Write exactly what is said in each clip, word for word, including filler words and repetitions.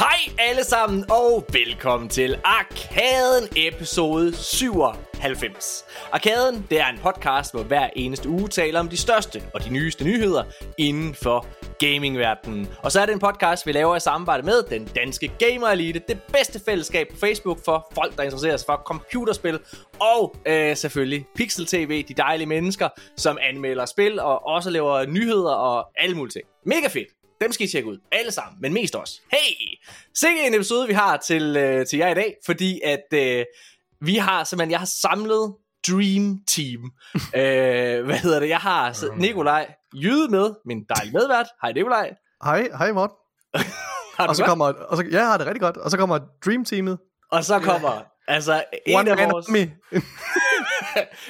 Hej alle sammen og velkommen til Arkaden episode syvoghalvfems. Arkaden, det er en podcast, hvor hver eneste uge taler om de største og de nyeste nyheder inden for gamingverdenen. Og så er det en podcast, vi laver i samarbejde med den danske gamerelite, det bedste fællesskab på Facebook for folk, der interesserer sig for computerspil, og øh, selvfølgelig Pixel T V, de dejlige mennesker, som anmelder spil og også laver nyheder og alle mulige ting. Mega fedt! Dem skal I tjekke ud. Alle sammen, men mest os. Hey! Sikke en episode, vi har til, øh, til jer i dag, fordi at øh, vi har, simpelthen, jeg har samlet Dream Team. øh, hvad hedder det? Jeg har Nikolaj Jyd med, min dejlige medvært. Hej Nikolaj. Hej, hej Morten. Og så kommer, og så, ja, jeg har det rigtig godt. Og så kommer Dream Teamet. Og så kommer, yeah. altså, en One af vores...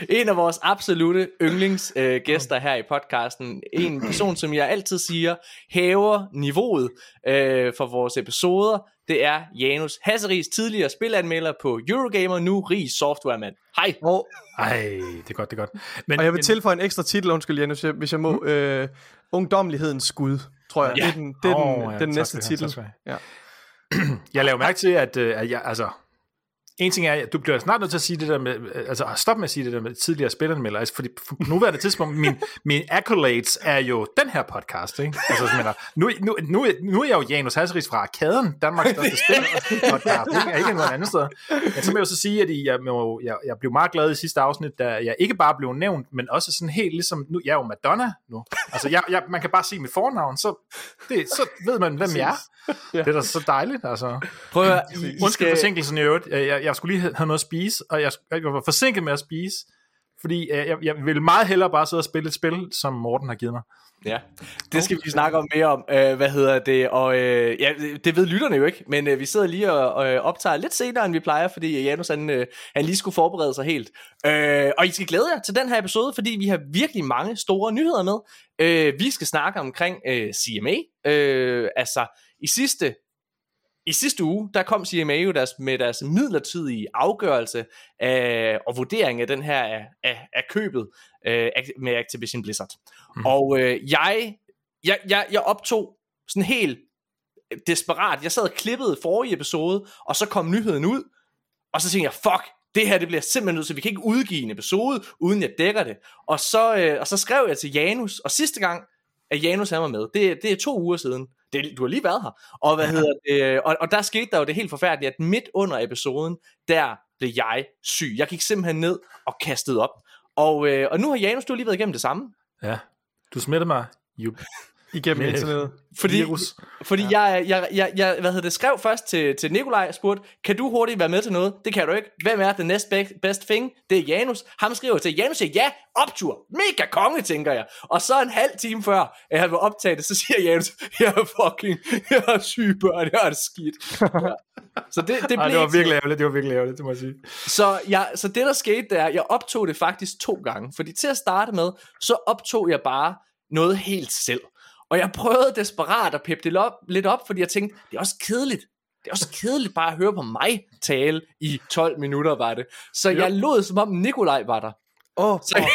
en af vores absolute yndlingsgæster øh, her i podcasten. En person, som jeg altid siger hæver niveauet øh, for vores episoder. Det er Janus Hasseris, tidligere spilanmelder på Eurogamer, nu rig softwaremand. Hej. Oh. Ej, det er godt, det er godt. Men, og jeg vil men... tilføje en ekstra titel, undskyld Janus, hvis jeg må. Øh, Ungdomlighedens skud, tror jeg. Ja. Det er den, det er den, oh, ja, den næste det, titel. Tak, ja. Jeg laver mærke til, at, at jeg... Altså en ting er, at du bliver snart nødt til at sige det der med, altså stop med at sige det der med tidligere spilanmelder, altså fordi på nuværende tidspunkt, min, min accolades er jo den her podcast, ikke? Altså som mener, nu, nu, nu, nu er jeg jo Janus Hasseris fra Arkaden, Danmarks største spillerpodcast, ikke? Er ikke noget andet sted. Men så må jeg jo så sige, at jeg, jeg, jeg blev meget glad i sidste afsnit, da jeg ikke bare blev nævnt, men også sådan helt ligesom, nu, jeg er jo Madonna nu, altså jeg, jeg, man kan bare sige mit fornavn, så, det, så ved man, hvem jeg er. Det er da så dejligt, altså. Prøv at, undskyld forsinkelsen i øvrigt, jeg, jeg Jeg skulle lige have noget at spise, og jeg var forsinket med at spise, fordi jeg, jeg ville meget hellere bare sidde og spille et spil, som Morten har givet mig. Ja, det skal vi snakke om mere om, øh, hvad hedder det, og øh, ja, det ved lytterne jo ikke, men øh, vi sidder lige og øh, optager lidt senere, end vi plejer, fordi Janus han, øh, han lige skulle forberede sig helt. Øh, og I skal glæde jer til den her episode, fordi vi har virkelig mange store nyheder med. Øh, vi skal snakke omkring øh, C M A, øh, altså i sidste... I sidste uge, der kom C M A jo deres, med deres midlertidige afgørelse af, og vurdering af den her af, af, af købet øh, med Activision Blizzard. Mm. Og øh, jeg, jeg, jeg, jeg optog sådan helt desperat. Jeg sad og klippede forrige episode, og så kom nyheden ud, og så tænkte jeg, fuck, det her det bliver simpelthen nødt til, vi kan ikke udgive en episode, uden jeg dækker det. Og så, øh, og så skrev jeg til Janus, og sidste gang, at Janus havde mig med, det, det er to uger siden. Det, du har lige været her, og, hvad hedder det? Og, og der skete der jo det helt forfærdelige, at midt under episoden, der blev jeg syg. Jeg gik simpelthen ned og kastede op, og, øh, og nu har Janus, du har lige været igennem det samme. Ja, du smittede mig jo igennem internet. Fordi, fordi ja. jeg, jeg, jeg, jeg hvad hedder det, skrev først til, til Nikolaj og spurgte, kan du hurtigt være med til noget? Det kan du ikke. Hvem er the next best thing? Det er Janus. Ham skriver til, Janus siger, ja, optur. Mega konge, tænker jeg. Og så en halv time før, at han var optaget, så siger Janus, jeg er fucking, jeg er syge børn, jeg er det skidt. Ja. Så det, det, blev Ej, det var virkelig ærgerligt, det var virkelig ærgerligt, det må jeg sige. Så, jeg, så det der skete der, jeg optog det faktisk to gange. Fordi til at starte med, så optog jeg bare noget helt selv. Og jeg prøvede desperat at peppe det op, lidt op, fordi jeg tænkte, det er også kedeligt. Det er også kedeligt bare at høre på mig tale i tolv minutter, var det. Så jo. Jeg lod, som om Nikolaj var der. Åh, oh, så,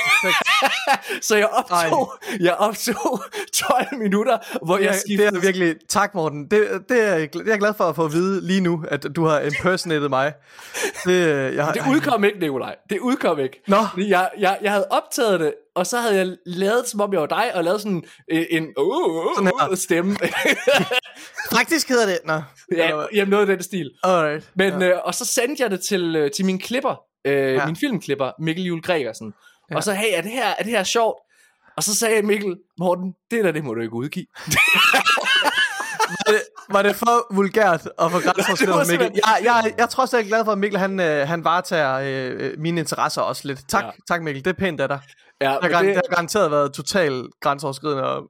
så jeg optog, jeg optog tolv minutter, hvor jeg skiftede. Det er virkelig, tak Morten. Det, det er jeg, jeg er glad for at få at vide lige nu, at du har impersonated mig. Det, jeg, det udkom ikke, Nikolaj. Det udkom ikke. Nå. Jeg, jeg, jeg havde optaget det. Og så havde jeg lavet, som om jeg var dig, og lavet sådan øh, en uh, uh, uh, uh, stemme. Praktisk hedder det. Nå. Ja, jamen noget af den stil. Alright. Men, ja. øh, og så sendte jeg det til, øh, til min klipper, øh, ja. min filmklipper, Mikkel Juhl Gregersen. Ja. Og så, hey, er det her, er det her sjovt? Og så sagde Mikkel, Morten, det der, det må du ikke udgive. Var det, var det for vulgært og for grænseoverskridende, Mikkel? Jeg, jeg, jeg er trods alt glad for, at Mikkel han, han varetager øh, mine interesser også lidt. Tak, ja. tak Mikkel, det er pænt af dig. Ja, det, har, det har garanteret været totalt grænseoverskridende og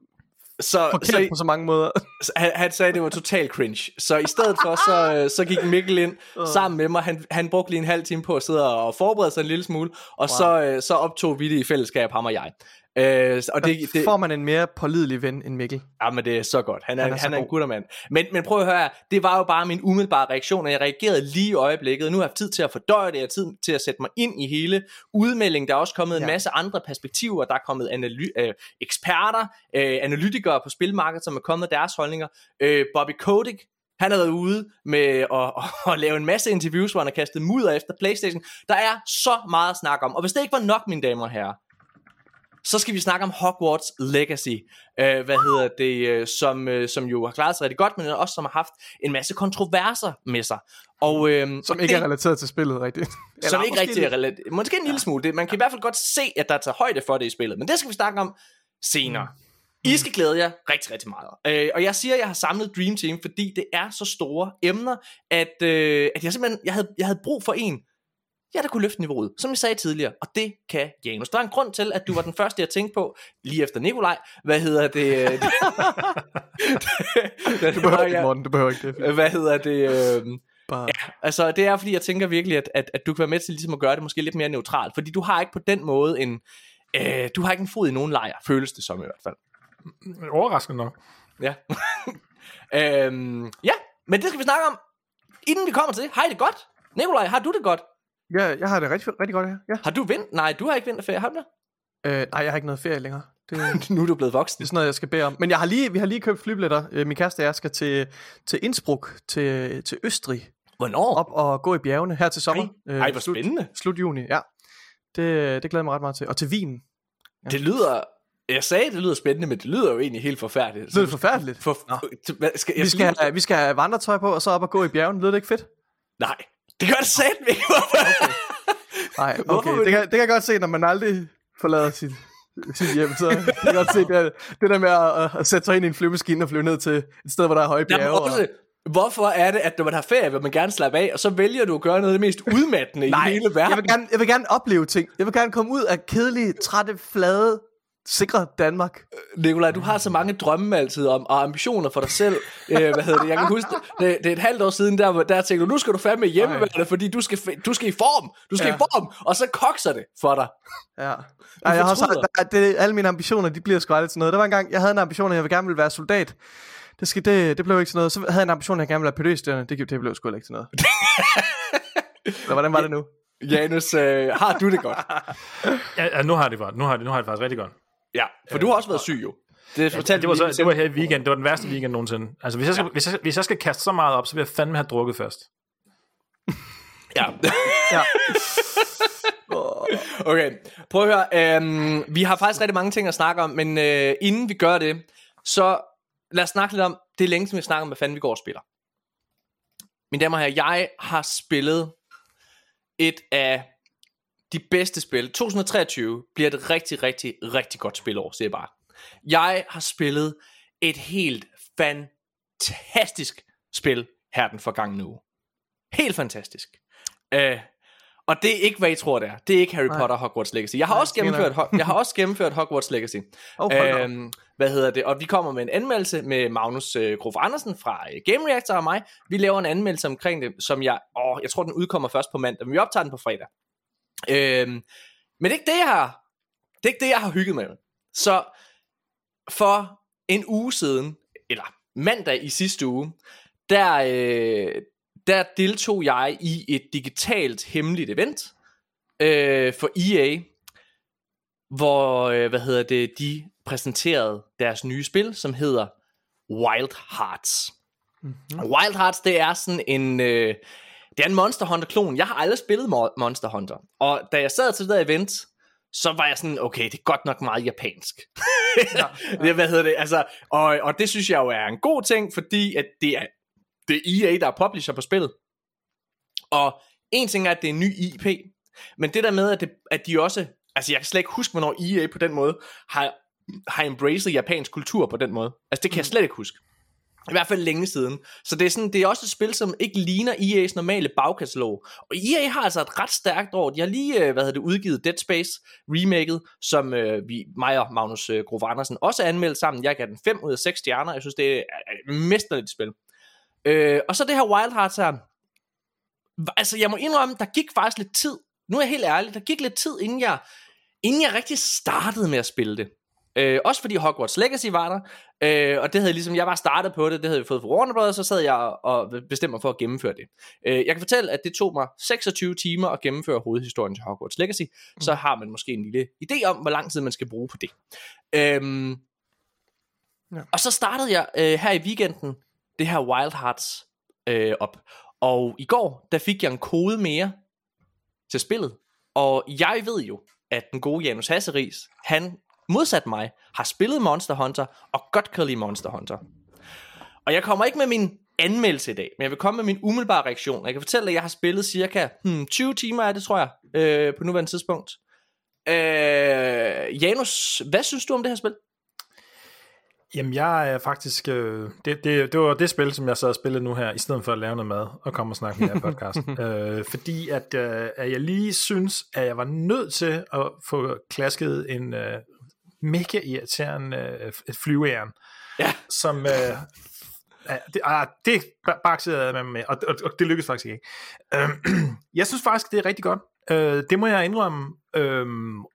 så, forkert på så mange måder. Han, han sagde, at det var total cringe. Så i stedet for, så, så gik Mikkel ind sammen med mig. Han, han brugte lige en halv time på at sidde og forberede sig en lille smule. Og wow. så, så optog vi det i fællesskab, ham og jeg. Øh, og det, det, får man en mere pålidelig ven end Mikkel. Ja, men det er så godt. Han er, han er, han er en guttermand. Men, men prøv at høre, det var jo bare min umiddelbare reaktion, og jeg reagerede lige i øjeblikket. Nu har jeg haft tid til at fordøje det, jeg har tid til at sætte mig ind i hele udmeldingen. Der er også kommet en ja. masse andre perspektiver. Der er kommet analy- øh, eksperter, øh, analytikere på spilmarkedet, som er kommet deres holdninger. Øh, Bobby Kotick, Han har været ude med at, at lave en masse interviews, hvor han har kastet mudder efter PlayStation. Der er så meget at snakke om. Og hvis det ikke var nok, mine damer og herrer, så skal vi snakke om Hogwarts Legacy, øh, hvad hedder det, øh, som, øh, som jo har klaret sig rigtig godt, men også som har haft en masse kontroverser med sig. Og, øh, som ikke det, er relateret til spillet rigtigt. Eller som ikke rigtig er relateret. Måske en lille smule. Det, man kan i hvert fald godt se, at der er taget højde for det i spillet, men det skal vi snakke om senere. I skal glæde jer rigtig, rigtig meget. Øh, og jeg siger, at jeg har samlet Dream Team, fordi det er så store emner, at, øh, at jeg simpelthen jeg havde, jeg havde brug for en, ja, der kunne løfte niveauet, som jeg sagde tidligere, og det kan Janus. Der er en grund til, at du var den første, jeg tænkte på, lige efter Nikolaj. Hvad hedder det? det, det, det du behøver ikke, Morten, du behøver ikke det. Hvad hedder det? Øh, Bare. Ja, altså det er, fordi jeg tænker virkelig, at, at, at du kan være med til ligesom at gøre det måske lidt mere neutralt, fordi du har ikke på den måde en, øh, du har ikke en fod i nogen lejr, føles det som i hvert fald. Overraskende nok. Ja. øhm, ja, men det skal vi snakke om, inden vi kommer til det. Har I det godt? Nikolaj, har du det godt? Ja, jeg har det rigtig, rigtig godt her. Ja. Har du vind? Nej, du har ikke vinterferie, har du det? Øh, nej, jeg har ikke noget ferie længere. Det... nu er du blevet voksen. Det er sådan noget, jeg skal bede om. Men jeg har lige, vi har lige købt flybilletter. Min kæreste og jeg skal til, til Innsbruck, til, til Østrig. Hvornår? Op og gå i bjergene her til sommer. Ej, Ej hvor slut, spændende. Slut juni, ja. Det, det glæder mig ret meget til. Og til Wien. Ja. Det lyder... Jeg sagde, det lyder spændende, men det lyder jo egentlig helt forfærdeligt. Det lyder forfærdeligt? For, for, skal, vi, skal, lige... vi skal have vandretøj på, og så op og gå i bjergen. Lyder det ikke fedt? Nej, det gør det satme ikke. Okay. Nej, okay. Det kan, det kan jeg godt se, når man aldrig forlader sit, sit hjem. Så jeg kan godt se det, det der med at, at sætte sig ind i en flyvemaskine og flyve ned til et sted, hvor der er høje bjerge. Jamen, også, og... Hvorfor er det, at når man har ferie, vil man gerne slappe af, og så vælger du at gøre noget af det mest udmattende nej, i hele verden? Jeg vil, gerne, jeg vil gerne opleve ting. Jeg vil gerne komme ud af kedelige, trætte, flade... Sikre Danmark. Nikolaj, du har så mange drømme altid om, og ambitioner for dig selv. Æh, hvad hedder det? Jeg kan huske, det, det er et halvt år siden, der, der tænkte du, nu skal du fandme hjemmeværende, fordi du skal, du skal i form. Du skal ja. i form, og så kokser det for dig. Ja. Ej, jeg har så, der, det, alle mine ambitioner, de bliver sgu aldrig til noget. Der var en gang, jeg havde en ambition, at jeg gerne ville være soldat. Det, skal, det, det blev ikke til noget. Så havde jeg en ambition, at jeg gerne ville være P D-stjerne. Det, det blev sgu ikke til noget. Eller hvordan var det nu? Janus, øh, har du det godt? ja, ja, nu har det godt. Nu har det, nu har det faktisk rigtig godt. Ja, for du har også været syg jo. Det, ja, det, var, så, det var her i weekenden. Det var den værste weekend nogensinde. Altså hvis jeg skal, ja. hvis jeg, hvis jeg skal kaste så meget op, så vil jeg fandme have drukket først. Ja. ja. Okay, prøv at høre. Øhm, vi har faktisk rigtig mange ting at snakke om, men øh, inden vi gør det, så lad os snakke lidt om, det er længe siden vi snakker om, hvad fanden vi går og spiller. Mine damer og herrer, jeg har spillet et af... de bedste spil. to tusind treogtyve bliver et rigtig, rigtig, rigtig godt spilår, siger jeg bare. Jeg har spillet et helt fantastisk spil her den forgangne uge. Helt fantastisk. Uh, og det er ikke, hvad I tror, det er. Det er ikke Harry Potter og Hogwarts Legacy. Jeg har, Nej, også gennemført, jeg har også gennemført Hogwarts Legacy. Oh, uh, hvad hedder det? Og vi kommer med en anmeldelse med Magnus uh, Grof Andersen fra uh, Game Reactor og mig. Vi laver en anmeldelse omkring det, som jeg... Åh, jeg tror, den udkommer først på mandag, men vi optager den på fredag. Øhm, men det er ikke det jeg har Det er ikke det jeg har hygget med. Så for en uge siden, eller mandag i sidste uge, Der, øh, der deltog jeg i et digitalt hemmeligt event øh, for E A, Hvor øh, hvad hedder det, de præsenterede deres nye spil, som hedder Wild Hearts. mm-hmm. Wild Hearts, det er sådan en øh, det er en Monster Hunter-klon. Jeg har aldrig spillet Monster Hunter. Og da jeg sad til det der event, så var jeg sådan, okay, det er godt nok meget japansk. Ja, ja. Hvad hedder det? Altså, og, og det synes jeg jo er en god ting, fordi at det, er, det er E A, der er publisher på spillet. Og en ting er, at det er en ny I P. Men det der med, at, det, at de også... Altså, jeg kan slet ikke huske, hvornår E A på den måde har, har embraced japansk kultur på den måde. Altså, det kan jeg slet ikke huske. I hvert fald længe siden. Så det er, sådan, det er også et spil, som ikke ligner E A's normale bagkatalog. Og E A har altså et ret stærkt år. De har lige hvad det, udgivet Dead Space remaket, som øh, vi, mig og Magnus øh, Grof Andersen også er anmeldt sammen. Jeg gav den fem ud af seks stjerner. Jeg synes, det er et mesterligt spil. Øh, og så det her Wild Hearts her. Altså, jeg må indrømme, der gik faktisk lidt tid. Nu er jeg helt ærlig. Der gik lidt tid, inden jeg, inden jeg rigtig startede med at spille det. Øh, også fordi Hogwarts Legacy var der, øh, og det havde ligesom, jeg var startet på det, det havde jeg fået fra Warner Brothers, så sad jeg og bestemte mig for at gennemføre det. Øh, jeg kan fortælle, at det tog mig seksogtyve timer at gennemføre hovedhistorien til Hogwarts Legacy, mm. så har man måske en lille idé om, hvor lang tid man skal bruge på det. Øh, ja. Og så startede jeg øh, her i weekenden det her Wild Hearts øh, op. Og i går, der fik jeg en kode mere til spillet. Og jeg ved jo, at den gode Janus Hasseris, han modsat mig, har spillet Monster Hunter og godt kan lide Monster Hunter. Og jeg kommer ikke med min anmeldelse i dag, men jeg vil komme med min umiddelbare reaktion. Jeg kan fortælle, at jeg har spillet cirka hmm, tyve timer af det, tror jeg, øh, på nuværende tidspunkt. Øh, Janus, hvad synes du om det her spil? Jamen, jeg er faktisk... Øh, det, det, det var det spil, som jeg sad og spillede nu her, i stedet for at lave noget mad og komme og snakke med jer i podcasten. øh, fordi at, øh, at jeg lige synes, at jeg var nødt til at få klasket en øh, mega irriterende øh, flyveæren, ja. som... Øh, Ja, det, ah, det bakser jeg med, med og, og, og det lykkedes faktisk ikke. Øh, jeg synes faktisk, det er rigtig godt. Øh, det må jeg indrømme. Øh,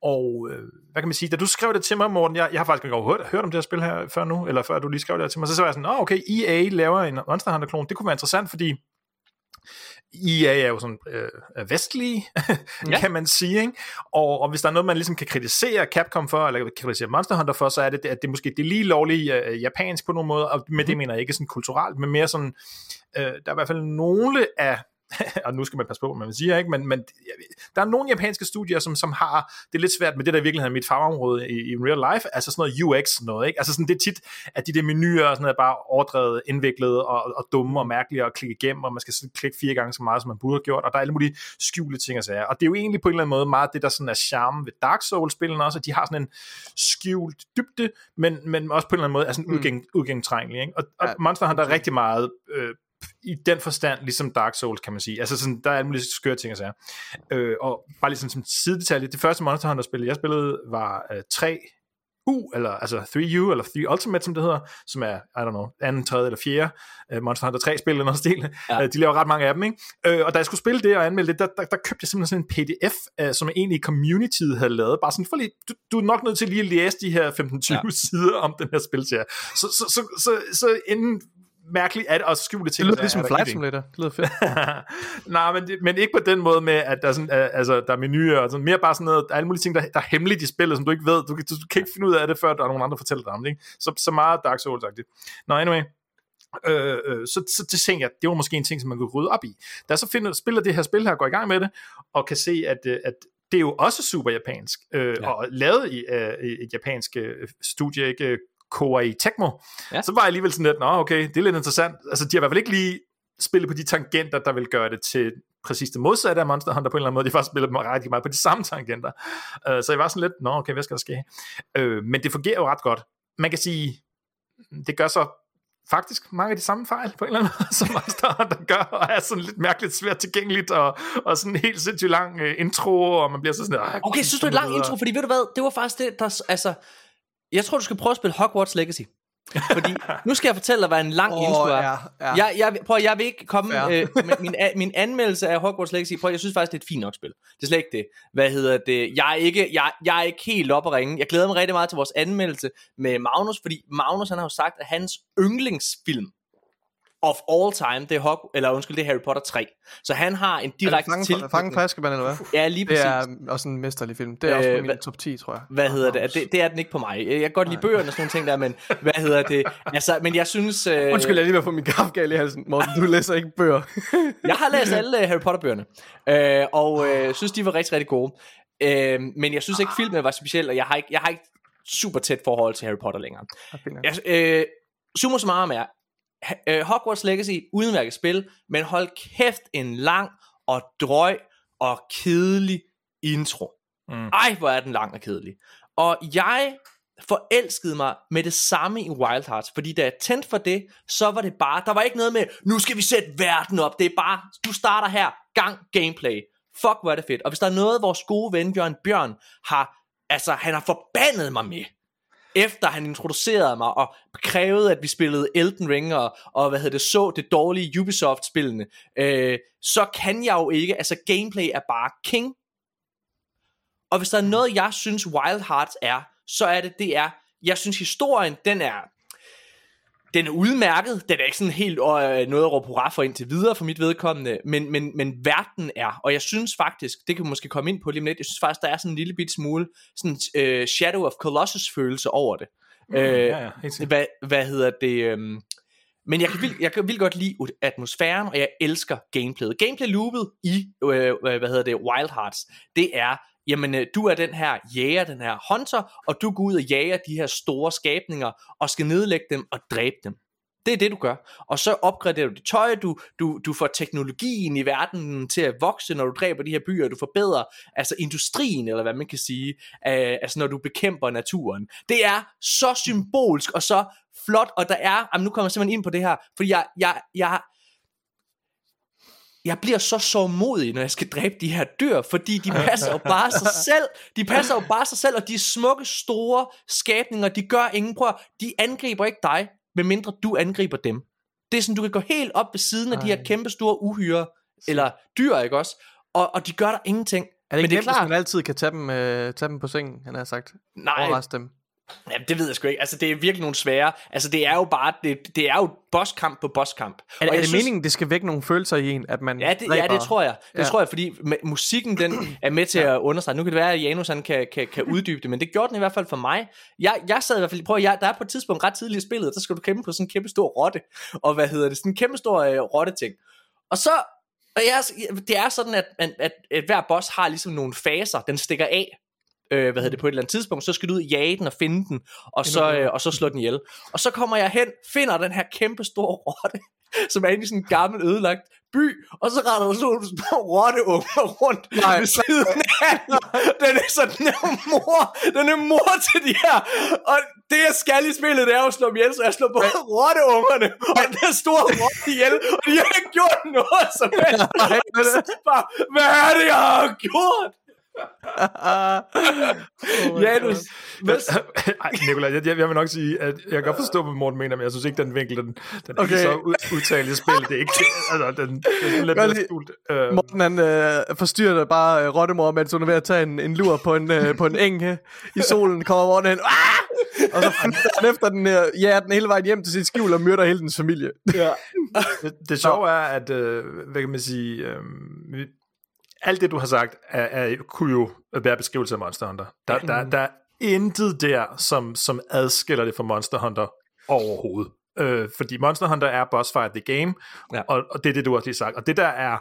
og hvad kan man sige? Da du skrev det til mig, Morten, jeg, jeg har faktisk ikke overhovedet hørt om det her spil her før nu, eller før du lige skrev det til mig, så, så var jeg sådan, åh, okay, E A laver en Monster Hunter-klon. Det kunne være interessant, fordi E A er jo sådan øh, vestlige, ja. kan man sige, ikke? Og, og hvis der er noget, man ligesom kan kritisere Capcom for, eller kan kritisere Monster Hunter for, så er det, at det måske det er lige lovligt øh, japansk på nogle måder, og med det mener jeg ikke sådan kulturelt, men mere sådan, øh, der er i hvert fald nogle af, og nu skal man passe på, hvad man siger, ikke? Men, men der er nogle japanske studier, som, som har, det er lidt svært med det, der i virkeligheden er mit fagområde i, i real life, altså sådan noget U X noget, ikke? Altså sådan det tit, at de der menuer og sådan noget, er bare overdrevet, indviklet og, og dumme og mærkelige at klikke igennem, og man skal klikke fire gange så meget, som man burde have gjort, og der er alle mulige skjulte ting og sager, og det er jo egentlig på en eller anden måde meget det, der sådan er charme ved Dark Souls-spillene også, at de har sådan en skjult dybde, men, men også på en eller anden måde er sådan mm. udgæng, udgængtrængelig, ikke? Og, og ja. Monster Hunter er rigtig meget... Øh, i den forstand, ligesom Dark Souls, kan man sige. Altså sådan, der er alle mulige skøre ting og sager. Øh, og bare ligesom som sidedetalje, det første Monster Hunter-spil, jeg spillede, var øh, tre U, eller altså tre U, eller tre Ultimate, som det hedder, som er, I don't know, anden, tredje eller fjerde øh, Monster Hunter tre-spil, eller noget stil. Ja. Øh, de laver ret mange af dem, ikke? Øh, og da jeg skulle spille det og anmelde det, der, der, der købte jeg simpelthen sådan en P D F, øh, som egentlig communityet havde lavet. Bare sådan, for lige, du, du er nok nødt til lige at læse de her femten tyve ja. sider om den her spilserie. Så, så, så, så, så, så inden... mærkeligt at og skjule ting. Det lyder ligesom Flight Simulator. Det lyder fedt. Nej, men, men ikke på den måde med, at der, sådan, altså, der er menuer og sådan, mere bare sådan noget, der er alle mulige ting, der, der er hemmeligt i spillet, som du ikke ved. Du, du, du kan ikke finde ud af det, før der er nogen andre, der fortæller dig om det. Ikke? Så, så meget Dark Souls-agtigt. Nå, anyway. Øh, øh, så, så det tænker jeg, det var måske en ting, som man kunne rydde op i. Der så finder, spiller det her spil her, går i gang med det, og kan se, at, at det er jo også super japansk, øh, ja. og lavet i øh, et japansk øh, studie, ikke Koei Tecmo, ja. så var jeg alligevel sådan lidt, nå okay, det er lidt interessant, altså de har i hvert fald ikke lige spillet på de tangenter, der vil gøre det til præcis det modsatte af Monster Hunter på en eller anden måde, de har faktisk spillet dem rigtig meget på de samme tangenter, uh, så jeg var sådan lidt, nå okay, hvad skal der ske? Uh, men det fungerer jo ret godt, man kan sige, det gør så faktisk mange af de samme fejl på en eller anden måde, som Monster Hunter gør, og er sådan lidt mærkeligt svært tilgængeligt, og, og sådan en helt sindssygt lang uh, intro, og man bliver så sådan, okay, okay synes du et lang intro, fordi ved du hvad, det var faktisk det, der, altså, jeg tror, du skal prøve at spille Hogwarts Legacy. Fordi nu skal jeg fortælle dig, hvad en lang oh, intro er. Ja, ja. Jeg, jeg, prøv, jeg vil ikke komme ja. øh, med min, min anmeldelse af Hogwarts Legacy. Prøv, jeg synes faktisk, det er et fint nok spil. Det er slet ikke det. Hvad hedder det? Jeg er ikke, jeg, jeg er ikke helt oppe at ringe. Jeg glæder mig rigtig meget til vores anmeldelse med Magnus, fordi Magnus han har jo sagt, at hans yndlingsfilm of all time, det er, Hog, eller, undskyld, det er Harry Potter tre. Så han har en direkte tilknytning. Fangen fra Azkaban, eller hvad? Ja, lige præcis. Det er også en mesterlig film. Det er øh, også på min top ti, tror jeg. Hvad hedder det? det? Det er den ikke på mig. Jeg kan godt lide bøgerne og sådan nogle ting der, men hvad hedder det? Altså, men jeg synes... Øh... Undskyld, jeg lige var på min kaffegale i halsen. Morten, du læser ikke bøger. Jeg har læst alle Harry Potter-bøgerne, øh, og øh, synes, de var rigtig, rigtig gode. Øh, men jeg synes ikke, filmen var speciel, og jeg har ikke, jeg har ikke super tæt forhold til Harry Potter længere. Jeg, øh, summa summarum er... Hogwarts Legacy, udmærket spil, men hold kæft en lang og drøj og kedelig intro. Mm. Ej, hvor er den lang og kedelig. Og jeg forelskede mig med det samme i Wild Hearts, fordi da jeg tændte for det, så var det bare, der var ikke noget med, nu skal vi sætte verden op, det er bare, du starter her, gang gameplay. Fuck, hvor er det fedt. Og hvis der er noget, vores gode ven Jørgen Bjørn har, altså han har forbandet mig med, efter han introducerede mig og krævede, at vi spillede Elden Ring og, og hvad hedder det, så det dårlige Ubisoft-spillene, øh, så kan jeg jo ikke, altså gameplay er bare king. Og hvis der er noget, jeg synes Wild Hearts er, så er det, det er, jeg synes historien, den er, den er udmærket, den er ikke sådan helt øh, noget at råbe hurra for indtil videre for mit vedkommende, men, men, men verden er, og jeg synes faktisk, det kan vi måske komme ind på lige om lidt, jeg synes faktisk, der er sådan en lille bit smule, sådan øh, Shadow of Colossus følelse over det. Mm, øh, ja, ja, hvad, hvad hedder det? Øh, Men jeg kan vildt, jeg kan vildt godt lide atmosfæren, og jeg elsker gameplayet. Gameplay-loopet i, øh, hvad hedder det, Wild Hearts, det er, jamen du er den her jæger, den her hunter, og du går ud og jager de her store skabninger, og skal nedlægge dem og dræbe dem. Det er det, du gør. Og så opgraderer du dit tøj, du, du, du får teknologien i verden til at vokse, når du dræber de her byer, du forbedrer altså industrien, eller hvad man kan sige, øh, altså når du bekæmper naturen. Det er så symbolsk, og så flot, og der er, jamen nu kommer jeg simpelthen ind på det her, fordi jeg, jeg, jeg, jeg bliver så sårmodig, når jeg skal dræbe de her dyr, fordi de passer jo bare sig selv, de passer jo bare sig selv, og de er smukke, store skabninger, de gør ingen prøv, de angriber ikke dig, medmindre du angriber dem. Det er sådan, du kan gå helt op ved siden af Ej. de her kæmpe store uhyre, eller dyr, ikke også, og, og de gør der ingenting. Er det ikke nemt, at man altid kan tage dem, øh, tage dem på sengen, han har sagt? Nej. Overraske dem. Jamen, det ved jeg sgu ikke. Altså, det er virkelig nogle svære. Altså, det er jo bare, det, det er jo bosskamp på bosskamp. Er, er det synes, meningen, det skal vække nogle følelser i en, at man ja, det, ja, det tror jeg. Det ja. tror jeg, fordi musikken, den er med til ja. at understrege. Nu kan det være, at Janus han kan, kan, kan uddybe det, men det gjorde den i hvert fald for mig. Jeg, jeg sad i hvert fald, prøv jeg, der er på et tidspunkt ret tidligt i spillet, der skal du kæmpe på sådan en kæmpe stor rotte, og hvad hedder det, sådan en kæmpe stor øh, rotte-ting. Og så, og jeg, det er sådan, at, at, at, at hver boss har ligesom nogle faser, den stikker af. Øh, hvad hedder det, på et eller andet tidspunkt, så skal du ud jage den og finde den, og så, øh, og så slå den ihjel. Og så kommer jeg hen, finder den her kæmpe store rotte, som er inde i sådan en gammel ødelagt by, og så retter der sådan en små rotteunger rundt Nej. ved siden af den. Den er sådan, den er mor, den er mor til de her, og det jeg skal i spillet, det er at slå dem ihjel, så jeg slår både rotteungerne og den her store rotte ihjel, og de har ikke gjort noget som helst. Bare, hvad er det, jeg har gjort? oh Janus Nikolaj, jeg, jeg, jeg vil nok sige, at jeg kan godt forstå, hvad Morten mener, men jeg synes ikke, den vinkel den, den okay. er så udtalt i spil. Det er ikke altså, den, den er lidt skjult. uh... Morten han øh, forstyrrer dig bare øh, rottemor, mens hun er ved at tage en, en lur på en, øh, på en enge i solen. Kommer Morten hen Aah! Og så efter den her øh, ja, den hele vejen hjem til sit skjul og myrder hele dens familie. ja. Det, det sjove er, at øh, hvad kan man sige, øh, alt det, du har sagt, er, er, kunne jo være beskrivelse af Monster Hunter. Der, mm. der, der er intet der, som, som adskiller det fra Monster Hunter overhovedet. Øh, fordi Monster Hunter er boss fight the game, ja. og, og det er det, du har lige sagt. Og det der er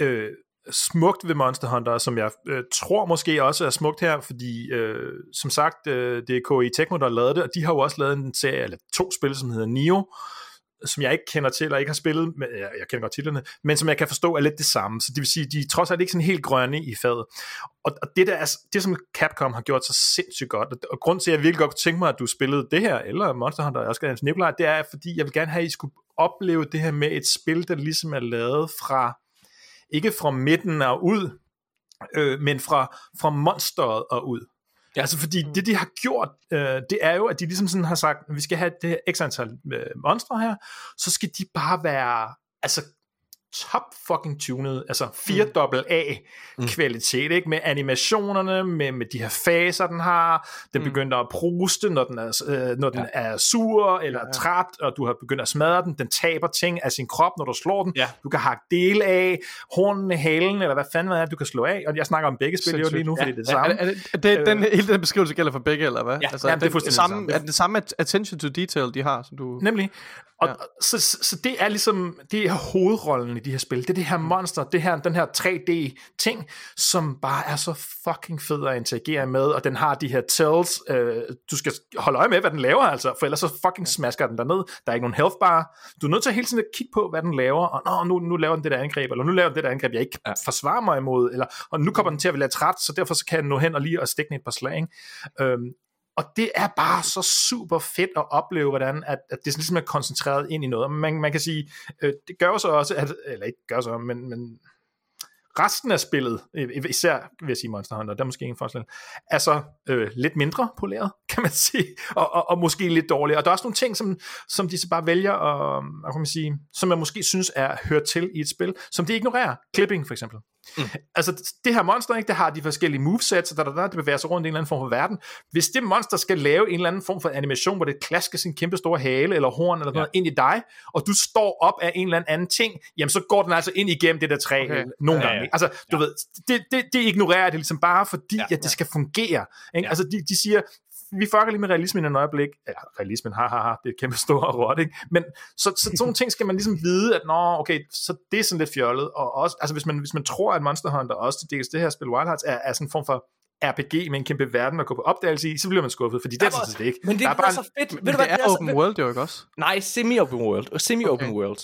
øh, smukt ved Monster Hunter, som jeg øh, tror måske også er smukt her, fordi øh, som sagt, øh, det er Koei Tecmo, der har lavet det, og de har jo også lavet en serie, eller to spil, som hedder Nioh, som jeg ikke kender til, og ikke har spillet, men jeg kender godt titlerne, men som jeg kan forstå er lidt det samme. Så det vil sige, de er trods alt ikke sådan helt grønne i faget. Og, og det der er, det som Capcom har gjort så sindssygt godt, og, og grund til, at jeg virkelig godt kunne tænke mig, at du spillede det her, eller Monster Hunter, også Jens Nikolaj, det er, fordi jeg vil gerne have, at I skulle opleve det her med et spil, der ligesom er lavet fra, ikke fra midten og ud, øh, men fra, fra monsteret og ud. Ja. Altså fordi det de har gjort, øh, det er jo, at de ligesom sådan har sagt, at vi skal have det her x antal øh, monstre her, så skal de bare være altså top fucking tunede, altså fire A A kvalitet, mm. ikke? Med animationerne, med, med de her faser den har, den mm. begynder at pruste, når den er, øh, når ja. den er sur eller ja, ja. træt, og du har begyndt at smadre den, den taber ting af sin krop, når du slår den, ja. du kan hakke dele af, hornene, halen, eller hvad fanden er det, du kan slå af, og jeg snakker om begge spil jo lige nu, fordi ja. det er det samme. Er, er det, er det, er den, øh, hele den beskrivelse gælder for begge, eller hvad? Ja, altså, jamen, det er fuldstændig det samme. Er det det samme attention to detail, de har, som du... Nemlig. Og, ja. så, så, så det er ligesom, det er hovedrollen i de her spil, det er det her monster, det her, den her tre D ting, som bare er så fucking fed at interagere med, og den har de her tells, øh, du skal holde øje med, hvad den laver altså, for ellers så fucking smasker den derned, der er ikke nogen health bar, du er nødt til at hele tiden at kigge på, hvad den laver, og nu, nu laver den det der angreb, eller nu laver den det der angreb, jeg ikke kan forsvare mig imod, eller, og nu kommer den til at være træt, så derfor så kan den nå hen og lige og stikke den et par slag, ikke? Øhm, Og det er bare så super fedt at opleve, hvordan at, at det ligesom er koncentreret ind i noget. Man, man kan sige, øh, det gør så også, at, eller ikke gør så, men, men resten af spillet, især vil jeg sige Monster Hunter, der er måske ingen forskel, er så øh, lidt mindre poleret, kan man sige, og, og, og måske lidt dårligere. Og der er også nogle ting, som, som de så bare vælger, og, kan man sige, som man måske synes er hørt til i et spil, som de ignorerer. Clipping for eksempel. Mm. Altså det her monster, ikke, det har de forskellige movesets, der, der, der, det bevæger sig rundt i en eller anden form for verden. Hvis det monster skal lave en eller anden form for animation, hvor det klasker sin kæmpe store hale eller horn eller noget ja. ind i dig, og du står op af en eller anden ting, jamen så går den altså ind igennem det der træ okay. nogle gange. Ja, ja, ja. Altså du ja. ved, det, det, det ignorerer det ligesom bare fordi, ja, ja. at det skal fungere. Ikke? Ja. Altså de, de siger, vi fucker lige med realismen i en øjeblik. Ja, realismen, haha, ha, ha, det er et kæmpe stort rot, ikke? Men så, så sådan nogle ting skal man ligesom vide, at nå, okay, så det er sådan lidt fjollet, og også, altså hvis man, hvis man tror, at Monster Hunter også til dels det her spil Wild Hearts, er, er sådan en form for R P G med en kæmpe verden at gå på opdagelse i, så bliver man skuffet, fordi det er sådan set ikke. Men det er bare så fedt. Men det er open world jo ikke også? Nej, semi-open world. Semi-open world.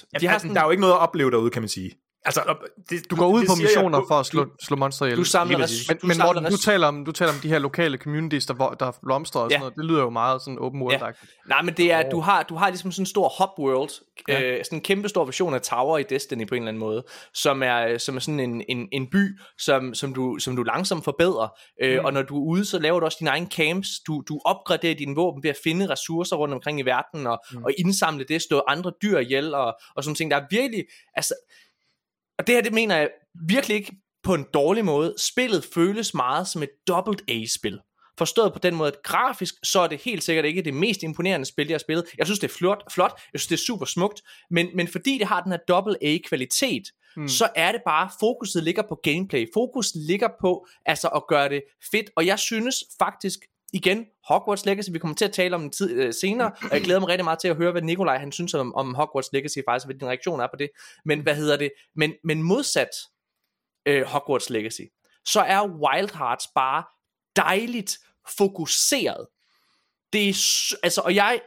Der er jo ikke noget at opleve derude, kan man sige. Altså, det, du går ud på missioner for at slå, slå monster ihjel. Du samler res- Men, men Morten, res- du, taler om, du taler om de her lokale communities, der, der blomstrer og sådan ja. noget. Det lyder jo meget sådan open world. Ja. Nej, men det er, oh. du, har, du har ligesom sådan en stor hub world, ja. øh, sådan en kæmpe stor version af Tower i Destiny på en eller anden måde, som er, som er sådan en, en, en by, som, som, du, som du langsomt forbedrer. Øh, mm. Og når du er ude, så laver du også dine egne camps. Du, du opgraderer dine våben ved at finde ressourcer rundt omkring i verden, og, mm. og indsamle det, stå andre dyr ihjel, og, og sådan ting. Der er virkelig... Altså, og det her, det mener jeg virkelig ikke på en dårlig måde. Spillet føles meget som et dobbelt A-spil. Forstået på den måde, at grafisk, så er det helt sikkert ikke det mest imponerende spil, jeg har spillet. Jeg synes, det er flot, flot. Jeg synes, det er super smukt. Men, men fordi det har den her dobbelt A-kvalitet, mm. så er det bare, fokuset ligger på gameplay. Fokuset ligger på altså at gøre det fedt. Og jeg synes faktisk, igen, Hogwarts Legacy, vi kommer til at tale om en tid øh, senere, og jeg glæder mig rigtig meget til at høre, hvad Nikolaj han synes om, om Hogwarts Legacy faktisk, hvad din reaktion er på det, men hvad hedder det, men, men modsat øh, Hogwarts Legacy, så er Wild Hearts bare dejligt fokuseret. Det er, altså, og jeg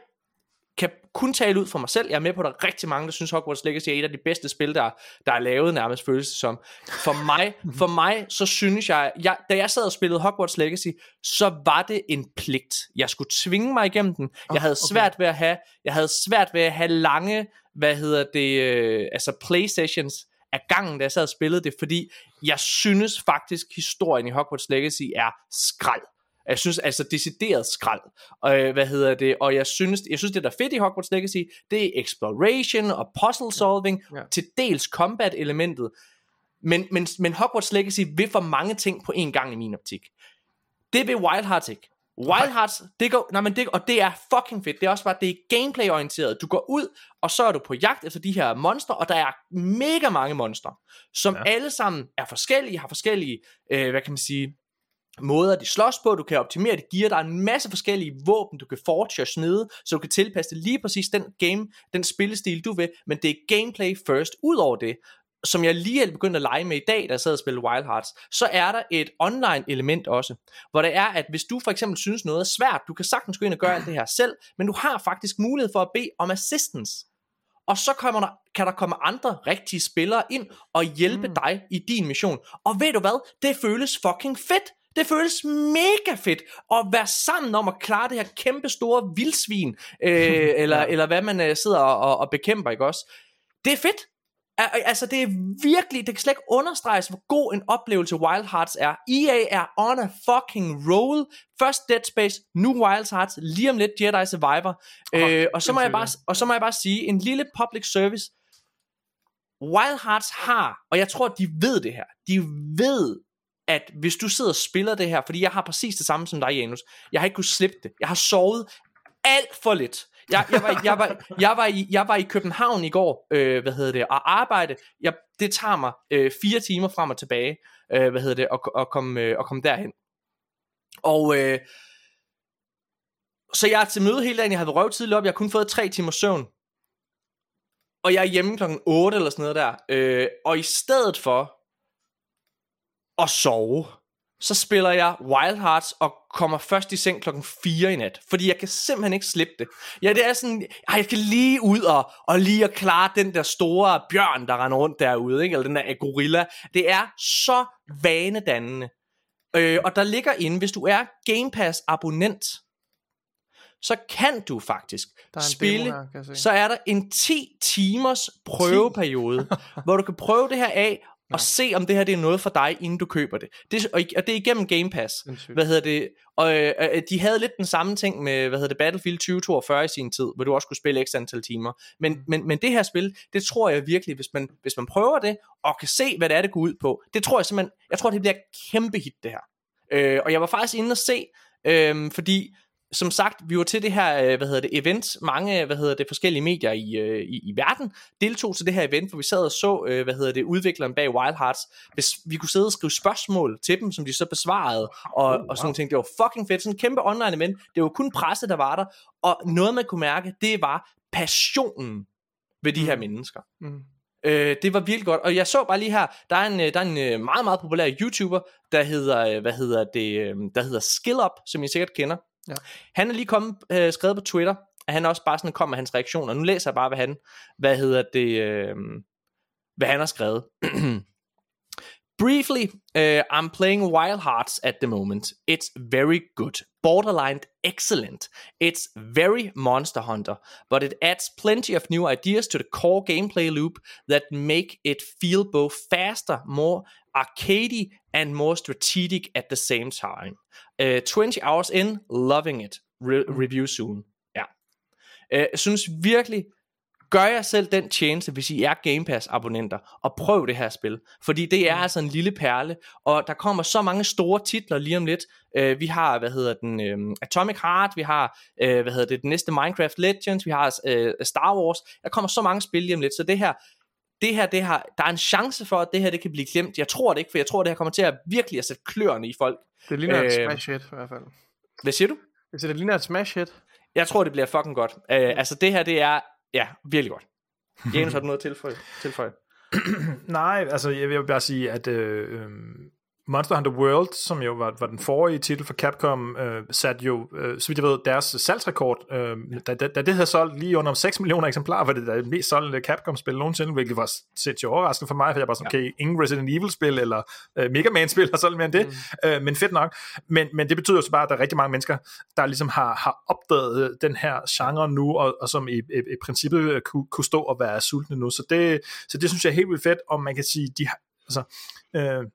kan kun tale ud for mig selv, jeg er med på, at der er rigtig mange, der synes Hogwarts Legacy er et af de bedste spil, der, der er lavet, nærmest føles det som. For mig, for mig så synes jeg, jeg, da jeg sad og spillede Hogwarts Legacy, så var det en pligt. Jeg skulle tvinge mig igennem den. Jeg havde svært ved at have, jeg havde svært ved at have lange, hvad hedder det, øh, altså PlayStations af gangen, da jeg sad og spillede det, fordi jeg synes faktisk, historien i Hogwarts Legacy er skrald. Jeg synes altså decideret skrald. Øh, hvad hedder det? Og jeg synes, jeg synes det der er fedt i Hogwarts Legacy, det er exploration og puzzle solving, ja. Ja. Til dels combat elementet. Men, men, men Hogwarts Legacy vil for mange ting på en gang i min optik. Det vil Wild Hearts ikke. Wild Hearts, det går, nej, men det, og det er fucking fedt. Det er også bare, det er gameplay orienteret. Du går ud, og så er du på jagt efter de her monster, og der er mega mange monster, som ja. alle sammen er forskellige, har forskellige, øh, hvad kan man sige, måder de slås på, du kan optimere det gear, der er en masse forskellige våben, du kan forge og snede, så du kan tilpasse det lige præcis den game, den spillestil du vil, men det er gameplay first. Udover det, som jeg lige er begyndt at lege med i dag, da jeg sad og spillede Wild Hearts, så er der et online element også, hvor det er, at hvis du for eksempel synes noget er svært, du kan sagtens gå ind og gøre alt det her selv, men du har faktisk mulighed for at bede om assistance. Og så kommer der, kan der komme andre rigtige spillere ind og hjælpe mm. dig i din mission. Og ved du hvad? Det føles fucking fedt. Det føles mega fedt at være sammen om at klare det her kæmpe store vildsvin, øh, eller, ja. eller hvad man øh, sidder og, og bekæmper, ikke også? Det er fedt. Altså det er virkelig, det kan slet ikke understreges, hvor god en oplevelse Wild Hearts er. E A er on a fucking roll. Først Dead Space, nu Wild Hearts, lige om lidt Jedi Survivor. Oh, øh, og, så må jeg bare, og så må jeg bare sige, en lille public service. Wild Hearts har, og jeg tror de ved det her, de ved, at hvis du sidder og spiller det her, fordi jeg har præcis det samme som dig, Janus, jeg har ikke kunnet slippe det, jeg har sovet alt for lidt. Jeg, jeg, var, jeg, var, jeg, var, i, jeg var i København i går, øh, hvad hedder det, og arbejde, jeg, det tager mig øh, fire timer frem og tilbage, øh, hvad hedder det, at, at, komme, øh, at komme derhen. Og øh, så jeg er til møde hele dagen, jeg havde røvet tidligt op, jeg har kun fået tre timer søvn, og jeg er hjemme klokken otte eller sådan noget der, øh, og i stedet for og sove, så spiller jeg Wild Hearts og kommer først i seng klokken fire i nat, fordi jeg kan simpelthen ikke slippe det. Ja, det er sådan, jeg skal lige ud og, og lige at klare den der store bjørn, der render rundt derude, ikke? Eller den der gorilla. Det er så vanedannende. Øh, og der ligger inde, hvis du er Game Pass abonnent, så kan du faktisk spille, demo, kan så er der en ti timers prøveperiode, hvor du kan prøve det her af, og se om det her det er noget for dig, inden du køber det, det og, og det er igennem Game Pass. Hvad hedder det? Og øh, de havde lidt den samme ting med, hvad hedder det, Battlefield tyve toogfyrre i sin tid, hvor du også kunne spille ekstra antal timer. Men, men, men det her spil, det tror jeg virkelig, hvis man, hvis man prøver det, og kan se, hvad det er, det går ud på. Det tror jeg simpelthen, jeg tror det bliver kæmpe hit det her. Øh, og jeg var faktisk inde og se, øh, fordi som sagt, vi var til det her, hvad hedder det, event, mange, hvad hedder det, forskellige medier i, i, i verden deltog til det her event, hvor vi sad og så, hvad hedder det, udvikleren bag Wild Hearts. Vi kunne sidde og skrive spørgsmål til dem, som de så besvarede, og, oh, wow. og sådan nogle ting. Det var fucking fedt, sådan en kæmpe online event, det var kun presse, der var der, og noget man kunne mærke, det var passionen ved de mm. her mennesker. Mm. Øh, det var virkelig godt, og jeg så bare lige her, der er en, der er en meget, meget populær YouTuber, der hedder, hvad hedder det, der hedder SkillUp, som I sikkert kender. Ja. Han er lige kommet, øh, skrevet på Twitter, at han også bare sådan kom med hans reaktion, og nu læser jeg bare, hvad han, hvad hedder det, øh, hvad han har skrevet. Briefly, uh, I'm playing Wild Hearts at the moment. It's very good, borderline excellent. It's very Monster Hunter, but it adds plenty of new ideas to the core gameplay loop that make it feel both faster, more arcadey, and more strategic at the same time. Uh, twenty hours in, loving it. Re- review soon. Ja. Yeah. Uh, synes virkelig, gør jeg selv den tjeneste, hvis I er Game Pass abonnenter, og prøv det her spil, fordi det er altså en lille perle, og der kommer så mange store titler lige om lidt. Uh, vi har, hvad hedder den, uh, Atomic Heart, vi har, uh, hvad hedder det, den næste Minecraft Legends, vi har uh, Star Wars, der kommer så mange spil lige om lidt, så det her, det her, det her, der er en chance for, at det her, det kan blive glemt. Jeg tror det ikke, for jeg tror, det her kommer til at virkelig at sætte kløerne i folk. Det ligner uh, et smash hit, i hvert fald. Hvad siger du? Jeg siger, det ligner et smash hit. Jeg tror, det bliver fucking godt. Uh, ja. Altså, det her, det er, ja, virkelig godt. Janus, har du noget at tilføje? tilføje? Nej, altså jeg vil bare sige, at øh, Monster Hunter World, som jo var, var den forrige titel for Capcom, øh, satte jo, øh, så vidt jeg ved, deres salgsrekord. Øh, da, da, da det havde solgt lige under seks millioner eksemplarer, var det der mest solgte Capcom-spil nogensinde, hvilket var set jo overraskende for mig, for jeg var sådan, ja. okay, ingen Resident Evil-spil eller øh, Mega Man-spil har solgt mere end det, mm. øh, men fedt nok. Men, men det betyder jo så bare, at der er rigtig mange mennesker, der ligesom har, har opdaget den her genre nu, og, og som i, i, i princippet kunne, kunne stå og være sultne nu. Så det, så det synes jeg er helt vildt fedt, og man kan sige, de har, altså... Øh,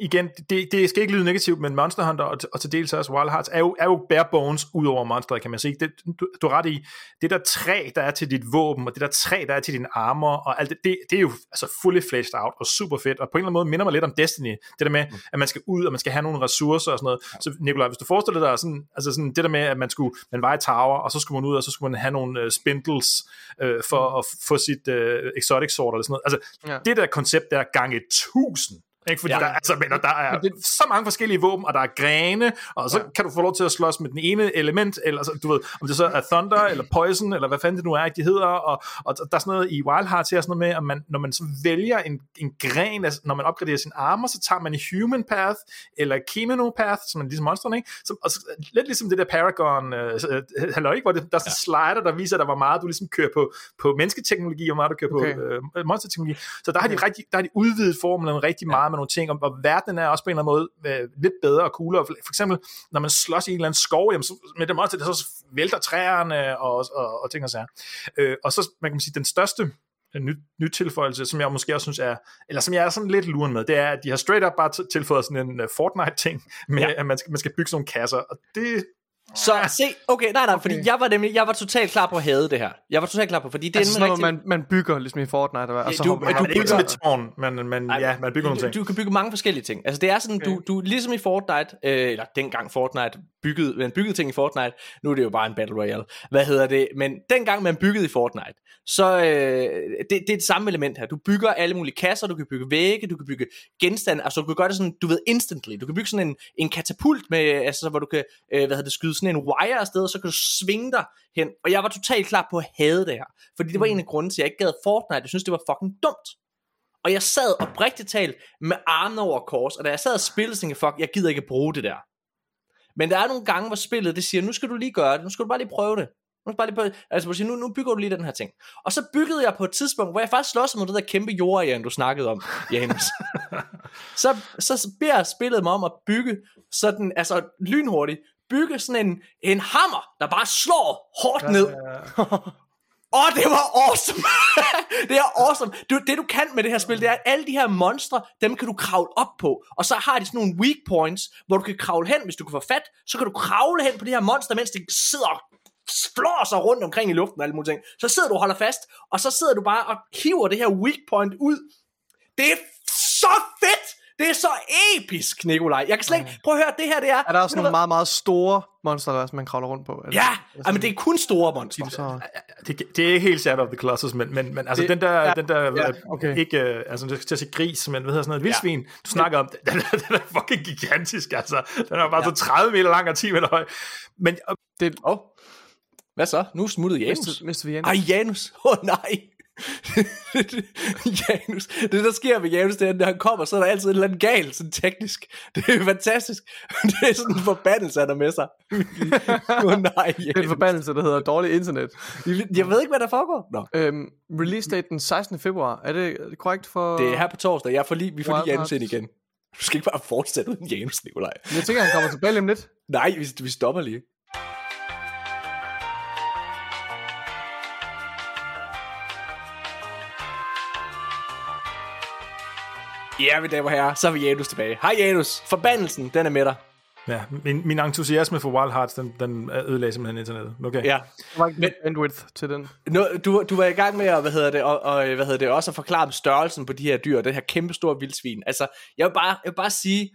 igen, det, det skal ikke lyde negativt, men Monster Hunter og, og til dels også Wild Hearts er jo, er jo bare bones ud over monsteret, kan man sige. Det, du, du er ret i, det der træ, der er til dit våben, og det der træ, der er til dine armer, og alt det, det, det er jo altså fully fleshed out og super fedt, og på en eller anden måde minder mig lidt om Destiny, det der med, at man skal ud, og man skal have nogle ressourcer og sådan noget. Så Nikolaj, hvis du forestiller dig sådan, altså sådan det der med, at man skulle, man var i tower, og så skulle man ud, og så skulle man have nogle uh, spindles uh, for mm. at få sit uh, exotic sword eller sådan noget. Altså, ja. Det der koncept, der er gange tusind. Ikke, fordi ja. der, altså, men, der er det, så mange forskellige våben, og der er grene, og så ja. kan du få lov til at slås med den ene element, eller så, du ved, om det så er Thunder, eller Poison, eller hvad fanden det nu er, de hedder, og, og der er sådan noget i Wild Hearts her, sådan noget med, at man, når man så vælger en, en gren, altså, når man opgraderer sine armer, så tager man en Human Path, eller Kemino Path, som er ligesom monstrene, ikke? Så, og så, lidt ligesom det der Paragon, øh, halløj, ikke, hvor det, der er sådan ja. slider, der viser, at der var meget, du ligesom kører på, på mennesketeknologi, og hvor meget du kører okay. på øh, monsterteknologi, så der har de, okay. rigtig, der har de udvidet formlen rigtig ja. meget, nogle ting, og, og verden er også på en eller anden måde øh, lidt bedre og coolere. For, for eksempel, når man slås i en eller anden skov, jamen, så, med dem også, så vælter træerne og, og, og, og ting og sager. Øh, og så, man kan sige, den største ny, ny tilføjelse, som jeg måske også synes er, eller som jeg er sådan lidt luren med, det er, at de har straight up bare t- tilføjet sådan en uh, Fortnite-ting, med ja. at man skal, man skal bygge sådan nogle kasser, og det... Så se, okay, nej, nej, okay. fordi jeg var nemlig, jeg var totalt klar på at hade det her. Jeg var totalt klar på, fordi det altså, er sådan rigtig... man man bygger ligesom i Fortnite og, og så du, hopper, du, man bygger et tårn, men men ja, man bygger nogle ting. Du kan bygge mange forskellige ting. Altså det er sådan okay. du du ligesom i Fortnite øh, eller dengang Fortnite byggede, man byggede ting i Fortnite. Nu er det jo bare en battle royale. Hvad hedder det? Men dengang man byggede i Fortnite, så øh, det, det er det samme element her. Du bygger alle mulige kasser, du kan bygge vægge, du kan bygge genstande, altså du kan gøre det sådan, du ved instantly. Du kan bygge sådan en en katapult med altså hvor du kan øh, hvad hedder det skyde sådan en wire afsted, og så kan du svinge dig hen, og jeg var totalt klar på at hade det her, fordi det var mm. en af grunden til, at jeg ikke gad Fortnite, jeg synes det var fucking dumt, og jeg sad oprigtigt talt med armene over kors, og da jeg sad og spillede, tænkte fuck, jeg gider ikke bruge det der, men der er nogle gange, hvor spillet det siger, nu skal du lige gøre det, nu skal du bare lige prøve det, nu, skal bare lige prøve det. Altså, nu, nu bygger du lige den her ting, og så byggede jeg på et tidspunkt, hvor jeg faktisk slås mod det der kæmpe jordejern, du snakkede om, Janus. så, så beder spillet mig om at bygge sådan, altså lynhurtigt, bygge sådan en, en hammer, der bare slår hårdt ja, ned. Ja. Åh, det var awesome! Det er awesome. Det, det du kan med det her spil, det er, at alle de her monstre, dem kan du kravle op på. Og så har de sådan nogle weak points, hvor du kan kravle hen, hvis du kan få fat, så kan du kravle hen på de her monstre, mens de sidder og flår sig rundt omkring i luften og alle mulige ting. Så sidder du og holder fast, og så sidder du bare og hiver det her weak point ud. Det er så fedt! Det er så episk, Nikolaj. Jeg kan slet ikke... Prøv at høre, det her det er... Er der også nogle meget, meget store monster, der man kravler rundt på? Eller? Ja, altså, men det er kun store monster. Det, det er ikke helt Shadow of the Colossus, men, men, men altså det, den der... Ja, den der ja, okay. Ikke... Altså, det skal til at sige gris, men hvad hedder sådan noget? Vildsvin. Ja. Du snakker om... Den, den er fucking gigantisk, altså. Den er bare ja. så tredive meter lang og ti meter høj. Men... Det, oh. Hvad så? Nu smuttede Janus. Mister vi Janus? Ej, Janus. Åh, oh, nej. Janus. Det der sker med Janus, det er, at når han kommer, så er der altid et eller andet galt, sådan teknisk. Det er fantastisk. Det er sådan en forbandelse, han er med sig. Oh, nej, Janus. Det er en forbandelse, der hedder dårligt internet. Jeg ved ikke, hvad der foregår. Nå. Øhm, release date den sekstende februar. Er det korrekt for... Det er her på torsdag. Jeg får lige, vi får lige Janus ind igen. Du skal ikke bare fortsætte uden Janus, Nikolaj. Jeg tænker, han kommer tilbage om lidt. Nej, vi, vi stopper lige. Ja, vi damer herrer, så er vi Janus tilbage. Hej Janus, forbandelsen, den er med dig. Ja, min, min entusiasme for Wild Hearts, den, den ødelagde simpelthen internettet. Okay. Ja. Der var ikke bandwidth til den. No, du, du var i gang med at, hvad hedder det, og, og, hvad hedder det, også at forklare størrelsen på de her dyr, den her kæmpe store vildsvin. Altså, jeg vil bare, jeg vil bare sige,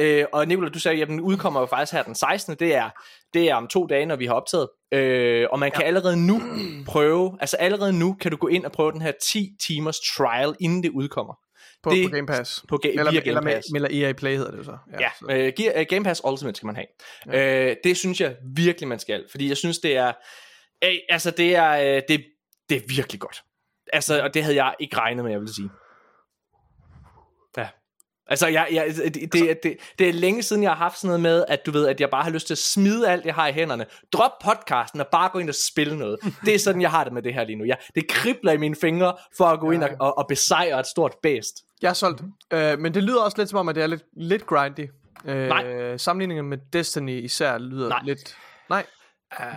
øh, og Nicolai, du sagde, at den udkommer jo faktisk her den sekstende. Det er, det er om to dage, når vi har optaget. Øh, og man kan allerede nu prøve, altså allerede nu kan du gå ind og prøve den her ti timers trial, inden det udkommer. På, det, på Game Pass. På ga- eller, via Game Pass. Eller, eller E A Play hedder det jo så. Ja, ja så. Uh, Game Pass Ultimate skal man have. Ja. Uh, det synes jeg virkelig, man skal. Fordi jeg synes, det er... Uh, altså, det er, uh, det, det er virkelig godt. Altså, og det havde jeg ikke regnet med, jeg vil sige. Ja. Altså, jeg, jeg, det, det, det, det, det er længe siden, jeg har haft sådan noget med, at du ved, at jeg bare har lyst til at smide alt, jeg har i hænderne. Drop podcasten og bare gå ind og spille noget. Det er sådan, jeg har det med det her lige nu. Jeg, det kribler i mine fingre for at gå ind og, og, og besejre et stort bæst. Jeg er solgt. Øh, men det lyder også lidt som om, at det er lidt, lidt grindy. Øh, Nej. Sammenligningen med Destiny især lyder Nej. lidt... Nej.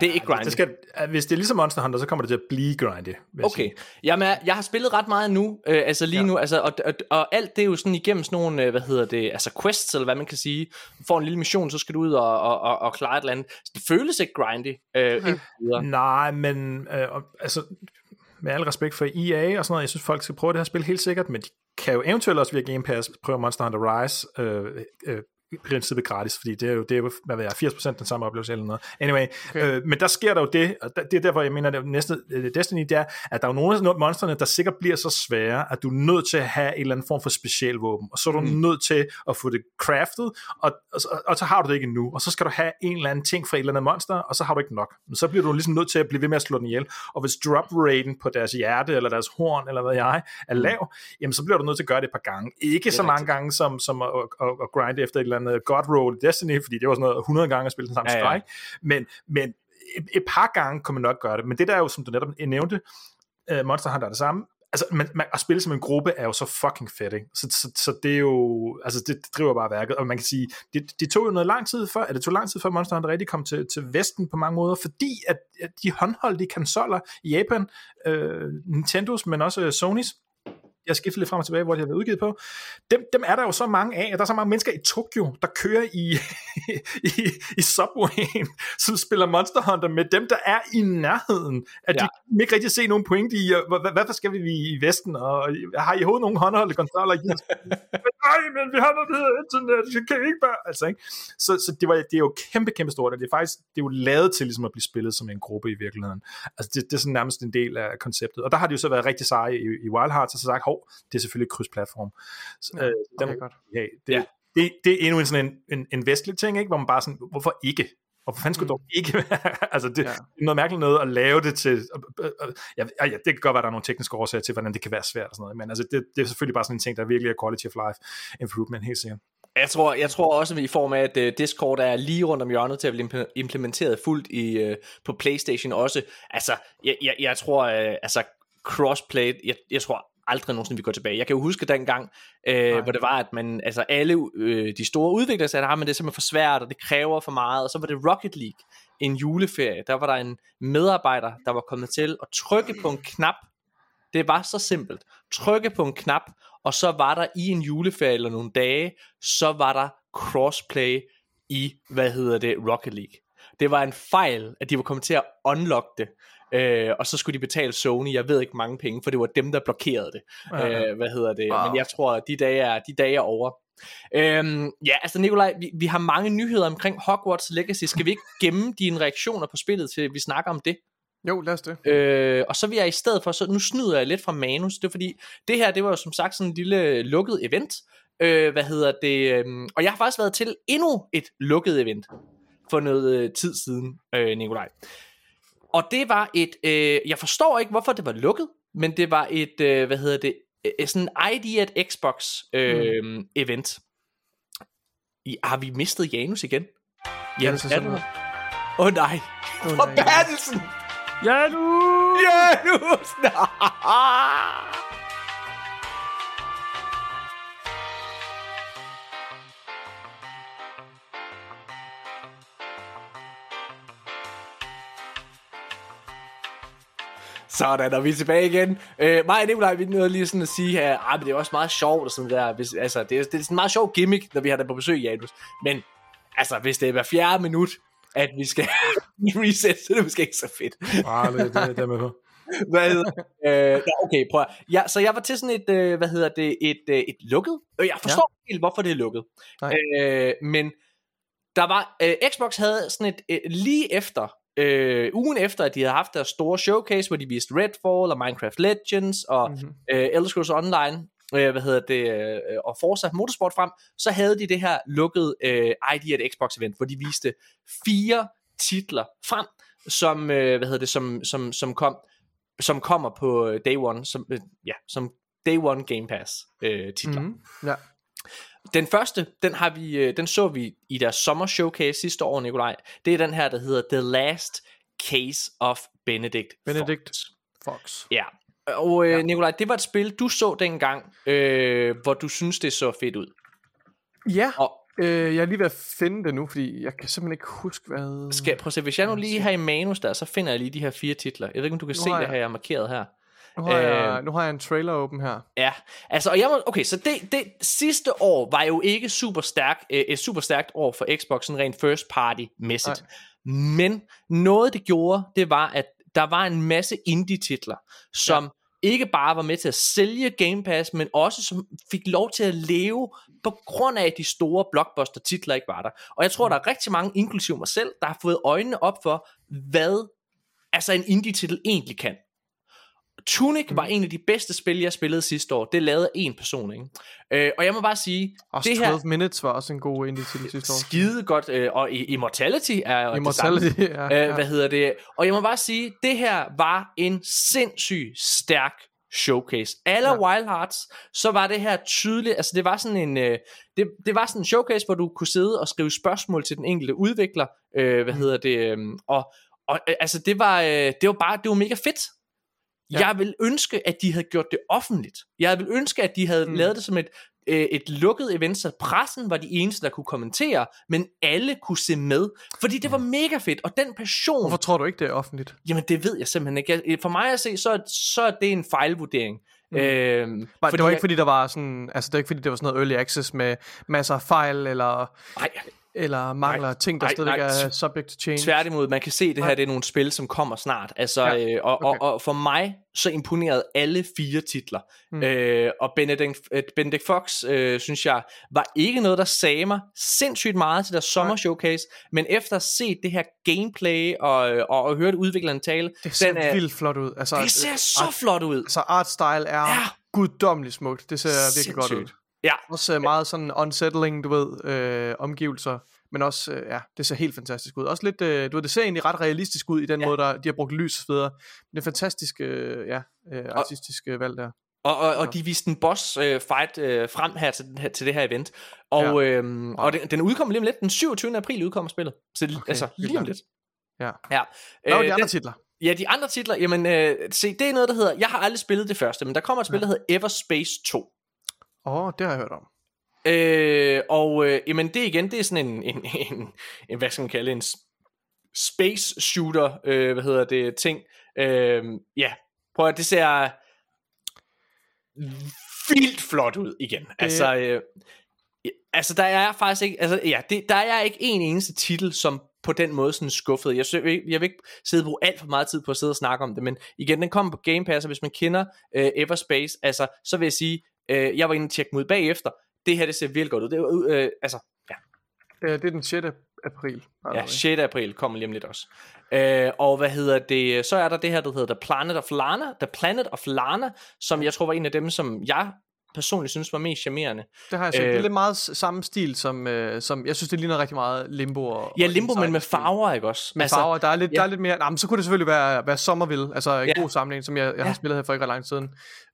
Det er ikke grindy. Det skal, hvis det er ligesom Monster Hunter, så kommer det til at blive grindy. Okay. Jamen, jeg har spillet ret meget nu, øh, altså lige ja. nu, altså, og, og, og alt det er jo sådan igennem sådan nogle, hvad hedder det, altså quests, eller hvad man kan sige. Du får en lille mission, så skal du ud og, og, og, og klare et eller andet. Det føles ikke grindy. Øh, hmm. Nej, men øh, altså, med al respekt for E A og sådan noget, jeg synes, folk skal prøve det her spil helt sikkert, men de kan jo eventuelt også via Game Pass prøve Monster Hunter Rise, øh, øh, i princippet gratis, fordi det er jo, det er jo hvad ved jeg, firs procent den samme oplevelse eller noget. Anyway, okay. øh, men der sker der jo det, og det er derfor, jeg mener, at næste Destiny, det er, at der er jo nogle af monstrene, der sikkert bliver så svære, at du er nødt til at have en eller anden form for specialvåben, og så er du mm. nødt til at få det craftet, og, og, og, og så har du det ikke endnu, og så skal du have en eller anden ting fra et eller andet monster, og så har du ikke nok. Men så bliver du ligesom nødt til at blive ved med at slå den ihjel, og hvis drop raten på deres hjerte, eller deres horn, eller hvad jeg er lav, jamen så bliver du nødt til at gøre det et par gange. Ikke så mange gange, som, som at, at, at grinde efter et eller andet God Roll Destiny, fordi det var sådan noget hundrede gange at spille den samme ja, strike, ja. men, men et, et par gange kan man nok gøre det, men det der er jo, som du netop nævnte, uh, Monster Hunter er det samme, altså man, man, at spille som en gruppe er jo så fucking fedt, ikke? Så, så, så det er jo, altså det, det driver bare værket, og man kan sige, det, det tog jo noget lang tid før, det tog lang tid før Monster Hunter rigtig kom til, til Vesten på mange måder, fordi at, at de håndholdte konsoller i Japan, øh, Nintendos, men også Sonys, jeg skifter lidt frem og tilbage, hvor de har været udgivet på, dem, dem er der jo så mange af, og der er så mange mennesker i Tokyo, der kører i, i, i Subwayen, som spiller Monster Hunter med dem, der er i nærheden, at ja. de ikke rigtig se nogen pointe i, hvorfor hvad, skal vi i Vesten, og har I hovedet nogen håndholdte kontroller? Nej, men vi har noget, der hedder internet, kan vi ikke bare, altså ikke? Så, så det, var, det er jo kæmpe, kæmpe stort, og det er faktisk, det er jo lavet til ligesom at blive spillet som en gruppe i virkeligheden, altså det, det er sådan nærmest en del af konceptet, og der har det jo så været rigtig seje i, i Wild Hearts, og så sagt, det er selvfølgelig krydsplatform. Ja, øh, okay, ja, det, ja. det, det er endnu sådan en, en, en vestlig ting, ikke? Hvor man bare sådan, hvorfor ikke? Og hvorfor fanden skulle mm. dog ikke være? Altså, det ja. er noget mærkeligt noget at lave det til. Ja, ja, det kan godt være, der er nogle tekniske årsager til, hvordan det kan være svært og sådan noget. Men altså, det, det er selvfølgelig bare sådan en ting, der virkelig er quality of life improvement, helt sikkert. Jeg tror, jeg tror også, at vi i form af, at Discord er lige rundt om hjørnet til at blive implementeret fuldt i, på PlayStation også. Altså, jeg, jeg, jeg tror, altså, crossplay, jeg, jeg tror aldrig nogensinde vi går tilbage. Jeg kan jo huske dengang, øh, hvor det var, at man, altså alle øh, de store udviklere sagde, at det er simpelthen for svært, og det kræver for meget, og så var det Rocket League, en juleferie, der var der en medarbejder, der var kommet til at trykke på en knap, det var så simpelt, trykke på en knap, og så var der i en juleferie eller nogle dage, så var der crossplay i, hvad hedder det, Rocket League. Det var en fejl, at de var kommet til at unlock det. øh, og så skulle de betale Sony, jeg ved ikke mange penge, for det var dem der blokerede det, ja. øh, hvad hedder det, wow. Men jeg tror at de dage er, de dage er over. Øhm, ja, altså Nikolaj, vi, vi har mange nyheder omkring Hogwarts Legacy. Skal vi ikke gemme dine reaktioner på spillet til vi snakker om det? Jo, lad os det. øh, Og så vil jeg i stedet for, så nu snyder jeg lidt fra manus. Det er fordi, det her det var jo som sagt sådan en lille lukket event, øh, hvad hedder det, øh, og jeg har faktisk været til endnu et lukket event for noget øh, tid siden, øh, Nikolaj. Og det var et, øh, jeg forstår ikke hvorfor det var lukket, men det var et, øh, hvad hedder det, sådan en I D at Xbox øh, mm. event. I, har vi mistet Janus igen? Janus, er du her? Åh oh, nej, oh, forbandelsen! Janus! Janus! Sådan, og vi er tilbage igen. øh, Mig og Nikolaj, vi nåede lige sådan at sige, at men det er også meget sjovt og sådan der. Hvis, altså, det er, det er sådan en meget sjov gimmick, når vi har dig på besøg, Janus. Men altså, hvis det er hver fjerde minut, at vi skal reset, så er det måske ikke så fedt. Ah, det, det, det er med på. Hvad hedder øh, ja, okay, prøv ja, så jeg var til sådan et, øh, hvad hedder det, et, øh, et lukket. Jeg forstår ja. Ikke helt, hvorfor det er lukket. Øh, men der var, øh, Xbox havde sådan et, øh, lige efter, Øh, ugen efter at de havde haft deres store showcase, hvor de viste Redfall og Minecraft Legends og mm-hmm. øh, Elder Scrolls Online, øh, hvad hedder det, øh, og Forza Motorsport frem, så havde de det her lukkede øh, I D at Xbox event, hvor de viste fire titler frem, som øh, hvad hedder det, som som som kom, som kommer på Day One, som øh, ja, som Day One Game Pass øh, titler. Mm-hmm. Ja. Den første, den har vi, den så vi i deres sommer showcase sidste år, Nikolaj. Det er den her, der hedder The Last Case of Benedict Fox. Benedict Fox. Ja. Og ja. Nikolaj, det var et spil, du så dengang, øh, hvor du synes det så fedt ud. Ja. Og øh, jeg er lige ved at finde det nu, fordi jeg kan simpelthen ikke huske hvad. Skal prøv at se, hvis jeg nu lige her i manus der, så finder jeg lige de her fire titler. Jeg ved ikke om du kan nu se det her, jeg har markeret her. Nu har, jeg, øh, nu har jeg en trailer åben her. Ja, altså og jeg må, okay, så det, det sidste år var jo ikke super stærk, øh, et super stærkt år for Xboxen rent first party mæssigt. Men noget det gjorde, det var at der var en masse indie titler, som ja. Ikke bare var med til at sælge Game Pass, men også som fik lov til at leve på grund af at de store blockbuster titler ikke var der. Og jeg tror mm. der er rigtig mange, inklusive mig selv, der har fået øjnene op for hvad altså en indie titel egentlig kan. Tunic var en af de bedste spil jeg spillede sidste år. Det lavede en person, ikke? Øh, Og jeg må bare sige også det tolv her, Minutes var også en god indie titel sidste år. Skide godt. øh, Og Immortality er Immortality, det samme. Ja, ja. Øh, Hvad hedder det Og jeg må bare sige, det her var en sindssyg stærk showcase. Aller ja. Wild Hearts, så var det her tydeligt, altså det var sådan en øh, det, det var sådan en showcase, hvor du kunne sidde og skrive spørgsmål til den enkelte udvikler, øh, Hvad mm. hedder det øh, Og, og øh, altså det var øh, det var bare, det var mega fedt. Ja. Jeg vil ønske, at de havde gjort det offentligt. Jeg vil ønske, at de havde mm. lavet det som et, øh, et lukket event, så pressen var de eneste, der kunne kommentere, men alle kunne se med, fordi det var mega fedt, og den passion... Hvorfor tror du ikke, det er offentligt? Jamen, det ved jeg simpelthen ikke. Jeg, for mig at se, så, så er det en fejlvurdering. Mm. Øhm, Bare, fordi det var ikke, fordi der var sådan... Altså, det var ikke, fordi det var sådan noget early access med masser af fejl, eller... Nej. Eller mangler nej, ting, der nej, stadig nej. Er subject to change. Tværtimod, man kan se det her, nej. Det er nogle spil, som kommer snart. Altså, ja, okay. øh, og, og, og for mig, så imponerede alle fire titler. Mm. Øh, og Benedict, Benedict Fox, øh, synes jeg, var ikke noget, der sagde mig sindssygt meget til deres sommershowcase. Men efter at se det her gameplay og, og, og høre udviklerne tale. Det ser den er, vildt flot ud. Altså, det ser så art, flot ud. Altså artstyle er ja. Guddommeligt smukt. Det ser sindssygt. Virkelig godt ud. Ja, også meget sådan unsettling, du ved, øh, omgivelser, men også, øh, ja, det ser helt fantastisk ud. Også lidt, øh, du ved, det ser egentlig ret realistisk ud i den ja. Måde, der de har brugt lys videre. Det er fantastisk, øh, ja, øh, artistisk og, valg der. Og, og, og de viste en boss øh, fight øh, frem her til, her til det her event, og, ja. øhm, og den, den udkom lige om lidt, den syvogtyvende april udkommer spillet, så okay, altså lige om lidt. Ja. Ja. Hvad var de øh, andre den, titler? Ja, de andre titler, jamen, øh, se, det er noget, der hedder, jeg har aldrig spillet det første, men der kommer et spil, ja. Der hedder Everspace to. Åh, oh, det har jeg hørt om. Øh, og øh, jamen det igen, det er sådan en, en, en, en hvad skal man kalde en space shooter, øh, hvad hedder det, ting. Øh, ja, prøv at det ser vildt flot ud igen. Det... Altså, øh, altså der er faktisk ikke, altså ja, det, der er ikke en eneste titel, som på den måde sådan skuffet. Jeg, jeg vil ikke sidde og bruge alt for meget tid på at sidde og snakke om det, men igen, den kom på Game Pass, og hvis man kender øh, Everspace, altså, så vil jeg sige, øh, jeg var inde og tjekke ud bagefter, det her, det ser virkelig godt ud. Det, øh, øh, altså, ja. Det er den sjette april. Ja, sjette april kommer lige om lidt også. Øh, og hvad hedder det, så er der det her, der hedder The Planet of Lana, The Planet of Lana, som jeg tror var en af dem, som jeg personligt synes var mest charmerende. Det har jeg set. Øh, det er lidt meget samme stil som, øh, som jeg synes det ligner rigtig meget Limbo og, ja, Limbo, men med farver, ikke også? Med altså, farver, der er lidt, ja. Der er lidt mere. Jamen, så kunne det selvfølgelig være, være Somerville, altså en ja. god sammenligning, som jeg, jeg ja. har spillet her for ikke ret lang siden.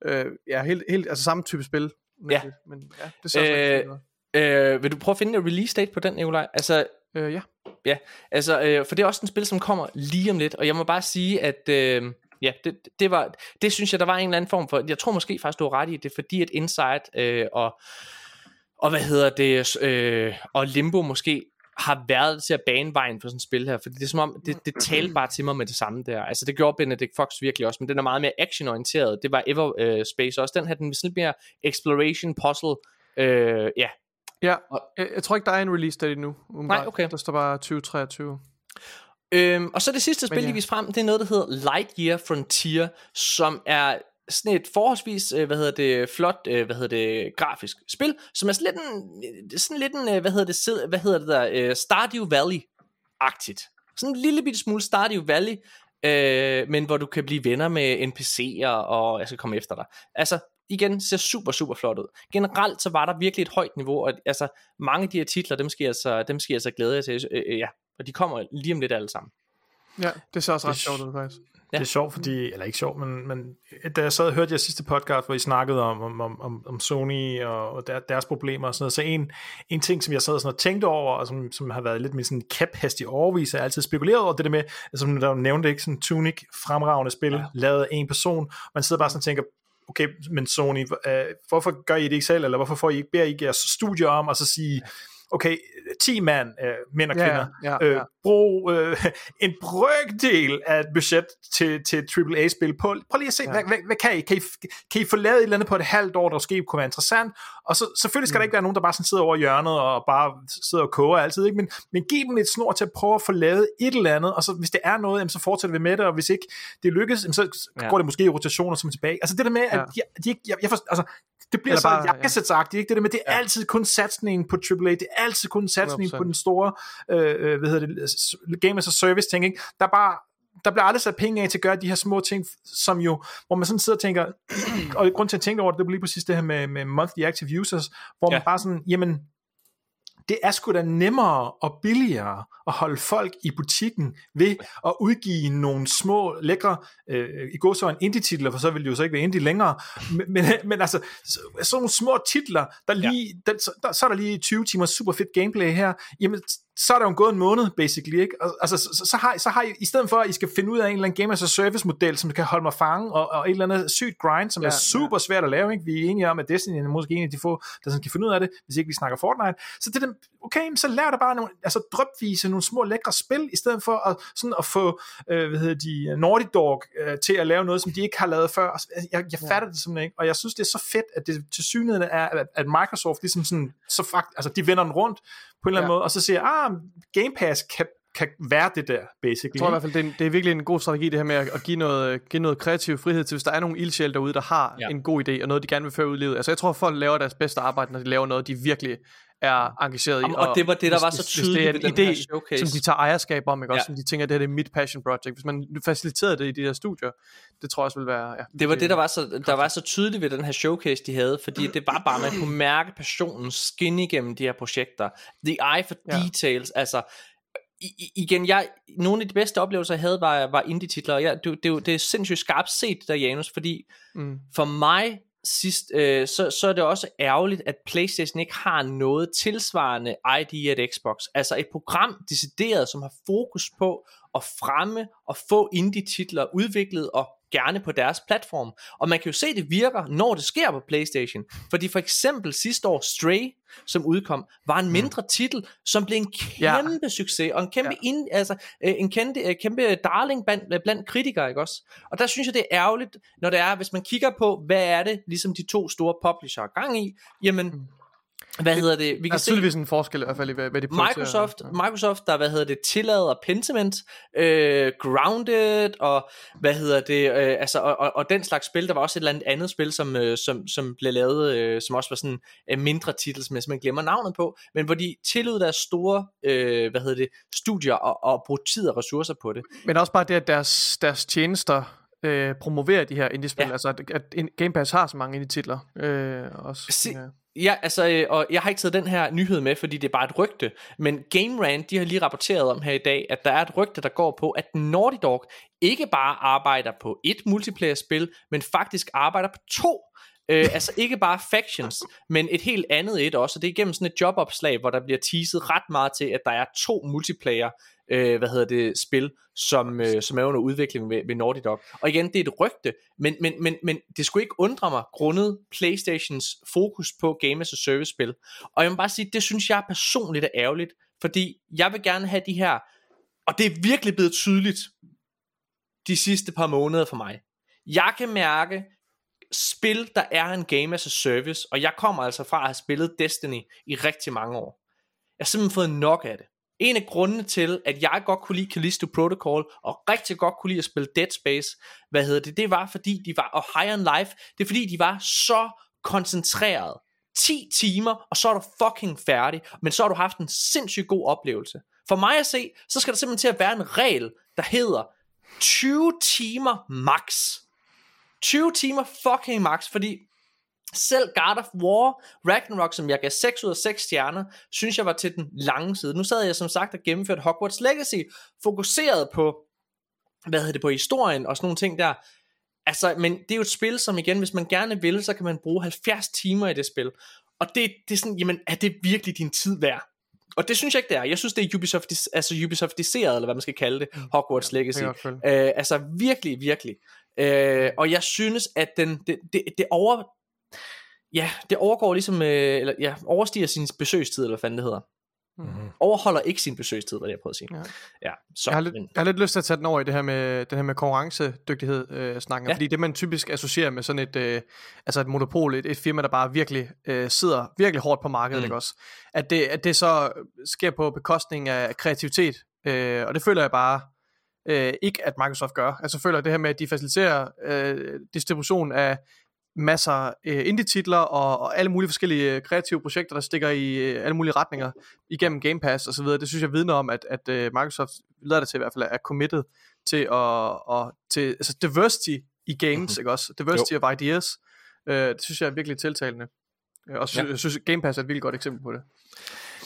Øh, ja, helt, helt, altså samme type spil. Men, ja. Men ja, det ser øh, også øh, øh, vil du prøve at finde en release date på den, Nikolaj? Altså, øh, ja. Ja, altså, øh, for det er også en spil, som kommer lige om lidt, og jeg må bare sige, at... Øh, ja, det, det var, det synes jeg, der var en eller anden form for, jeg tror måske faktisk, du har ret i det, fordi at Insight øh, og, og hvad hedder det, øh, og Limbo måske har været til at bane vejen for sådan et spil her, fordi det er som om, det, det talte bare til mig med det samme der, altså det gjorde Benedict Fox virkelig også, men den er meget mere actionorienteret, det var Everspace øh, også, den her, den er sådan lidt mere exploration, puzzle, øh, ja. Ja, jeg, jeg tror ikke, der er en release date endnu, umiddelbart. Nej, okay. Der står bare tyve treogtyve. Øhm, og så det sidste spil, ja. de viser frem, det er noget, der hedder Lightyear Frontier, som er sådan et forholdsvis, hvad hedder det, flot, hvad hedder det, grafisk spil, som er sådan lidt en, sådan lidt en hvad hedder det, hvad hedder det der, Stardew Valley-agtigt. Sådan en lille bitte smule Stardew Valley, øh, men hvor du kan blive venner med N P C'er, og jeg skal komme efter dig. Altså, igen, ser super, super flot ud. Generelt, så var der virkelig et højt niveau, og altså, mange af de her titler, dem skal jeg altså, dem skal jeg altså glæde jer til, øh, øh, ja. Og de kommer lige om lidt alle sammen. Ja, det ser også ret sjovt ud faktisk. Ja. Det er sjovt, fordi, eller ikke sjovt, men, men da jeg sad og hørte jeres sidste podcast, hvor I snakkede om, om, om, om Sony og, og der, deres problemer og sådan noget, så en, en ting, som jeg sad og, sådan og tænkte over, og som, som har været lidt med sådan en kæphest i årevis, og jeg altid spekuleret over det der med, som altså, der nævnte ikke, sådan Tunic, fremragende spil, ja. lavet af en person, man sidder bare sådan og tænker, okay, men Sony, øh, hvorfor gør I det ikke selv, eller hvorfor får I ikke, beder I ikke jeres studie om, og så sige... Ja. Okay, ti mand, øh, mænd og kvinder, ja, ja, ja. Øh, brug øh, en brøkdel af et budget til, til triple A-spil på. Prøv lige at se, ja. hvad, hvad, hvad kan I? Kan I, kan I få lavet et eller andet på et halvt år, der måske kunne være interessant? Og så selvfølgelig skal mm. der ikke være nogen, der bare sådan sidder over hjørnet og bare sidder og koger altid, ikke? Men, men giv dem lidt snor til at prøve at få lavet et eller andet, og så hvis det er noget, så fortsætter vi med det, og hvis ikke det lykkes, så går ja. det måske i rotation og så tilbage. Altså det der med, at ja. de ikke... Jeg, jeg forstår, altså, det bliver bare, så jakkesætsagtigt, ikke? Det der med, det er ja. altid kun satsningen på triple A, det er altid kun satsningen på den store, øh, hvad hedder det, game as a service ting, ikke? Der er bare, der bliver aldrig sat penge af til at gøre de her små ting, som jo, hvor man sådan sidder og tænker, og grund til at tænke over det, det er lige præcis det her med, med monthly active users, hvor man ja. bare sådan, jamen, det er sgu da nemmere og billigere at holde folk i butikken ved at udgive nogle små, lækre, øh, i går så en indie-titler, for så ville det jo så ikke være indie længere, men, men, men altså, så, sådan nogle små titler, der lige, ja. der, der, så er der lige tyve timer super fedt gameplay her, jamen, så er der jo gået en måned, basically, ikke? Og, altså, så, så, har, så har I, i stedet for, at I skal finde ud af en eller anden game as a service model, som kan holde mig fange, og, og et eller andet sygt grind, som ja, er super ja. svært at lave, ikke? Vi er enige om, at Destiny er måske en af de få, der sådan kan finde ud af det, hvis ikke vi snakker Fortnite. Så det der, okay, så lav der bare nogle, altså drypvise, nogle små lækre spil, i stedet for at, sådan at få, øh, hvad hedder de, Naughty Dog øh, til at lave noget, som de ikke har lavet før. Jeg, jeg fatter ja. det simpelthen ikke, og jeg synes, det er så fedt, at det tilsyneladende er, at, at Microsoft ligesom sådan, så fakt, altså de vender den rundt, på en eller anden ja. måde, og så siger, ah, Game Pass kan, kan være det der, basically. Jeg tror i hvert fald, det er, det er virkelig en god strategi, det her med at give noget, give noget kreativ frihed til, hvis der er nogle ildsjæl derude, der har ja. en god idé, og noget, de gerne vil føre ud i livet. Altså, jeg tror, folk laver deres bedste arbejde, når de laver noget, de virkelig er engageret Jamen, i. Og, og det var det, der hvis, var så tydeligt hvis det er en den idé, showcase. Som de tager ejerskab om, ikke? Også, ja. som de tænker, at det her det er mit passion project. Hvis man faciliterede det i de her studier, det tror jeg også ville være... Ja, det var det, der var, så, der var så tydeligt ved den her showcase, de havde, fordi det var bare, man kunne mærke passionen skinne igennem de her projekter. The eye for ja. details, altså... I, igen, jeg, nogle af de bedste oplevelser, jeg havde, var, var indie-titler, og jeg, det, det, det er sindssygt skarpt set der, Janus, fordi mm. for mig... Sidst, øh, så, så er det også ærgerligt, at PlayStation ikke har noget tilsvarende I D at Xbox. Altså et program decideret, som har fokus på at fremme og få indie-titler udviklet og gerne på deres platform. Og man kan jo se, det virker, når det sker på PlayStation. Fordi for eksempel sidste år Stray, som udkom, var en mindre mm. titel, som blev en kæmpe ja. succes, og en kæmpe, ja. ind, altså, en kæmpe, kæmpe darling blandt, blandt kritikere, ikke også? Og der synes jeg, det er ærgerligt, når det er, hvis man kigger på, hvad er det, ligesom de to store publisherer gang i, jamen, mm. Hvad hedder det? Vi kan der er tydeligvis se en forskel i hvert fald i hvad, hvad de prioriterer. Microsoft, ja. Microsoft der hvad hedder det tillader Pentiment, øh, Grounded og hvad hedder det øh, altså og, og, og den slags spil. Der var også et eller andet andet spil som øh, som som blev lavet øh, som også var sådan øh, mindre titel som man glemmer navnet på, men hvor de tillod deres store øh, hvad hedder det studier og, og bruge tid og ressourcer på det. Men også bare det at deres deres tjenester øh, promoverer de her indie spil, ja. Altså at, at Game Pass har så mange indie titler øh, også. Se- ja. Ja, altså, og jeg har ikke taget den her nyhed med, fordi det er bare et rygte, men Game Rant, de har lige rapporteret om her i dag, at der er et rygte, der går på, at Naughty Dog ikke bare arbejder på et multiplayer-spil, men faktisk arbejder på to. øh, altså ikke bare Factions, men et helt andet et også, og det er igennem sådan et jobopslag, hvor der bliver teaset ret meget til, at der er to multiplayer, øh, hvad hedder det, spil, som, øh, som er under udvikling ved, ved Naughty Dog. Og igen, det er et rygte, men, men, men, men det skulle ikke undre mig, grundet PlayStations fokus på Game as a Service spil. Og jeg må bare sige, det synes jeg personligt er ærgerligt, fordi jeg vil gerne have de her, og det er virkelig blevet tydeligt de sidste par måneder for mig. Jeg kan mærke spil, der er en game as a service, og jeg kommer altså fra at have spillet Destiny i rigtig mange år. Jeg har simpelthen fået nok af det. En af grundene til, at jeg godt kunne lide Callisto Protocol, og rigtig godt kunne lide at spille Dead Space, hvad hedder det, det var fordi de var, og High on Life, det er fordi de var så koncentreret. ti timer, og så er du fucking færdig, men så har du haft en sindssygt god oplevelse. For mig at se, så skal der simpelthen til at være en regel, der hedder tyve timer max. tyve timer fucking max, fordi selv God of War, Ragnarok, som jeg gav seks ud af seks stjerner, synes jeg var til den lange side. Nu sad jeg som sagt og gennemførte Hogwarts Legacy, fokuseret på, hvad hedder det, på historien og sådan nogle ting der. Altså, men det er jo et spil, som igen, hvis man gerne vil, så kan man bruge halvfjerds timer i det spil. Og det, det er sådan, jamen, er det virkelig din tid værd? Og det synes jeg ikke det er. Jeg synes det er Ubisoft, altså Ubisoftiseret, eller hvad man skal kalde det, Hogwarts Legacy. Ja, øh, altså virkelig, virkelig. Øh, og jeg synes at den det, det, det over ja, det overgår ligesom øh, eller ja, overstiger sin besøgstid, eller hvad fanden det hedder. Mm-hmm. Overholder ikke sin besøgstid, hvad jeg prøver at sige. Ja. Ja, så jeg har, lidt, jeg har lidt lyst til at tage den over i det her med den her med konkurrencedygtighed øh, snakken, ja. Fordi det man typisk associerer med sådan et øh, altså et monopol, et, et firma der bare virkelig øh, sidder virkelig hårdt på markedet, mm. ikke også? At det at det så sker på bekostning af kreativitet, øh, og det føler jeg bare øh, ikke at Microsoft gør. Altså føler jeg det her med at de faciliterer øh, distribution af masser øh, indie-titler og, og alle mulige forskellige kreative projekter, der stikker i øh, alle mulige retninger igennem Game Pass og så videre. Det synes jeg vidner om, at, at øh, Microsoft lader det til i hvert fald er committed til at, og, til, altså diversity i games, mm-hmm. ikke også? Diversity jo. Of ideas. Øh, det synes jeg er virkelig tiltalende. Og sy- ja. Jeg synes Game Pass er et vildt godt eksempel på det.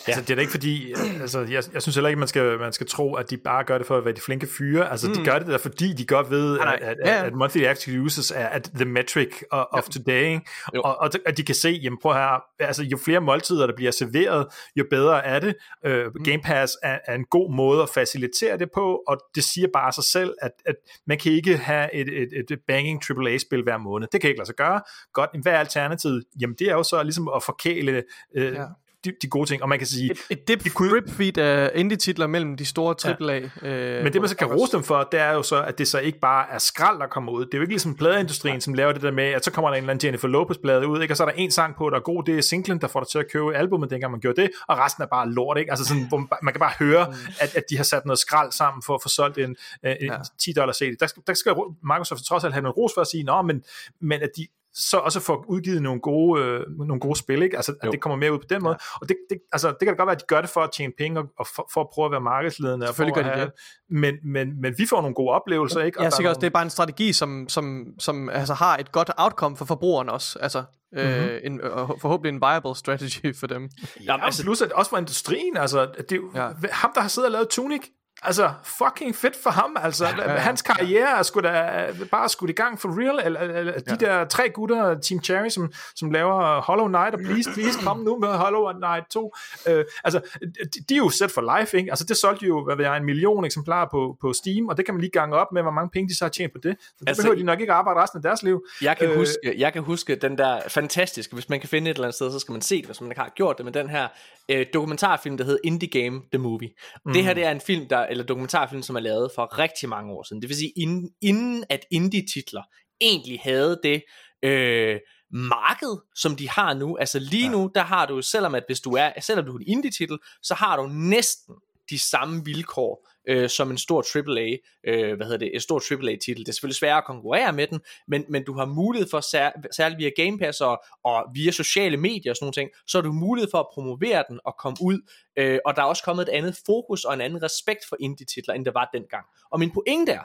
Ja. Altså det er da ikke fordi, altså jeg, jeg synes heller ikke man skal man skal tro at de bare gør det for at være de flinke fyre. Altså mm. de gør det der fordi de godt ved at, at, at, at monthly active users er at the metric of ja. Today, og, og at de kan se, jamen prøv her, altså jo flere måltider der bliver serveret, jo bedre er det. Uh, Game Pass er, er en god måde at facilitere det på, og det siger bare sig selv at, at man kan ikke have et et, et banging triple A spil hver måned. Det kan ikke lade sig gøre. Godt, hvad er alternativet? Jamen det er jo så ligesom at forkæle uh, ja. De, de gode ting, og man kan sige... Et, et dip, det kunne... drip-feed af indie-titler mellem de store triple A. Ja. Øh, Men det, man så kan rose dem for, det er jo så, at det så ikke bare er skrald, der kommer ud. Det er jo ikke ligesom pladeindustrien, ja. Som laver det der med, at så kommer der en eller anden Jennifer Lopez-plade ud, ikke? Og så er der en sang på, der er god, det er singlen, der får dig til at købe albumet, dengang man gjorde det, og resten er bare lort, ikke? Altså sådan, hvor man, man kan bare høre, mm. at, at de har sat noget skrald sammen for at få solgt en, en ja. ti dollar C D. Der skal, der skal Microsoft trods alt have noget ros for at sige, nå, men, men at de så også får udgivet nogle gode, øh, nogle gode spil, ikke? Altså, at det kommer mere ud på den måde. Ja. Og det, det, altså, det kan da godt være, at de gør det for at tjene penge, og, og for, for at prøve at være markedsledende. Og for at have, det. Men, men, men vi får nogle gode oplevelser, ikke? Og ja, sikkert også. Nogle... Det er bare en strategi, som, som, som altså, har et godt outcome for forbrugerne også. Altså, mm-hmm. øh, en, forhåbentlig en viable strategy for dem. Ja, ja altså, plus at også for industrien. Altså, det er jo, ja. Ham, der har siddet og lavet Tunic, altså, fucking fedt for ham, altså, ja, ja, ja. Hans karriere er sgu da bare skudt i gang for real, eller, eller de ja. Der tre gutter, Team Cherry, som, som laver Hollow Knight, og please, please, kom nu med Hollow Knight to, øh, altså, de, de er jo set for life, ikke? Altså, det solgte jo, hvad ved jeg, en million eksemplarer på, på Steam, og det kan man lige gange op med, hvor mange penge de så har tjent på det, så det altså, behøver de nok ikke arbejde resten af deres liv. Jeg kan, øh, huske, jeg kan huske den der fantastiske, hvis man kan finde et eller andet sted, så skal man se det, hvis man ikke har gjort det, men den her øh, dokumentarfilm, der hedder Indie Game The Movie. Mm. Det her, det er en film, der eller dokumentarfilm, som er lavet for rigtig mange år siden. Det vil sige, inden, inden at indie-titler egentlig havde det øh, marked, som de har nu. Altså lige nu, der har du, selvom at hvis du er, selvom du er en indie-titel, så har du næsten de samme vilkår øh, som en stor triple A, øh, hvad hedder det, en stor triple A-titel. Det er selvfølgelig sværere at konkurrere med den, men, men du har mulighed for, sær- særligt via Game Pass og, og via sociale medier og sådan nogle ting, så har du mulighed for at promovere den og komme ud, øh, og der er også kommet et andet fokus og en anden respekt for indie-titler, end der var dengang. Og min pointe er,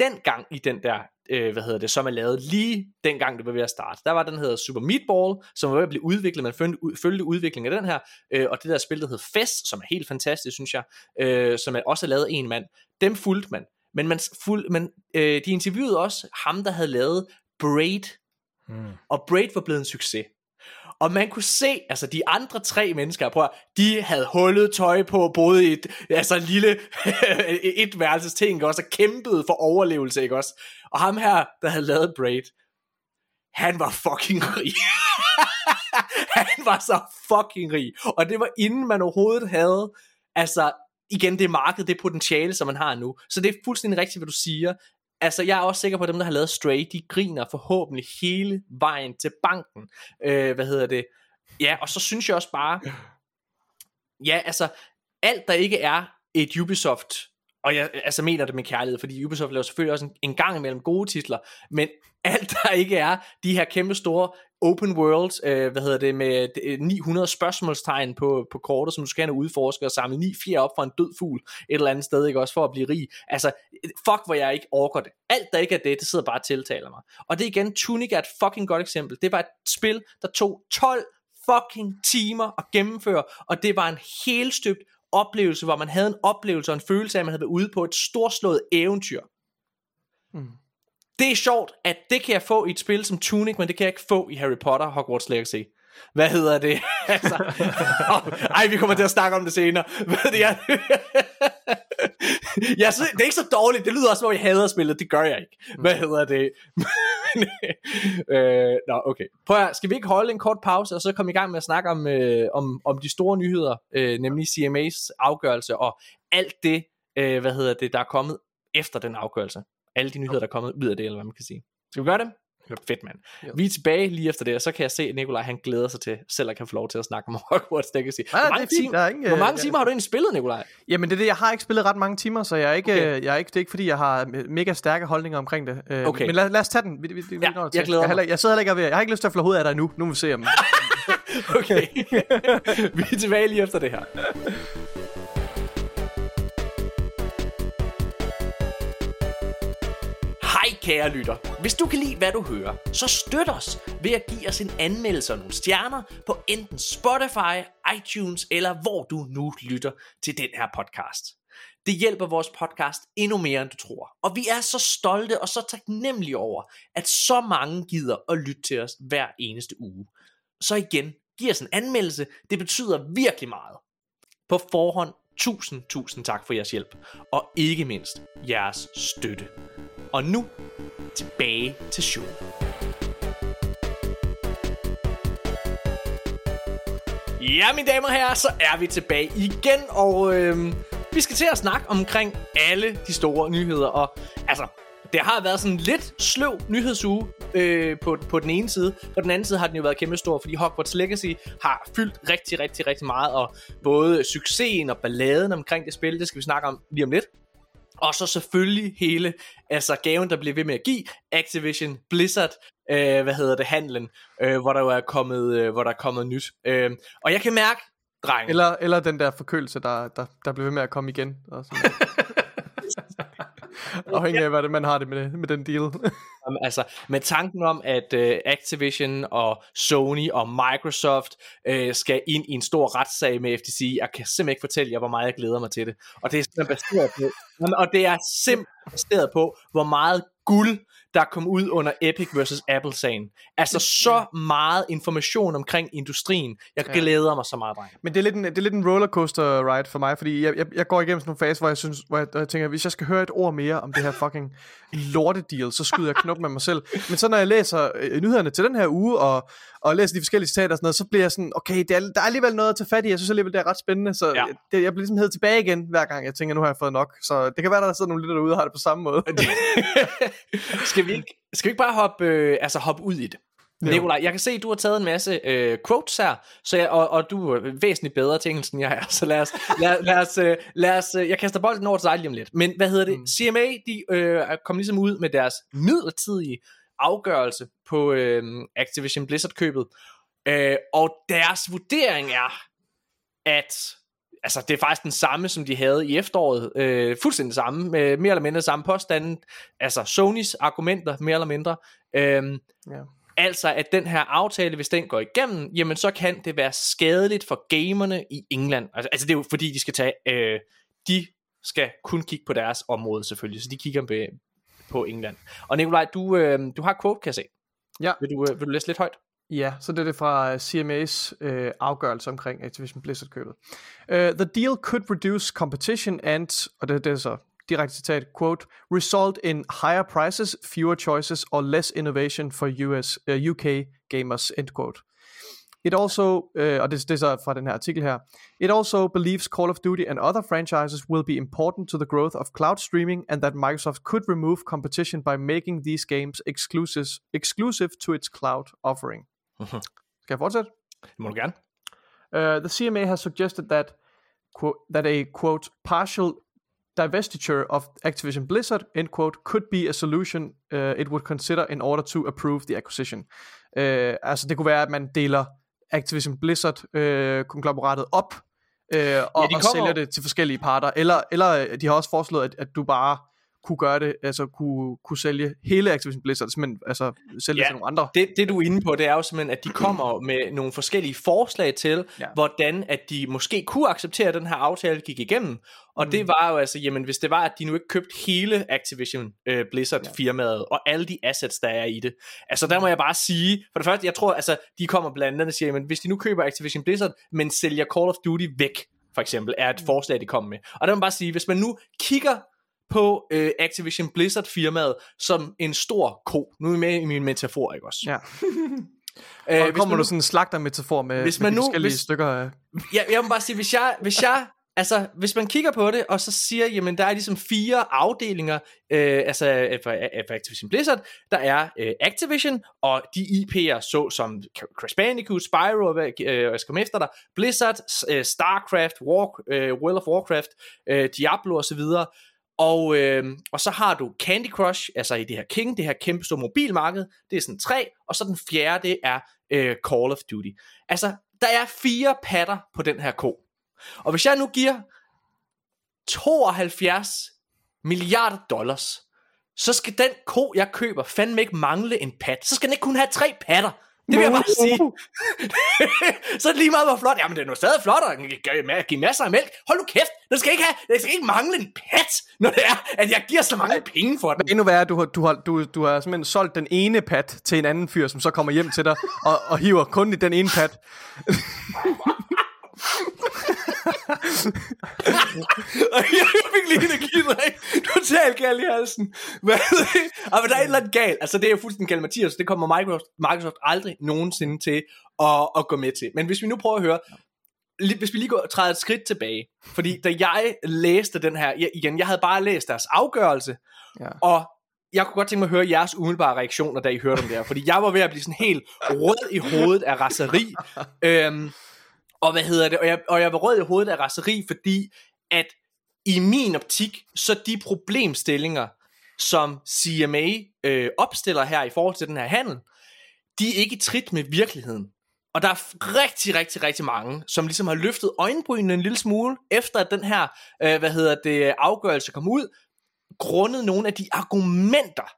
dengang i den der, øh, hvad hedder det, som er lavet lige dengang det var ved at starte, der var den hedder Super Meat Ball, som var ved at blive udviklet, man følte, følte udviklingen af den her, øh, og det der spil, der hed Fest, som er helt fantastisk, synes jeg, øh, som er også er lavet af en mand, dem fulgte man, men man, fulgte, man øh, de interviewede også ham, der havde lavet Braid, hmm. og Braid var blevet en succes. Og man kunne se, altså de andre tre mennesker, prøv at, de havde hullet tøj på, boede i et, altså lille et værelses ting, ikke også, og kæmpede for overlevelse, ikke også. Og ham her, der havde lavet Braid, han var fucking rig. Han var så fucking rig. Og det var inden man overhovedet havde, altså igen det marked, det potentiale, som man har nu. Så det er fuldstændig rigtigt, hvad du siger. Altså, jeg er også sikker på, at dem, der har lavet Stray, de griner forhåbentlig hele vejen til banken. Øh, hvad hedder det? Ja, og så synes jeg også bare, ja, altså, alt der ikke er et Ubisoft, og jeg altså mener det med kærlighed, fordi Ubisoft laver selvfølgelig også en, en gang imellem gode titler, men alt der ikke er de her kæmpe store open world, øh, hvad hedder det, med ni hundrede spørgsmålstegn på, på kortet, som du skal have udforske og samle ni fjer op fra en død fugl, et eller andet sted, ikke også, for at blive rig. Altså, fuck hvor jeg ikke orker det. Alt der ikke er det, det sidder bare og tiltaler mig. Og det igen, Tunic er et fucking godt eksempel. Det var et spil, der tog tolv fucking timer at gennemføre, og det var en helstøbt oplevelse, hvor man havde en oplevelse og en følelse af, at man havde været ude på et storslået eventyr. Mm. Det er sjovt, at det kan jeg få i et spil som Tunic, men det kan jeg ikke få i Harry Potter og Hogwarts Legacy. Hvad hedder det? Altså, ej, vi kommer til at snakke om det senere. Hvad det er? Jeg synes, det er ikke så dårligt. Det lyder også, hvor jeg hader spillet. Det gør jeg ikke. Hvad hedder det? øh, nå, okay. Prøv at, skal vi ikke holde en kort pause, og så komme i gang med at snakke om, øh, om, om de store nyheder, øh, nemlig C M A's afgørelse, og alt det, øh, hvad hedder det, der er kommet efter den afgørelse. Alle de nyheder, der er kommet ud af det, eller hvad man kan sige. Skal vi gøre det? Fedt, mand. Vi er tilbage lige efter det, og så kan jeg se, at Nikolaj, han glæder sig til, selv at kan få lov til at snakke om Hogwarts Legacy. Hvor mange, det er timer, der er ingen, hvor mange ja. timer har du egentlig spillet, Nikolaj? Jamen det er det, jeg har ikke spillet ret mange timer, så jeg er ikke, okay. jeg er ikke, det er ikke fordi, jeg har mega stærke holdninger omkring det. Okay. Men lad, lad os tage den. Vi, vi, vi, ja, jeg glæder jeg, mig. Jeg sidder heller ikke ved, jeg har ikke lyst til at flå hovedet af dig nu. Nu må vi se om okay. Vi er tilbage lige efter det her. Kære lytter, hvis du kan lide, hvad du hører, så støt os ved at give os en anmeldelse og nogle stjerner på enten Spotify, iTunes eller hvor du nu lytter til den her podcast. Det hjælper vores podcast endnu mere, end du tror. Og vi er så stolte og så taknemmelige over, at så mange gider at lytte til os hver eneste uge. Så igen, giv os en anmeldelse. Det betyder virkelig meget. På forhånd, tusind, tusind tak for jeres hjælp. Og ikke mindst, jeres støtte. Og nu, tilbage til showet. Ja, mine damer og herrer, så er vi tilbage igen, og øh, vi skal til at snakke omkring alle de store nyheder. Og altså, det har været sådan lidt sløv nyhedsuge øh, på, på den ene side. På den anden side har den jo været kæmpe stor, fordi Hogwarts Legacy har fyldt rigtig, rigtig, rigtig meget. Og både succesen og balladen omkring det spil, det skal vi snakke om lige om lidt. Og så selvfølgelig hele, altså gaven, der bliver ved med at give, Activision Blizzard, øh, hvad hedder det, handlen, øh, hvor der jo er kommet, øh, hvor der er kommet nyt. Øh, og jeg kan mærke, dreng. Eller, eller den der forkølelse, der, der, der bliver ved med at komme igen. Og sådan. Afhængig af, hvordan man har det med, det, med den deal. Altså, med tanken om, at uh, Activision og Sony og Microsoft uh, skal ind i en stor retssag med F T C, jeg kan simpelthen ikke fortælle jer, hvor meget jeg glæder mig til det. Og det er simpelthen baseret på, og det er simpelthen baseret på, hvor meget guld, der kom ud under Epic versus Apple-sagen. Altså så meget information omkring industrien. Jeg glæder mig så meget, dreng. Men det er lidt en, det er lidt en rollercoaster ride for mig, fordi jeg, jeg, jeg går igennem sådan nogle fase, hvor jeg, synes, hvor jeg, jeg tænker, hvis jeg skal høre et ord mere om det her fucking lortedeal, så skyder jeg knoppen af mig selv. Men så når jeg læser øh, nyhederne til den her uge, og, og læser de forskellige citater og sådan noget, så bliver jeg sådan, okay, det er, der er alligevel noget at tage fat i. Jeg synes alligevel, det er ret spændende, så ja. jeg, jeg bliver ligesom hævet tilbage igen, hver gang jeg tænker, nu har jeg fået nok. Så det kan være, der sidder nogle lytter derude og har det på samme måde. Skal vi ikke, skal vi ikke bare hoppe, øh, altså hoppe ud i det? Nikolaj, jeg kan se, at du har taget en masse øh, quotes her, så jeg, og, og du er væsentligt bedre til engelsk, end jeg er, så lad os, lad, lad os, øh, lad os øh, jeg kaster bolden over til dig lige om lidt, men hvad hedder det, mm. C M A, de øh, kom ligesom ud med deres midlertidige afgørelse på øh, Activision Blizzard-købet, øh, og deres vurdering er, at, altså det er faktisk den samme, som de havde i efteråret, øh, fuldstændig samme, øh, mere eller mindre samme påstanden, altså Sonys argumenter, mere eller mindre, øh, ja. Altså at den her aftale, hvis den går igennem, jamen så kan det være skadeligt for gamerne i England. Altså, altså det er jo fordi de skal tage, øh, de skal kun kigge på deres område selvfølgelig, så de kigger på, på England. Og Nikolaj, du øh, du har quote, kan jeg se. Ja. Vil du øh, vil du læse lidt højt? Ja, så det er det fra C M A's øh, afgørelse omkring Activision Blizzard købet. Uh, the deal could reduce competition and, og det, det er så direkte citat, quote, result in higher prices, fewer choices, or less innovation for U S, uh, U K gamers, end quote. It also, uh, og det, det er så fra den her artikel her, it also believes Call of Duty and other franchises will be important to the growth of cloud streaming, and that Microsoft could remove competition by making these games exclusives, exclusive to its cloud offering. Uh-huh. Skal jeg fortsætte? Det må du gerne. Uh, the C M A has suggested that, quote, that a, quote, partial divestiture of Activision Blizzard, end quote, could be a solution uh, it would consider in order to approve the acquisition. Uh, altså det kunne være, at man deler Activision Blizzard-konglomeratet uh, op, uh, og, ja, de og sælger det til forskellige parter, eller, eller de har også foreslået, at, at du bare kunne gøre det, altså kunne, kunne sælge hele Activision Blizzard, men altså sælge ja, til nogle andre. Det, det du er inde på, det er jo simpelthen, at de kommer med nogle forskellige forslag til, ja. hvordan at de måske kunne acceptere, at den her aftale gik igennem, og mm. det var jo altså, jamen hvis det var, at de nu ikke købte hele Activision øh, Blizzard ja. firmaet, og alle de assets, der er i det, altså der må jeg bare sige, for det første, jeg tror altså, de kommer blandt andet og siger, jamen hvis de nu køber Activision Blizzard, men sælger Call of Duty væk, for eksempel, er et forslag, de kommer med, og der må man bare sige, hvis man nu kigger på øh, Activision Blizzard firmaet som en stor ko. Nu er vi med i min metafor, ikke også? Ja. Æh, og kommer du sådan en slagtermetafor med, hvis man med nu, forskellige hvis, stykker af... Ja, jeg må bare sige, hvis jeg, hvis jeg altså, hvis man kigger på det, og så siger, jamen, der er ligesom fire afdelinger, øh, altså, for, for Activision Blizzard, der er øh, Activision, og de I P'er, så som Crash Bandicoot, Spyro, hvad, øh, jeg skal komme efter dig, Blizzard, øh, StarCraft, War, øh, World of Warcraft, øh, Diablo, og så videre. Og, øh, og så har du Candy Crush, altså i det her King, det her kæmpe store mobilmarked, det er sådan tre, og så den fjerde, det er øh, Call of Duty. Altså, der er fire patter på den her ko. Og hvis jeg nu giver tooghalvfjerds milliarder dollars, så skal den ko, jeg køber, fandme ikke mangle en pat. Så skal den ikke kun have tre patter. Det vil jeg bare sige. Så er det lige meget, hvor flot. Jamen, det er noget stadig flot, og give masser af mælk. Hold nu kæft, den skal ikke, have, den skal ikke mangle en pat, når det er, at jeg giver så mange penge for den. Men endnu værre, du, du, du, du har simpelthen solgt den ene pat til en anden fyr, som så kommer hjem til dig, og, og hiver kun i den ene pat. Jeg fik lige en akidræk totalt galt i halsen. Men der er et eller andet galt. Altså det er jo fuldstændig galt, Mathias. Det kommer Microsoft, Microsoft aldrig nogensinde til at, at gå med til. Men hvis vi nu prøver at høre, hvis vi lige går træder et skridt tilbage, fordi da jeg læste den her, jeg, igen, jeg havde bare læst deres afgørelse, ja. og jeg kunne godt tænke mig at høre jeres umiddelbare reaktioner, da I hørte om det her, fordi jeg var ved at blive sådan helt rød i hovedet af raseri. øhm, Og hvad hedder det? Og jeg, og jeg var rød i hovedet af raseri, fordi at i min optik, så de problemstillinger, som C M A øh, opstiller her i forhold til den her handel, de er ikke i trit med virkeligheden. Og der er rigtig, rigtig, rigtig mange, som ligesom har løftet øjenbrynene en lille smule, efter at den her, øh, hvad hedder det, afgørelse kom ud, grundet nogle af de argumenter,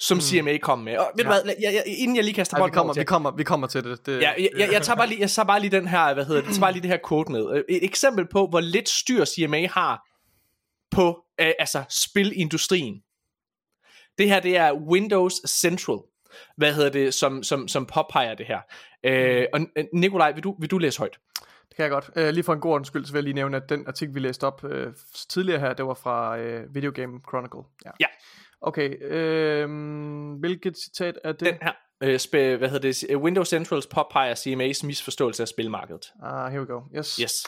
som mm. C M A kom med. Og ved ja. du hvad, jeg, jeg, inden jeg lige kaster bolden, ja, vi, vi, kommer, vi kommer til det. det... Ja, jeg, jeg, jeg tager bare lige, jeg tager bare lige den her, hvad hedder det, jeg tager bare lige det her quote med. Et eksempel på, hvor lidt styr C M A har på, øh, altså, spilindustrien. Det her, det er Windows Central, hvad hedder det, som, som, som påpeger det her. Øh, og Nikolaj, vil du, vil du læse højt? Det kan jeg godt. Uh, lige for en god ordens skyld, så vil jeg lige nævne, at den artikel, vi læste op uh, tidligere her, det var fra uh, Video Game Chronicle. Ja. ja. Okay, øh, hvilket citat er det? Den her, øh, sp- hvad hedder det, Windows Centrals påpeger C M A's misforståelse af spilmarkedet. Ah, here we go, yes. Yes.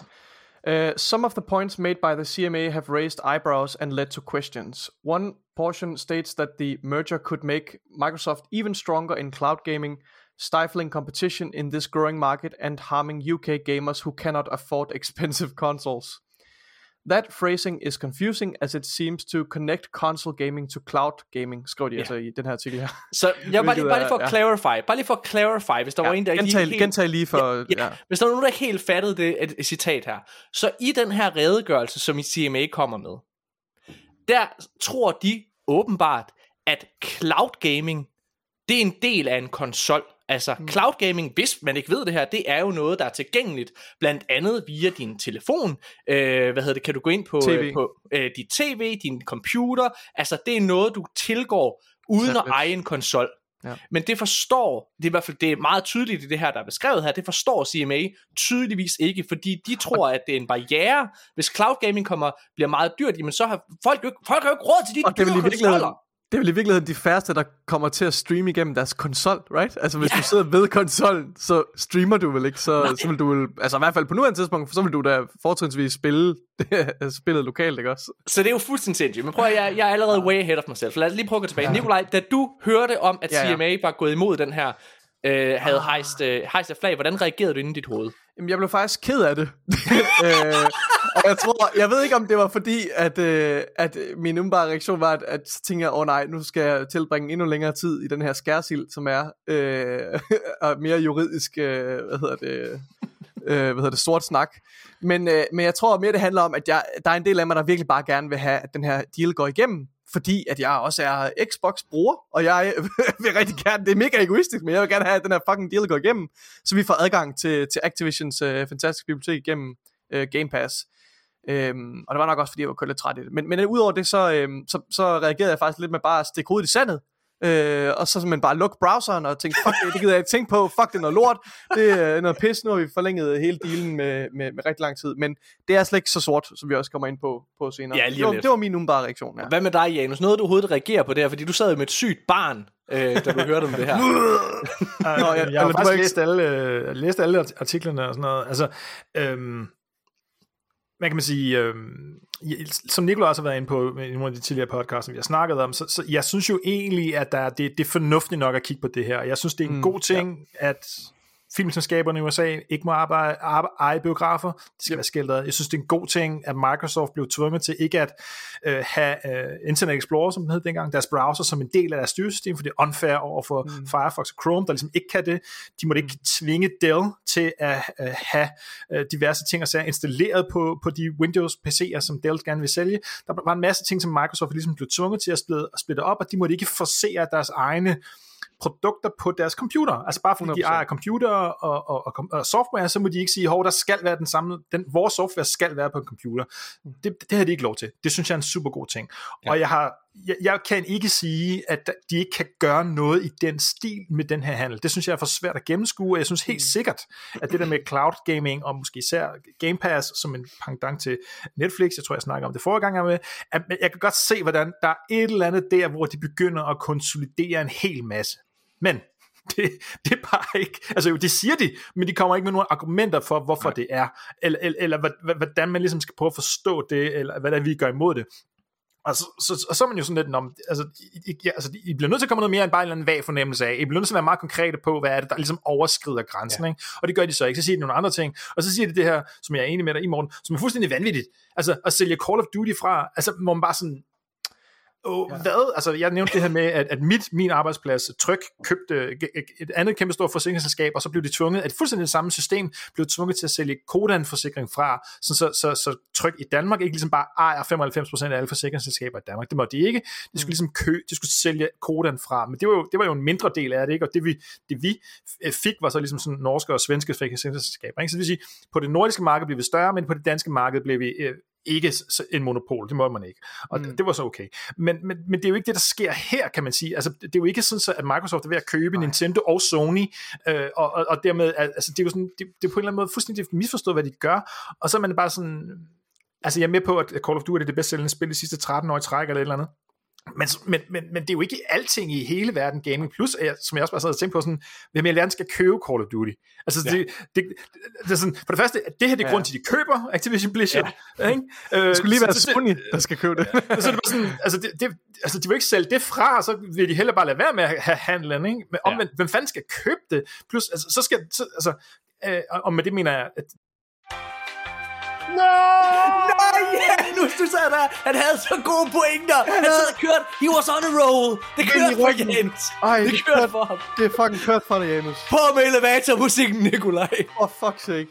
Uh, some of the points made by the C M A have raised eyebrows and led to questions. One portion states that the merger could make Microsoft even stronger in cloud gaming, stifling competition in this growing market and harming U K gamers who cannot afford expensive consoles. That phrasing is confusing, as it seems to connect console gaming to cloud gaming, skriver de yeah. altså i den her artikel her. Så ja, bare, lige, bare lige for at clarify, bare lige for at clarify, hvis der ja, var en, der gentag, ikke helt... Gentag lige for... Ja, ja. Ja. Hvis der var nogen, der ikke helt fattede det et, et citat her, så i den her redegørelse, som C M A kommer med, der tror de åbenbart, at cloud gaming, det er en del af en konsol. Altså, mm. cloud gaming, hvis man ikke ved det her, det er jo noget, der er tilgængeligt, blandt andet via din telefon. Øh, hvad hedder det? Kan du gå ind på, T V. Øh, på øh, dit T V, din computer? Altså, det er noget, du tilgår uden at eje en konsol. Ja. Men det forstår, det er i hvert fald det er meget tydeligt i det her, der er beskrevet her, det forstår C M A tydeligvis ikke, fordi de tror, at det er en barriere. Hvis cloud gaming kommer, bliver meget dyrt, jamen så har folk jo, folk har jo ikke råd til de og dyre konsoller. Det er vel i virkeligheden de færreste, der kommer til at streame igennem deres konsol, right? Altså hvis yeah. du sidder ved konsollen, så streamer du vel ikke, så, så vil du vel, altså i hvert fald på nuværende tidspunkt, så vil du da fortrinsvis spille spillet lokalt, ikke også? Så det er jo fuldstændig sindssygt, men prøv at, jeg, jeg er allerede way ahead of mig selv, så lad os lige prøve at gå tilbage. Ja. Nikolaj, da du hørte om, at C M A ja, ja. var gået imod den her, øh, havde hejst, øh, hejst af flag, hvordan reagerede du inde i dit hoved? Jamen jeg blev faktisk ked af det. øh, Og jeg tror, jeg ved ikke om det var fordi, at, øh, at min umiddelbare reaktion var, at, at tænkte jeg, åh oh, nej, nu skal jeg tilbringe endnu længere tid i den her skærsild, som er øh, mere juridisk, øh, hvad hedder det, øh, hvad hedder det, sort snak. Men, øh, men jeg tror mere, det handler om, at jeg, der er en del af mig, der virkelig bare gerne vil have, at den her deal går igennem, fordi at jeg også er Xbox-bruger, og jeg vil rigtig gerne, det er mega egoistisk, men jeg vil gerne have, at den her fucking deal går igennem, så vi får adgang til, til Activisions øh, fantastiske bibliotek igennem øh, Game Pass. Øhm, og det var nok også fordi jeg var kun lidt træt i det, men, men udover det så, øhm, så, så reagerede jeg faktisk lidt med bare at stikke hovedet i sandet øh, og så simpelthen bare lukke browseren og tænke fuck det, det gider jeg ikke tænke på, fuck det er noget lort, det er noget pis, nu har vi forlænget hele dealen med, med, med rigtig lang tid, men det er slet ikke så sort, som vi også kommer ind på, på senere. Ja, det, var, det var min umiddelbare reaktion ja. Hvad med dig, Janus, noget du overhovedet reagerer på det her, fordi du sad jo med et sygt barn øh, da du hørte om det her. Nå, jeg, jeg har faktisk ikke... læst, alle, øh, læst alle artiklerne og sådan noget, altså øhm... man kan man sige, øh, som Nikolaj også har været inde på i nogle af de tidligere podcasts, som vi har snakket om, så, så jeg synes jo egentlig, at der er, det, det er fornuftigt nok at kigge på det her, og jeg synes, det er en mm, god ting, ja. At filmselskaberne i U S A ikke må arbejde, arbejde, eje biografer, det skal yep. være skildret. Jeg synes, det er en god ting, at Microsoft blev tvunget til ikke at øh, have øh, Internet Explorer, som den hed dengang, deres browser som en del af deres styresystem, for det er unfair over for mm. Firefox og Chrome, der ligesom ikke kan det. De måtte ikke tvinge Dell til at øh, have øh, diverse ting og sager installeret på, på de Windows-P C'er, som Dell gerne vil sælge. Der var en masse ting, som Microsoft ligesom blev tvunget til at splitte, at splitte op, og de måtte ikke forsere deres egne produkter på deres computer, altså bare fordi hundrede procent. De ejer computer og, og, og, og software, så må de ikke sige, hov, der skal være den samme, den, vores software skal være på en computer. Det, det har de ikke lov til. Det synes jeg er en super god ting. Ja. Og jeg har, jeg, jeg kan ikke sige, at de ikke kan gøre noget i den stil med den her handel. Det synes jeg er for svært at gennemskue, og jeg synes helt sikkert, at det der med cloud gaming, og måske især Game Pass, som en pendant til Netflix, jeg tror, jeg snakker om det forrige gang, jeg med, at jeg kan godt se, hvordan der er et eller andet der, hvor de begynder at konsolidere en hel masse. Men det, det er bare ikke, altså jo, det siger de, men de kommer ikke med nogen argumenter for, hvorfor Nej. Det er, eller, eller, eller hvordan man ligesom skal prøve at forstå det, eller hvad der vi gør imod det. Og så, så, og så er man jo sådan lidt om, altså I, I, altså, I bliver nødt til at komme noget mere end bare en eller anden vag fornemmelse af. I bliver nødt til at være meget konkrete på, hvad er det, der ligesom overskrider grænsen, ja. Ikke? Og det gør de så ikke. Så siger de nogle andre ting, og så siger de det her, som jeg er enig med dig i, Morten, som er fuldstændig vanvittigt. Altså at sælge Call of Duty fra, altså hvor man bare sådan... Oh, ja. Hvad? Altså, jeg nævnte det her med, at, at mit, min arbejdsplads Tryk købte et andet kæmpe stort forsikringsselskab, og så blev de tvunget, at fuldstændig det samme system blev tvunget til at sælge Kodan-forsikring fra, så, så, så, så Tryk i Danmark ikke ligesom bare ejer femoghalvfems procent af alle forsikringsselskaber i Danmark. Det måtte de ikke. De skulle ligesom kø, de skulle sælge Kodan fra, men det var, jo, det var jo en mindre del af det, ikke? Og det vi, det vi fik var så ligesom sådan norske og svenske forsikringsselskaber, ikke? Så det vil sige, på det nordiske marked blev vi større, men på det danske marked blev vi... Øh, ikke en monopol, det må man ikke. Og mm. det var så okay. Men, men, men det er jo ikke det, der sker her, kan man sige. Altså, det er jo ikke sådan, så, at Microsoft er ved at købe Nej. Nintendo og Sony, øh, og, og, og dermed, altså, det er jo sådan, det, det er på en eller anden måde fuldstændig misforstået, hvad de gør, og så er man bare sådan, altså jeg er med på, at Call of Duty er det bedst sælgende spil de sidste tretten år i træk, eller et eller andet. Men, men, men, men det er jo ikke alting i hele verden gaming, plus jeg, som jeg også bare sad og tænkte på, sådan, hvem i alverden skal købe Call of Duty? Altså ja. det, det, det er sådan, for det første, det her det er ja. grund til, at de køber Activision Blizzard. Ja. Ikke? Øh, det skulle lige være så, Sony, det, der skal købe det. Så det var sådan, altså, det, det, altså de vil ikke sælge det fra, og så vil de heller bare lade være med at have handlen, ikke? Men om, ja. hvem fanden skal købe det? Plus, altså, så skal, så, altså, øh, og med det mener jeg, at no! Janus, du sad der, han havde så gode pointer, han havde så kørt, he was on a roll, det kørte for Janus, Ej, det, det kørte for ham. Det er fucking kørt for dig, Janus. På med elevatormusikken, Nikolaj. Åh, oh, fuck sake.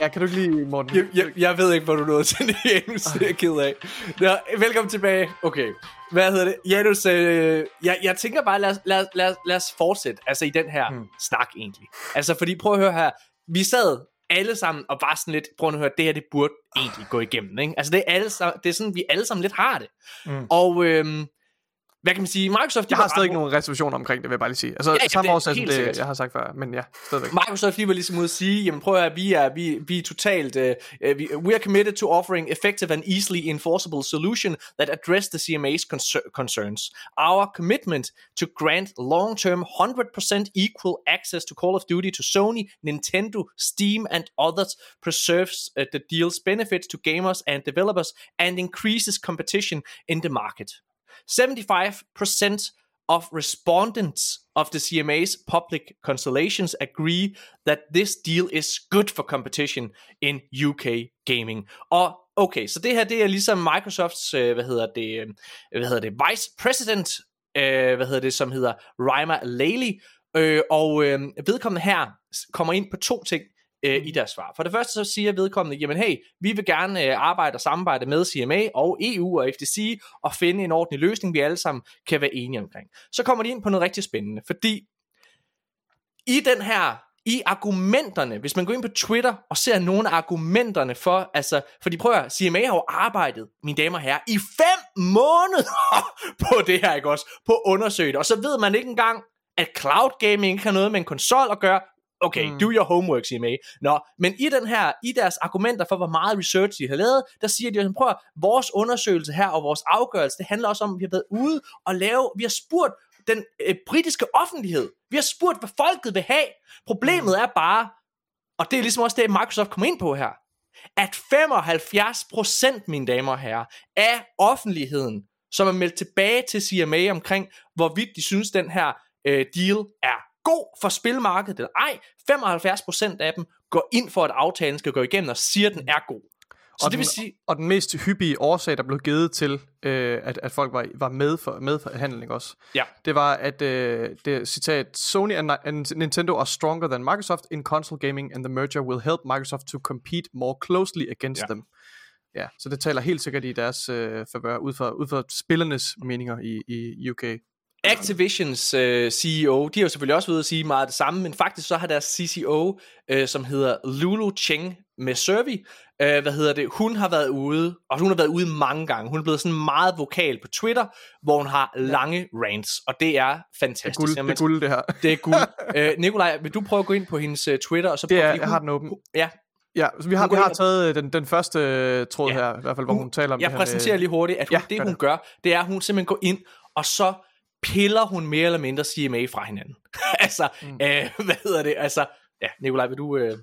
Ja, kan du ikke lide Morten? Jeg, jeg, jeg ved ikke, hvor du nåede til, Janus, det er jeg ked af. Nå, velkommen tilbage. Okay, hvad hedder det? Janus, øh, jeg, jeg tænker bare, lad os, lad, lad, lad os fortsætte, altså i den her hmm. snak egentlig. Altså, fordi prøv at høre her. Vi sad alle sammen og var sådan lidt, prøv at høre, det her, det burde egentlig gå igennem, ikke? Altså, det er, alle, det er sådan, vi alle sammen lidt har det. Mm. Og, øhm, hvad kan man sige, Microsoft... Jeg har stadig ikke nogen reservationer omkring det, vil jeg bare lige sige. Altså, ja, ja, samme årsag, som det, jeg har sagt før, men ja, stadigvæk. Microsoft lige var ligesom ude at sige, jamen prøv at høre, vi er, vi, vi er totalt... Uh, vi, we are committed to offering effective and easily enforceable solution that address the C M A's concer- concerns. Our commitment to grant long-term one hundred percent equal access to Call of Duty to Sony, Nintendo, Steam and others preserves uh, the deal's benefits to gamers and developers and increases competition in the market. seventy-five percent of respondents of the C M A's public consultations agree that this deal is good for competition in U K gaming. Og okay, så det her, det er ligesom Microsofts, øh, hvad hedder det, øh, hvad hedder det, vice president, øh, hvad hedder det, som hedder Raima Laley, øh, og øh, vedkommende her kommer ind på to ting i deres svar. For det første så siger vedkommende, jamen hey, vi vil gerne arbejde og samarbejde med C M A og E U og F T C og finde en ordentlig løsning, vi alle sammen kan være enige omkring. Så kommer de ind på noget rigtig spændende, fordi i den her, i argumenterne, hvis man går ind på Twitter og ser nogle af argumenterne for, altså, fordi prøv at C M A har jo arbejdet, mine damer og herrer, i fem måneder på det her, ikke også? På undersøget, og så ved man ikke engang, at cloud gaming ikke har noget med en konsol at gøre. Okay, mm. do your homework, C M A. Nå, men i den her, i deres argumenter for, hvor meget research de har lavet, der siger de, prøv at vores undersøgelse her og vores afgørelse, det handler også om, at vi har været ude og lave, vi har spurgt den øh, britiske offentlighed, vi har spurgt, hvad folket vil have. Problemet er bare, og det er ligesom også det, Microsoft kommer ind på her, at femoghalvfjerds procent, mine damer og herrer, af offentligheden, som er meldt tilbage til C M A omkring, hvorvidt de synes, den her øh, deal er god for spilmarkedet, eller ej, femoghalvfjerds procent af dem går ind for, at aftalen skal gå igennem, og siger, at den er god. Så og, det den, vil sige... og den mest hyppige årsag, der blev givet til, øh, at, at folk var, var med for, med for handling også, ja. det var, at øh, det citat, Sony and, and Nintendo are stronger than Microsoft in console gaming, and the merger will help Microsoft to compete more closely against ja. them. Ja, så det taler helt sikkert i deres øh, favør, ud for, ud for spillernes meninger i, i U K. Activisions øh, C E O, de har jo selvfølgelig også ved at sige meget det samme, men faktisk så har deres C C O, øh, som hedder Lulu Cheng med Survey, øh, hvad hedder det, hun har været ude, og hun har været ude mange gange, hun er blevet sådan meget vokal på Twitter, hvor hun har lange rants, og det er fantastisk. Det er guld, det, er guld, det her. Det er guld. øh, Nikolaj, vil du prøve at gå ind på hendes uh, Twitter? Og så prøve, det er, hun, jeg har den åben. Hun, ja. Ja, så vi har, vi har taget den, den første tråd ja. her, i hvert fald, hvor hun, hun taler om jeg det her. Jeg præsenterer lige hurtigt, at hun, ja, det hun det. gør, det er, at hun simpelthen går ind, og så piller hun mere eller mindre C M A fra hinanden. altså, mm. øh, hvad hedder det? Altså, ja, Nikolaj, vil du... Øh...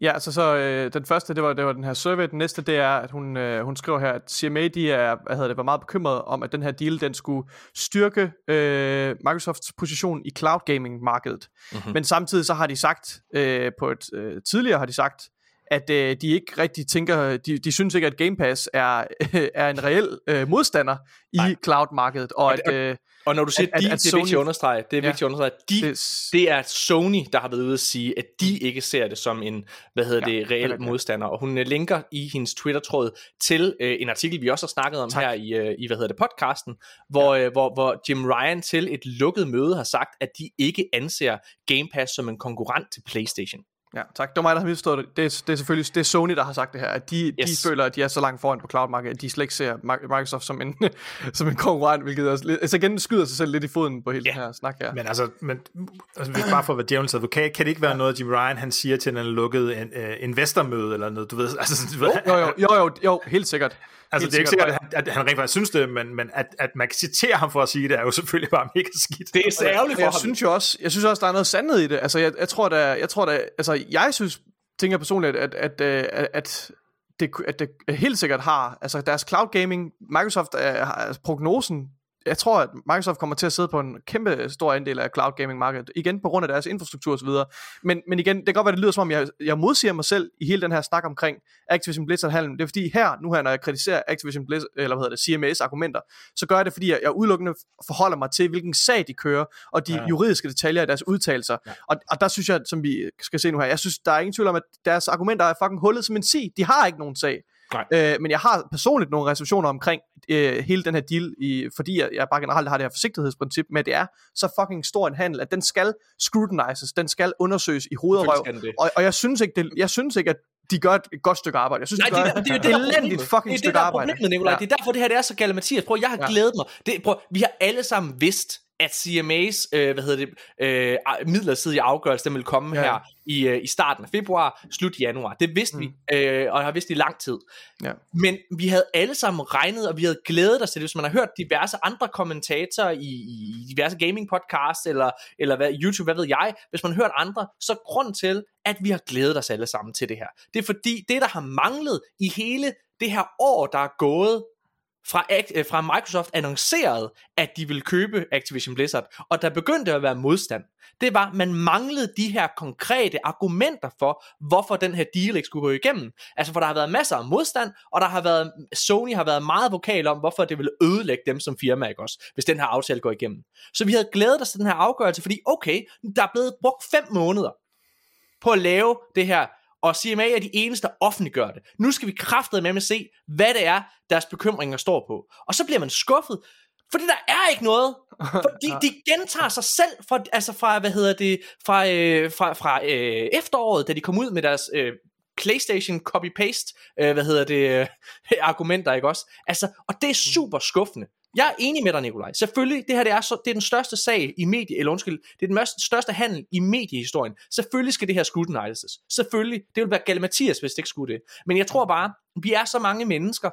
Ja, altså så øh, den første, det var, det var den her survey. Den næste, det er, at hun, øh, hun skriver her, at C M A, de er, hvad hedder det, var meget bekymret om, at den her deal, den skulle styrke øh, Microsofts position i cloud gaming-markedet. Mm-hmm. Men samtidig så har de sagt, øh, på et øh, tidligere har de sagt, at øh, de ikke rigtig tænker, de, de synes ikke, at Game Pass er, øh, er en reel øh, modstander Nej. i cloud-markedet. Og at... at øh, Og når du siger at, de, at, at det er Sony... vigtigt at understrege, det er ja. vigtigt at understrege, de, det... det er Sony, der har været ude at sige, at de ikke ser det som en, hvad hedder ja, det, reel det modstander. Og hun linker i hendes Twitter-tråd til øh, en artikel, vi også har snakket om tak. her i, øh, i, hvad hedder det, podcasten, hvor, ja. øh, hvor, hvor Jim Ryan til et lukket møde har sagt, at de ikke anser Game Pass som en konkurrent til PlayStation. Ja, tak. Det var mig, der har misforstået det. Det er, det er selvfølgelig det er Sony, der har sagt det her, at de, yes. de føler, at de er så langt foran på cloud-markedet, at de slet ikke ser Microsoft som en, som en konkurrent, hvilket også lidt, altså igen skyder sig selv lidt i foden på hele yeah. den her snak her. Men altså, men, altså bare for at være djævelens advokat, kan det ikke være ja. noget, Jim Ryan han siger til en lukket en, uh, investormøde eller noget, du ved? Altså, du ved jo, jo, jo, jo, jo, helt sikkert. Altså, det er ikke sikkert, at han rent faktisk synes det, men, men at, at man kan citere ham for at sige det, er jo selvfølgelig bare mega skidt. Det er så ærgerligt for jeg ham. Synes jo også, jeg synes også, der er noget sandhed i det. Altså, jeg, jeg tror da, jeg tror da, altså, jeg synes, tænker personligt, at, at, at, at det, at det helt sikkert har, altså deres cloud gaming, Microsoft, altså, prognosen, jeg tror, at Microsoft kommer til at sidde på en kæmpe stor andel af cloud gaming markedet, igen på grund af deres infrastruktur og så videre. Men, men igen, det kan godt være, det lyder som om, jeg, jeg modsiger mig selv i hele den her snak omkring Activision Blizzard-handlen. Det er fordi her, nu her, når jeg kritiserer Activision Blizzard, eller hvad hedder det, C M A's argumenter, så gør jeg det, fordi jeg, jeg udelukkende forholder mig til, hvilken sag de kører, og de ja. juridiske detaljer i deres udtalelser. Ja. Og, og der synes jeg, som vi skal se nu her, jeg synes, der er ingen tvivl om, at deres argumenter er fucking hullet som en si. De har ikke nogen sag. Øh, men jeg har personligt nogle reservationer omkring øh, hele den her deal, i, fordi jeg, jeg bare generelt har det her forsigtighedsprincip med, at det er så fucking stor en handel, at den skal scrutinises, den skal undersøges i hoved og røv, og, og jeg, synes ikke, det, jeg synes ikke, at de gør et godt stykke arbejde. Jeg synes, nej, de gør det, det, det, et elendigt fucking stykke arbejde. Det er det, der er problemet, Nikolaj. Det er derfor, det her det er så galt, Mathias. Prøv, jeg har ja. glædet mig. Det, prøv, vi har alle sammen vidst, at C M A's øh, hvad hedder det, øh, midlertidige afgørelse, den vil komme ja. her i, øh, i starten af februar, slut januar. Det vidste mm. vi, øh, og har vidst i lang tid. Ja. Men vi havde alle sammen regnet, og vi havde glædet os til det. Hvis man har hørt diverse andre kommentatorer i, i diverse gaming podcasts, eller, eller hvad, YouTube, hvad ved jeg, hvis man har hørt andre, så grund til, at vi har glædet os alle sammen til det her. Det er fordi, det der har manglet i hele det her år, der er gået, Fra, fra Microsoft annoncerede, at de ville købe Activision Blizzard, og der begyndte at være modstand. Det var, man manglede de her konkrete argumenter for, hvorfor den her deal ikke skulle gå igennem. Altså, for der har været masser af modstand, og der har været, Sony har været meget vokal om, hvorfor det ville ødelægge dem som firma, ikke også, hvis den her aftale går igennem. Så vi havde glædet os til den her afgørelse, fordi okay, der er blevet brugt fem måneder på at lave det her, og C M A er de eneste, der offentliggør det. Nu skal vi kraftedeme med med at se, hvad det er, deres bekymringer står på. Og så bliver man skuffet, fordi der er ikke noget. Fordi de gentager sig selv fra, altså fra, hvad hedder det, fra, øh, fra, fra øh, efteråret, da de kom ud med deres øh, PlayStation copy-paste, øh, hvad hedder det, øh, argumenter, ikke også? Altså, og det er super skuffende. Jeg er enig med dig, Nikolaj. Selvfølgelig, det her det er, så, det er den største sag i medie, eller undskyld, det er den mørste, største handel i mediehistorien. Selvfølgelig skal det her scrutinises. Selvfølgelig, det ville være galt Mathias, hvis det ikke skulle det. Men jeg tror bare, vi er så mange mennesker,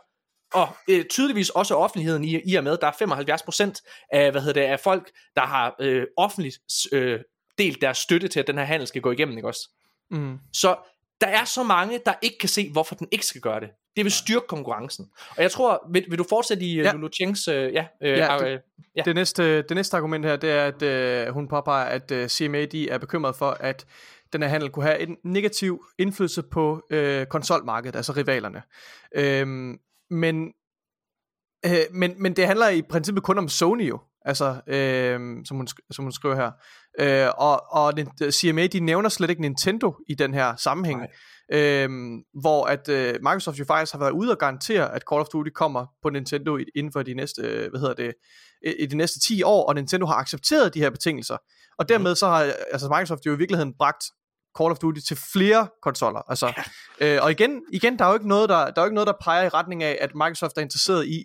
og øh, tydeligvis også offentligheden i, i og med, der er femoghalvfjerds procent af, hvad hedder det, af folk, der har øh, offentligt øh, delt deres støtte til, at den her handel skal gå igennem, ikke også? Mm. Så der er så mange, der ikke kan se, hvorfor den ikke skal gøre det. Det vil styrke konkurrencen. Og jeg tror, vil, vil du fortsætte i ja. Lulu Chengs... Øh, ja, øh, ja, det, øh, ja. Det, næste, det næste argument her, det er, at øh, hun påpeger, at øh, C M A de er bekymret for, at den her handel kunne have en negativ indflydelse på øh, konsolmarkedet, altså rivalerne. Øhm, men, øh, men, men det handler i princippet kun om Sony jo, altså, øh, som, hun, som hun skriver her. Øh, og, og C M A, de nævner slet ikke Nintendo i den her sammenhæng. Nej. Øhm, hvor at øh, Microsoft jo faktisk har været ude og garantere, at Call of Duty kommer på Nintendo inden for de næste, øh, hvad hedder det, i, i de næste ti år, og Nintendo har accepteret de her betingelser, og dermed så har altså Microsoft jo i virkeligheden bragt Call of Duty til flere konsoller, altså, øh, og igen, igen der er jo ikke noget der, der er jo ikke noget der peger i retning af, at Microsoft er interesseret i,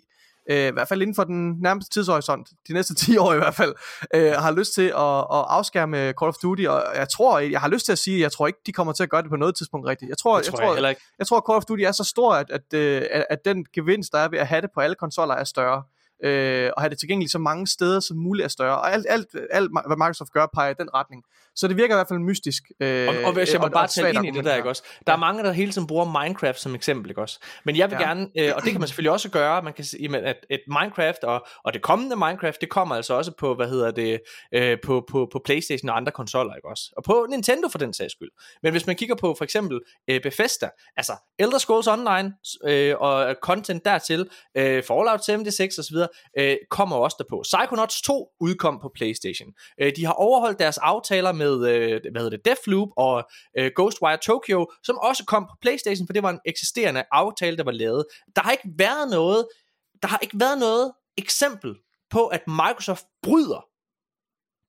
øh, i hvert fald inden for den nærmeste tidshorisont, de næste ti år i hvert fald, øh, har lyst til at, at afskærme Call of Duty, og jeg tror, jeg har lyst til at sige, jeg tror ikke, de kommer til at gøre det på noget tidspunkt rigtigt. Jeg tror, jeg tror, jeg, jeg, jeg tror Call of Duty er så stor, at, at, at, at den gevinst, der er ved at have det på alle konsoller, er større, øh, og have det tilgængeligt så mange steder som muligt er større, og alt, alt, alt hvad Microsoft gør, peger i den retning. Så det virker i hvert fald mystisk. Øh, og, og hvis jeg må og, bare tage ind i det der, ikke også? Der er mange, der hele tiden bruger Minecraft som eksempel, ikke også? Men jeg vil ja. gerne, øh, og det kan man selvfølgelig også gøre, man kan sige, at, at Minecraft og, og det kommende Minecraft, det kommer altså også på, hvad hedder det, øh, på, på, på PlayStation og andre konsoller, ikke også? Og på Nintendo for den sags skyld. Men hvis man kigger på for eksempel øh, Bethesda, altså Elder Scrolls Online øh, og content dertil, øh, Fallout seventy-six osv., øh, kommer også derpå. Psychonauts to udkom på PlayStation. Øh, de har overholdt deres aftaler med Med, hvad hedder det, Deathloop og øh, Ghostwire Tokyo, som også kom på PlayStation, for det var en eksisterende aftale, der var lavet. Der har ikke været noget, der har ikke været noget eksempel på, at Microsoft bryder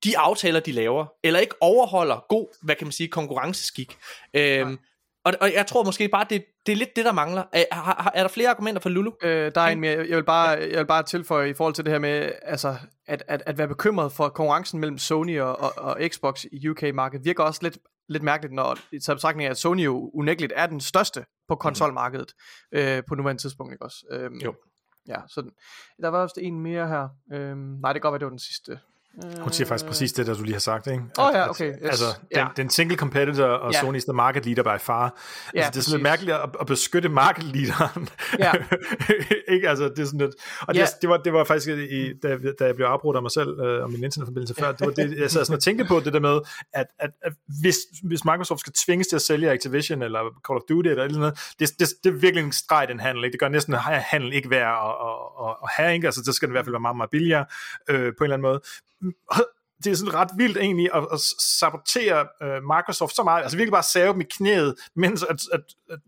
de aftaler, de laver, eller ikke overholder god, hvad kan man sige, konkurrenceskik. Øhm, og, og jeg tror måske bare, det, det er lidt det, der mangler. Er, er, er der flere argumenter for Lulu? Øh, der er en mere. Jeg vil, bare, jeg vil bare tilføje i forhold til det her med, altså, at, at, at være bekymret for konkurrencen mellem Sony og, og, og Xbox i U K-markedet, virker også lidt, lidt mærkeligt, når i betragtning af, at Sony jo unægteligt er den største på konsolmarkedet øh, på nuværende tidspunkt, ikke også? Øhm, jo. Ja, så der var også en mere her. Øhm, nej, det kan godt være, det var den sidste. Hun siger faktisk præcis det, der du lige har sagt, ikke? Åh oh, ja, okay. Yes. Altså, den, ja. den single competitor og ja. Sony's the market leader by far. Altså, ja, det er sådan præcis. Lidt mærkeligt at, at beskytte market leaderen. Ja. Ikke? Altså, det er sådan lidt... Og ja. det, det, var, det var faktisk, i, da, da jeg blev afbrudt af mig selv øh, og min internetforbindelse før, det var det, jeg sad sådan og tænkte på, det der med, at, at, at hvis, hvis Microsoft skal tvinges til at sælge Activision eller Call of Duty eller et eller andet, det, det, det er virkelig en streg, den handel, ikke? Det gør næsten handel ikke værd at, at, at have, ikke? Altså, det skal den i hvert fald være meget, meget billigere øh, på en eller anden måde. Det er sådan ret vildt egentlig at, at sabotere øh, Microsoft så meget, altså virkelig bare save dem i knæet, mens at, at, at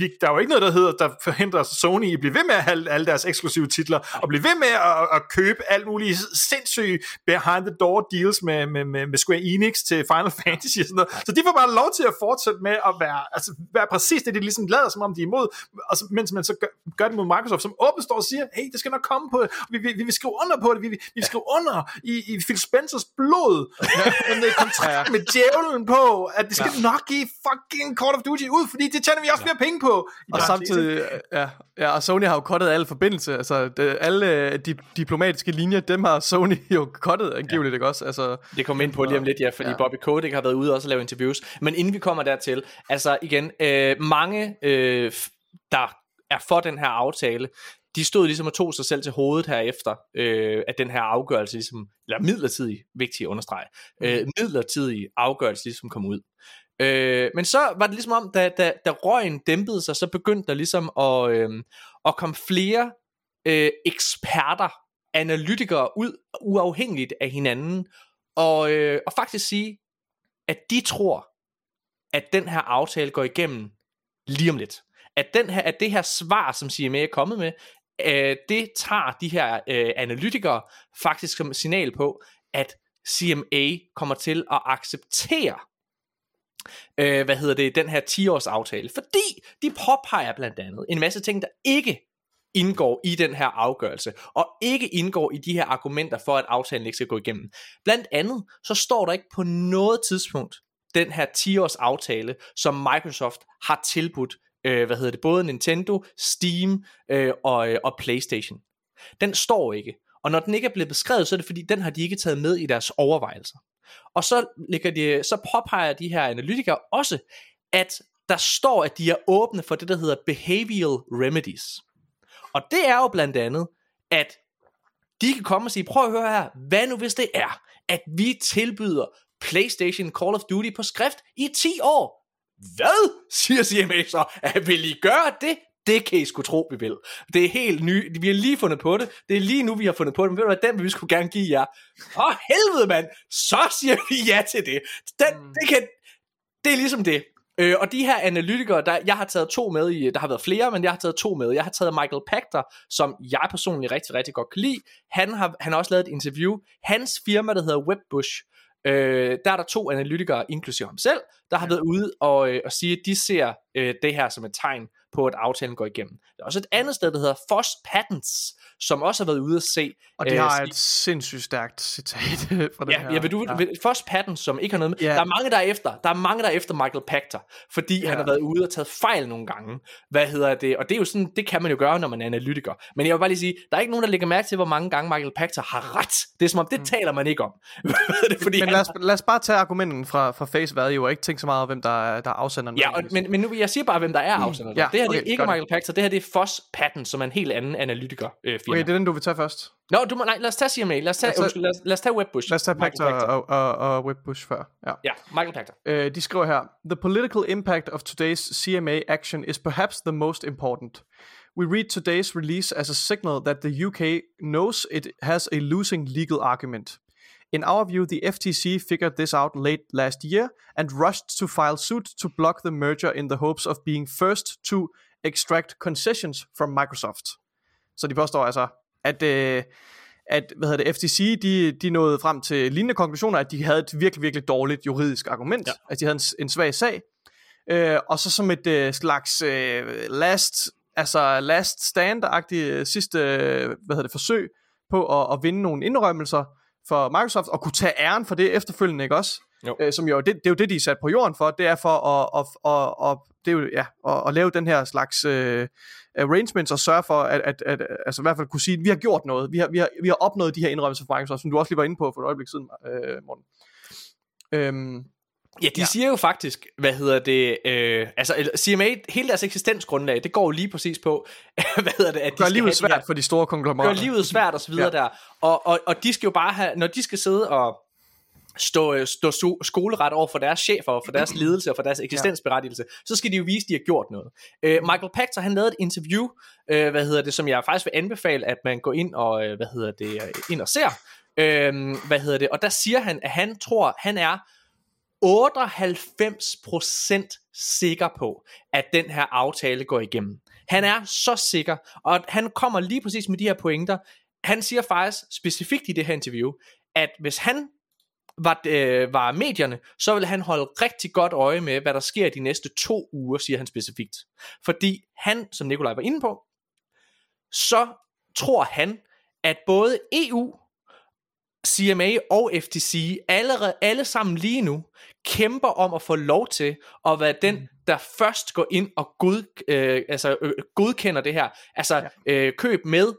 vi, der er jo ikke noget, der hedder, der forhindrer Sony i at blive ved med at have alle deres eksklusive titler, og blive ved med at, at købe alt muligt sindssyge behind-the-door deals med, med, med, med Square Enix til Final Fantasy og sådan noget, så de får bare lov til at fortsætte med at være, altså, være præcis det, de ligesom lader, som om de er imod, og så, mens man så gør, gør det mod Microsoft, som åbent står og siger, hey, det skal nok komme på det, vi, vi, vi vil skrive under på det, vi, vi, vi vil skrive under i, i Phil Spencers blod, med kontrakt med djævlen på, at det skal nok give fucking Call of Duty ud, fordi det tjener vi også flere penge på. Og samtidig, ja, ja, og Sony har jo cuttet alle forbindelser, altså det, alle de diplomatiske linjer, dem har Sony jo cuttet angiveligt, ja. Ikke også? Altså, det kommer ind på lige om lidt, ja, fordi ja. Bobby Kotick har været ude også og lave interviews, men inden vi kommer dertil, altså igen, øh, mange, øh, der er for den her aftale, de stod ligesom og tog sig selv til hovedet herefter, øh, at den her afgørelse ligesom, eller midlertidig, vigtig at understrege, øh, midlertidig afgørelse ligesom kom ud. Øh, men så var det ligesom om, da, da, da røgen dæmpede sig, så begyndte der ligesom at, øh, at komme flere øh, eksperter, analytikere ud, uafhængigt af hinanden, og, øh, og faktisk sige, at de tror, at den her aftale går igennem lige om lidt. At, den her, at det her svar, som C M A er kommet med, øh, det tager de her øh, analytikere faktisk som signal på, at C M A kommer til at acceptere Øh, hvad hedder det, den her ti-års aftale, fordi de påpeger blandt andet en masse ting, der ikke indgår i den her afgørelse, og ikke indgår i de her argumenter for, at aftalen ikke skal gå igennem. Blandt andet, så står der ikke på noget tidspunkt den her ti-års aftale, som Microsoft har tilbudt, øh, hvad hedder det, både Nintendo, Steam øh, og, øh, og PlayStation. Den står ikke, og når den ikke er blevet beskrevet, så er det fordi, den har de ikke taget med i deres overvejelser. Og så, ligger de, så påpeger de her analytikere også, at der står, at de er åbne for det, der hedder behavioral remedies. Og det er jo blandt andet, at de kan komme og sige, prøv at høre her, hvad nu hvis det er, at vi tilbyder PlayStation Call of Duty på skrift i ti år? Hvad, siger C M A så, at vil I gøre det? Det kan I sgu tro, vi vil. Det er helt ny. Vi har lige fundet på det. Det er lige nu, vi har fundet på det. Men ved du hvad, den vil vi sgu gerne give jer. Åh, helvede, mand. Så siger vi ja til det. Den, mm. det, kan, det er ligesom det. Øh, og de her analytikere, der, jeg har taget to med i, der har været flere, men jeg har taget to med. Jeg har taget Michael Pachter, som jeg personligt rigtig, rigtig godt kan lide. Han har, han har også lavet et interview. Hans firma, der hedder Webbush, øh, der er der to analytikere, inklusive ham selv, der har været ude og, øh, og sige, at de ser øh, det her som et tegn på, at aftalen går igennem. Der er også et andet sted, der hedder Foss Patents, som også har været ude at se. Og det har øh, et sindssygt stærkt citat fra den ja, her. Ja, vil du, ja. Foss Patents, som ikke har noget med, ja. Der er mange, der er efter. Der er mange, der er efter Michael Pachter, fordi ja. Han har været ude og taget fejl nogle gange. Hvad hedder det? Og det er jo sådan, det kan man jo gøre, når man er analytiker. Men jeg vil bare lige sige, der er ikke nogen, der lægger mærke til, hvor mange gange Michael Pachter har ret. Det er som om, det mm. taler man ikke om. fordi men lad os, lad os bare tage argumenten fra, fra face value, og ikke tænke så meget om, hvem der, der afsender. Ja, og, men, men nu jeg siger bare, hvem der er afsender. Mm. Ja. Det her okay, det er ikke Michael Pachter, det her det er Foss Patents, som er en helt anden analytiker øh, firma. Okay, det er den, du vil tage først. Nå, du må, nej, lad os tage C M A, lad os tage, lad os tage, lad os, lad os tage Webbush. Lad os tage Pachter og, og, og Webbush før. Ja, ja Michael Pachter. Øh, de skriver her, The political impact of today's C M A action is perhaps the most important. We read today's release as a signal that the U K knows it has a losing legal argument. In our view, the F T C figured this out late last year and rushed to file suit to block the merger in the hopes of being first to extract concessions from Microsoft. Så de påstår altså, at, øh, at hvad hedder det, F T C, de, de nåede frem til lignende konklusioner, at de havde et virkelig, virkelig dårligt juridisk argument, ja. At de havde en, en svag sag, øh, og så som et øh, slags øh, last, altså last stand-agtigt sidste øh, hvad hedder det, forsøg på at, at vinde nogle indrømmelser for Microsoft, og kunne tage æren for det efterfølgende, ikke også? Jo. Øh, som jo, det, det er jo det, de er sat på jorden for, det er for at, at, at, at, det er jo, ja, at, at lave den her slags øh, arrangements og sørge for, at, at, at altså i hvert fald kunne sige, at vi har gjort noget, vi har, vi har, vi har opnået de her indrømmelser fra Microsoft, som du også lige var inde på for et øjeblik siden, øh, Morten. Øhm, ja, de ja. siger jo faktisk, hvad hedder det, øh, altså C M A, hele deres eksistensgrundlag, det går jo lige præcis på, hvad hedder det, at de gør livet svært de her, for de store konglomerater. Gør livet svært og så videre ja. Der, og, og, og de skal jo bare have, når de skal sidde og Stå, stå skoleret over for deres chefer, for deres ledelse og for deres eksistensberettigelse, så skal de jo vise, at de har gjort noget. øh, Michael Pachter, han lavede et interview, øh, hvad hedder det, som jeg faktisk vil anbefale, at man går ind og, hvad hedder det, ind og ser, øh, hvad hedder det, og der siger han, at han tror, han er otteoghalvfems procent sikker på, at den her aftale går igennem. Han er så sikker, og han kommer lige præcis med de her pointer. Han siger faktisk specifikt i det her interview, at hvis han Var, øh, var medierne, så vil han holde rigtig godt øje med, hvad der sker de næste to uger, siger han specifikt. Fordi han, som Nikolaj var inde på, så tror han, at både E U, C M A og F T C allerede, alle sammen lige nu kæmper om at få lov til at være den, der først går ind og god, øh, altså, øh, godkender det her. Altså øh, køb med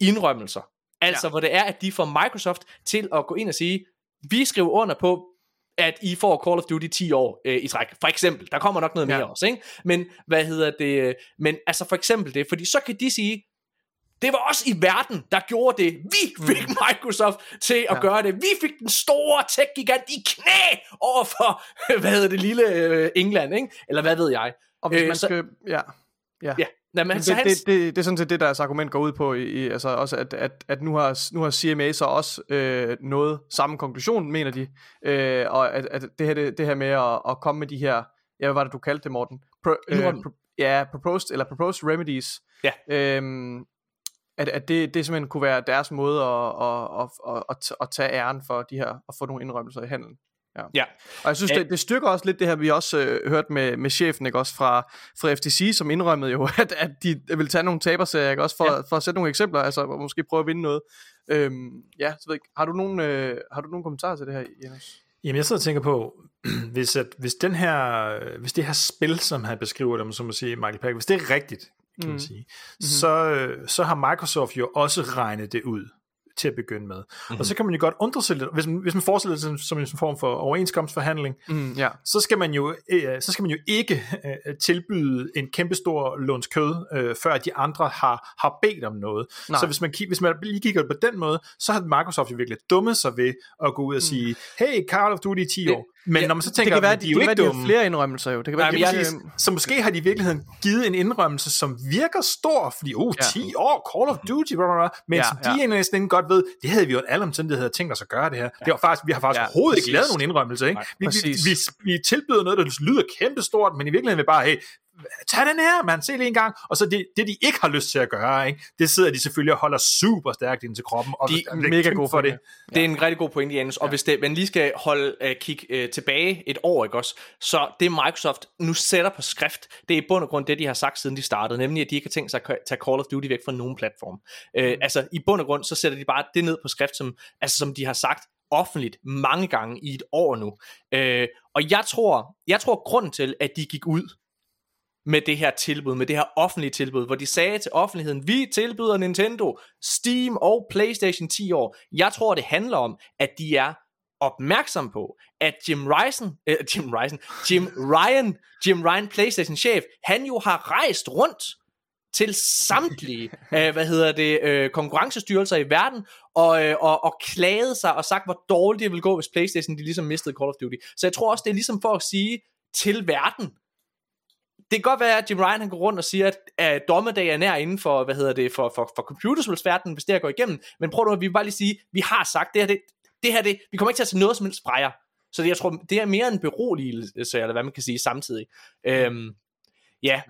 indrømmelser. Altså ja. Hvor det er, at de får Microsoft til at gå ind og sige, vi skriver under på, at I får Call of Duty ti år øh, i træk. For eksempel, der kommer nok noget mere ja. Også, ikke? Men hvad hedder det? Men altså for eksempel det, fordi så kan de sige, det var os i verden, der gjorde det. Vi fik Microsoft til at ja. Gøre det. Vi fik den store tech-gigant i knæ over for, hvad hedder det, lille øh, England, ikke? Eller hvad ved jeg? Og hvis øh, man så, skal... Ja, ja. ja. Nå, men det, det, det, det, det er sådan set det, deres argument går ud på, i, altså også at, at, at nu, har, nu har C M A så også øh, nået samme konklusion, mener de, øh, og at, at det, her, det, det her med at, at komme med de her, ja, hvad var det du kaldte det, Morten? Pro, øh, pro, ja, proposed, eller proposed remedies, ja. øhm, at, at det, det simpelthen kunne være deres måde at, at, at, at, at tage æren for de her, at få nogle indrømmelser i handelen. Ja. ja. Og jeg synes det, det styrker også lidt det her vi også øh, hørte med med chefen, ikke også fra fra F T C, som indrømmede jo at at de vil tage nogle taberserier, ikke også for ja. For at sætte nogle eksempler, altså måske prøve at vinde noget. Øhm, ja, så ved jeg, har du nogen øh, har du nogen kommentarer til det her, Janus? Jamen jeg sidder og tænker på, hvis at hvis den her hvis det her spil, som han beskriver dem, som man siger Michael Pachter, hvis det er rigtigt, kan man sige, mm-hmm. så så har Microsoft jo også regnet det ud til at begynde med. Mm-hmm. Og så kan man jo godt undre sig lidt, hvis man, hvis man forestiller det som, som en form for overenskomstforhandling, mm, yeah. så skal man jo, øh, så skal man jo ikke øh, tilbyde en kæmpestor låns kød, øh, før de andre har, har bedt om noget. Nej. Så hvis man, hvis man lige kigger på den måde, så har Microsoft jo virkelig dummet sig ved at gå ud og sige, mm. hey, Call of Duty i ti det, år. Men ja, når man så tænker, det kan være, at de, de, de, de har flere indrømmelser jo. Det kan være, nej, de, de, så måske har de i virkeligheden givet en indrømmelse, som virker stor, fordi oh, ja. ti år, Call of Duty, bla, bla, bla, men ja, som de ja. næsten ikke godt ved, det havde vi jo alle omstændigheder tænkt os at gøre det her. Ja. Det var faktisk, vi har faktisk ja, overhovedet ikke lavet nogen indrømmelser. Ikke? Nej, vi, vi, vi, vi tilbyder noget, der lyder kæmpestort, men i virkeligheden vil bare, hey, tag den her, man, se lige en gang. Og så det, det de ikke har lyst til at gøre, ikke? Det sidder de selvfølgelig og holder super stærkt ind til kroppen, og de er mega gode for det. Ja. Det er en rigtig god pointe, Janus. Og ja. Hvis det, man lige skal holde uh, kigge uh, tilbage et år, ikke også, så det Microsoft nu sætter på skrift, det er i bund og grund det, de har sagt siden de startede, nemlig at de ikke har tænkt sig at tage Call of Duty væk fra nogen platform. Uh, mm. Altså i bund og grund, så sætter de bare det ned på skrift, som, altså, som de har sagt offentligt mange gange i et år nu. Uh, og jeg tror, jeg tror grunden til, at de gik ud med det her tilbud, med det her offentlige tilbud, hvor de sagde til offentligheden, vi tilbyder Nintendo, Steam og PlayStation ti år. Jeg tror, det handler om, at de er opmærksom på, at Jim Ryan, eh, Jim Ryan, Jim Ryan, Jim Ryan, PlayStation-chef, han jo har rejst rundt til samtlige, øh, hvad hedder det, øh, konkurrencestyrelser i verden, og, øh, og, og klagede sig og sagt, hvor dårligt det ville gå, hvis PlayStation, de ligesom mistede Call of Duty. Så jeg tror også, det er ligesom for at sige til verden, det kan godt være, at Jim Ryan han går rundt og siger, at øh, dommedag er nær inden for, hvad hedder det, for, for, for computerspilsverdenen, hvis det her går igennem. Men prøv nu, at vi bare lige sige, vi har sagt, det her, det, det her, det, vi kommer ikke til at se noget som helst fra jer. Så det, jeg tror, det er mere en beroligelse, eller hvad man kan sige samtidig. Øhm, Ja,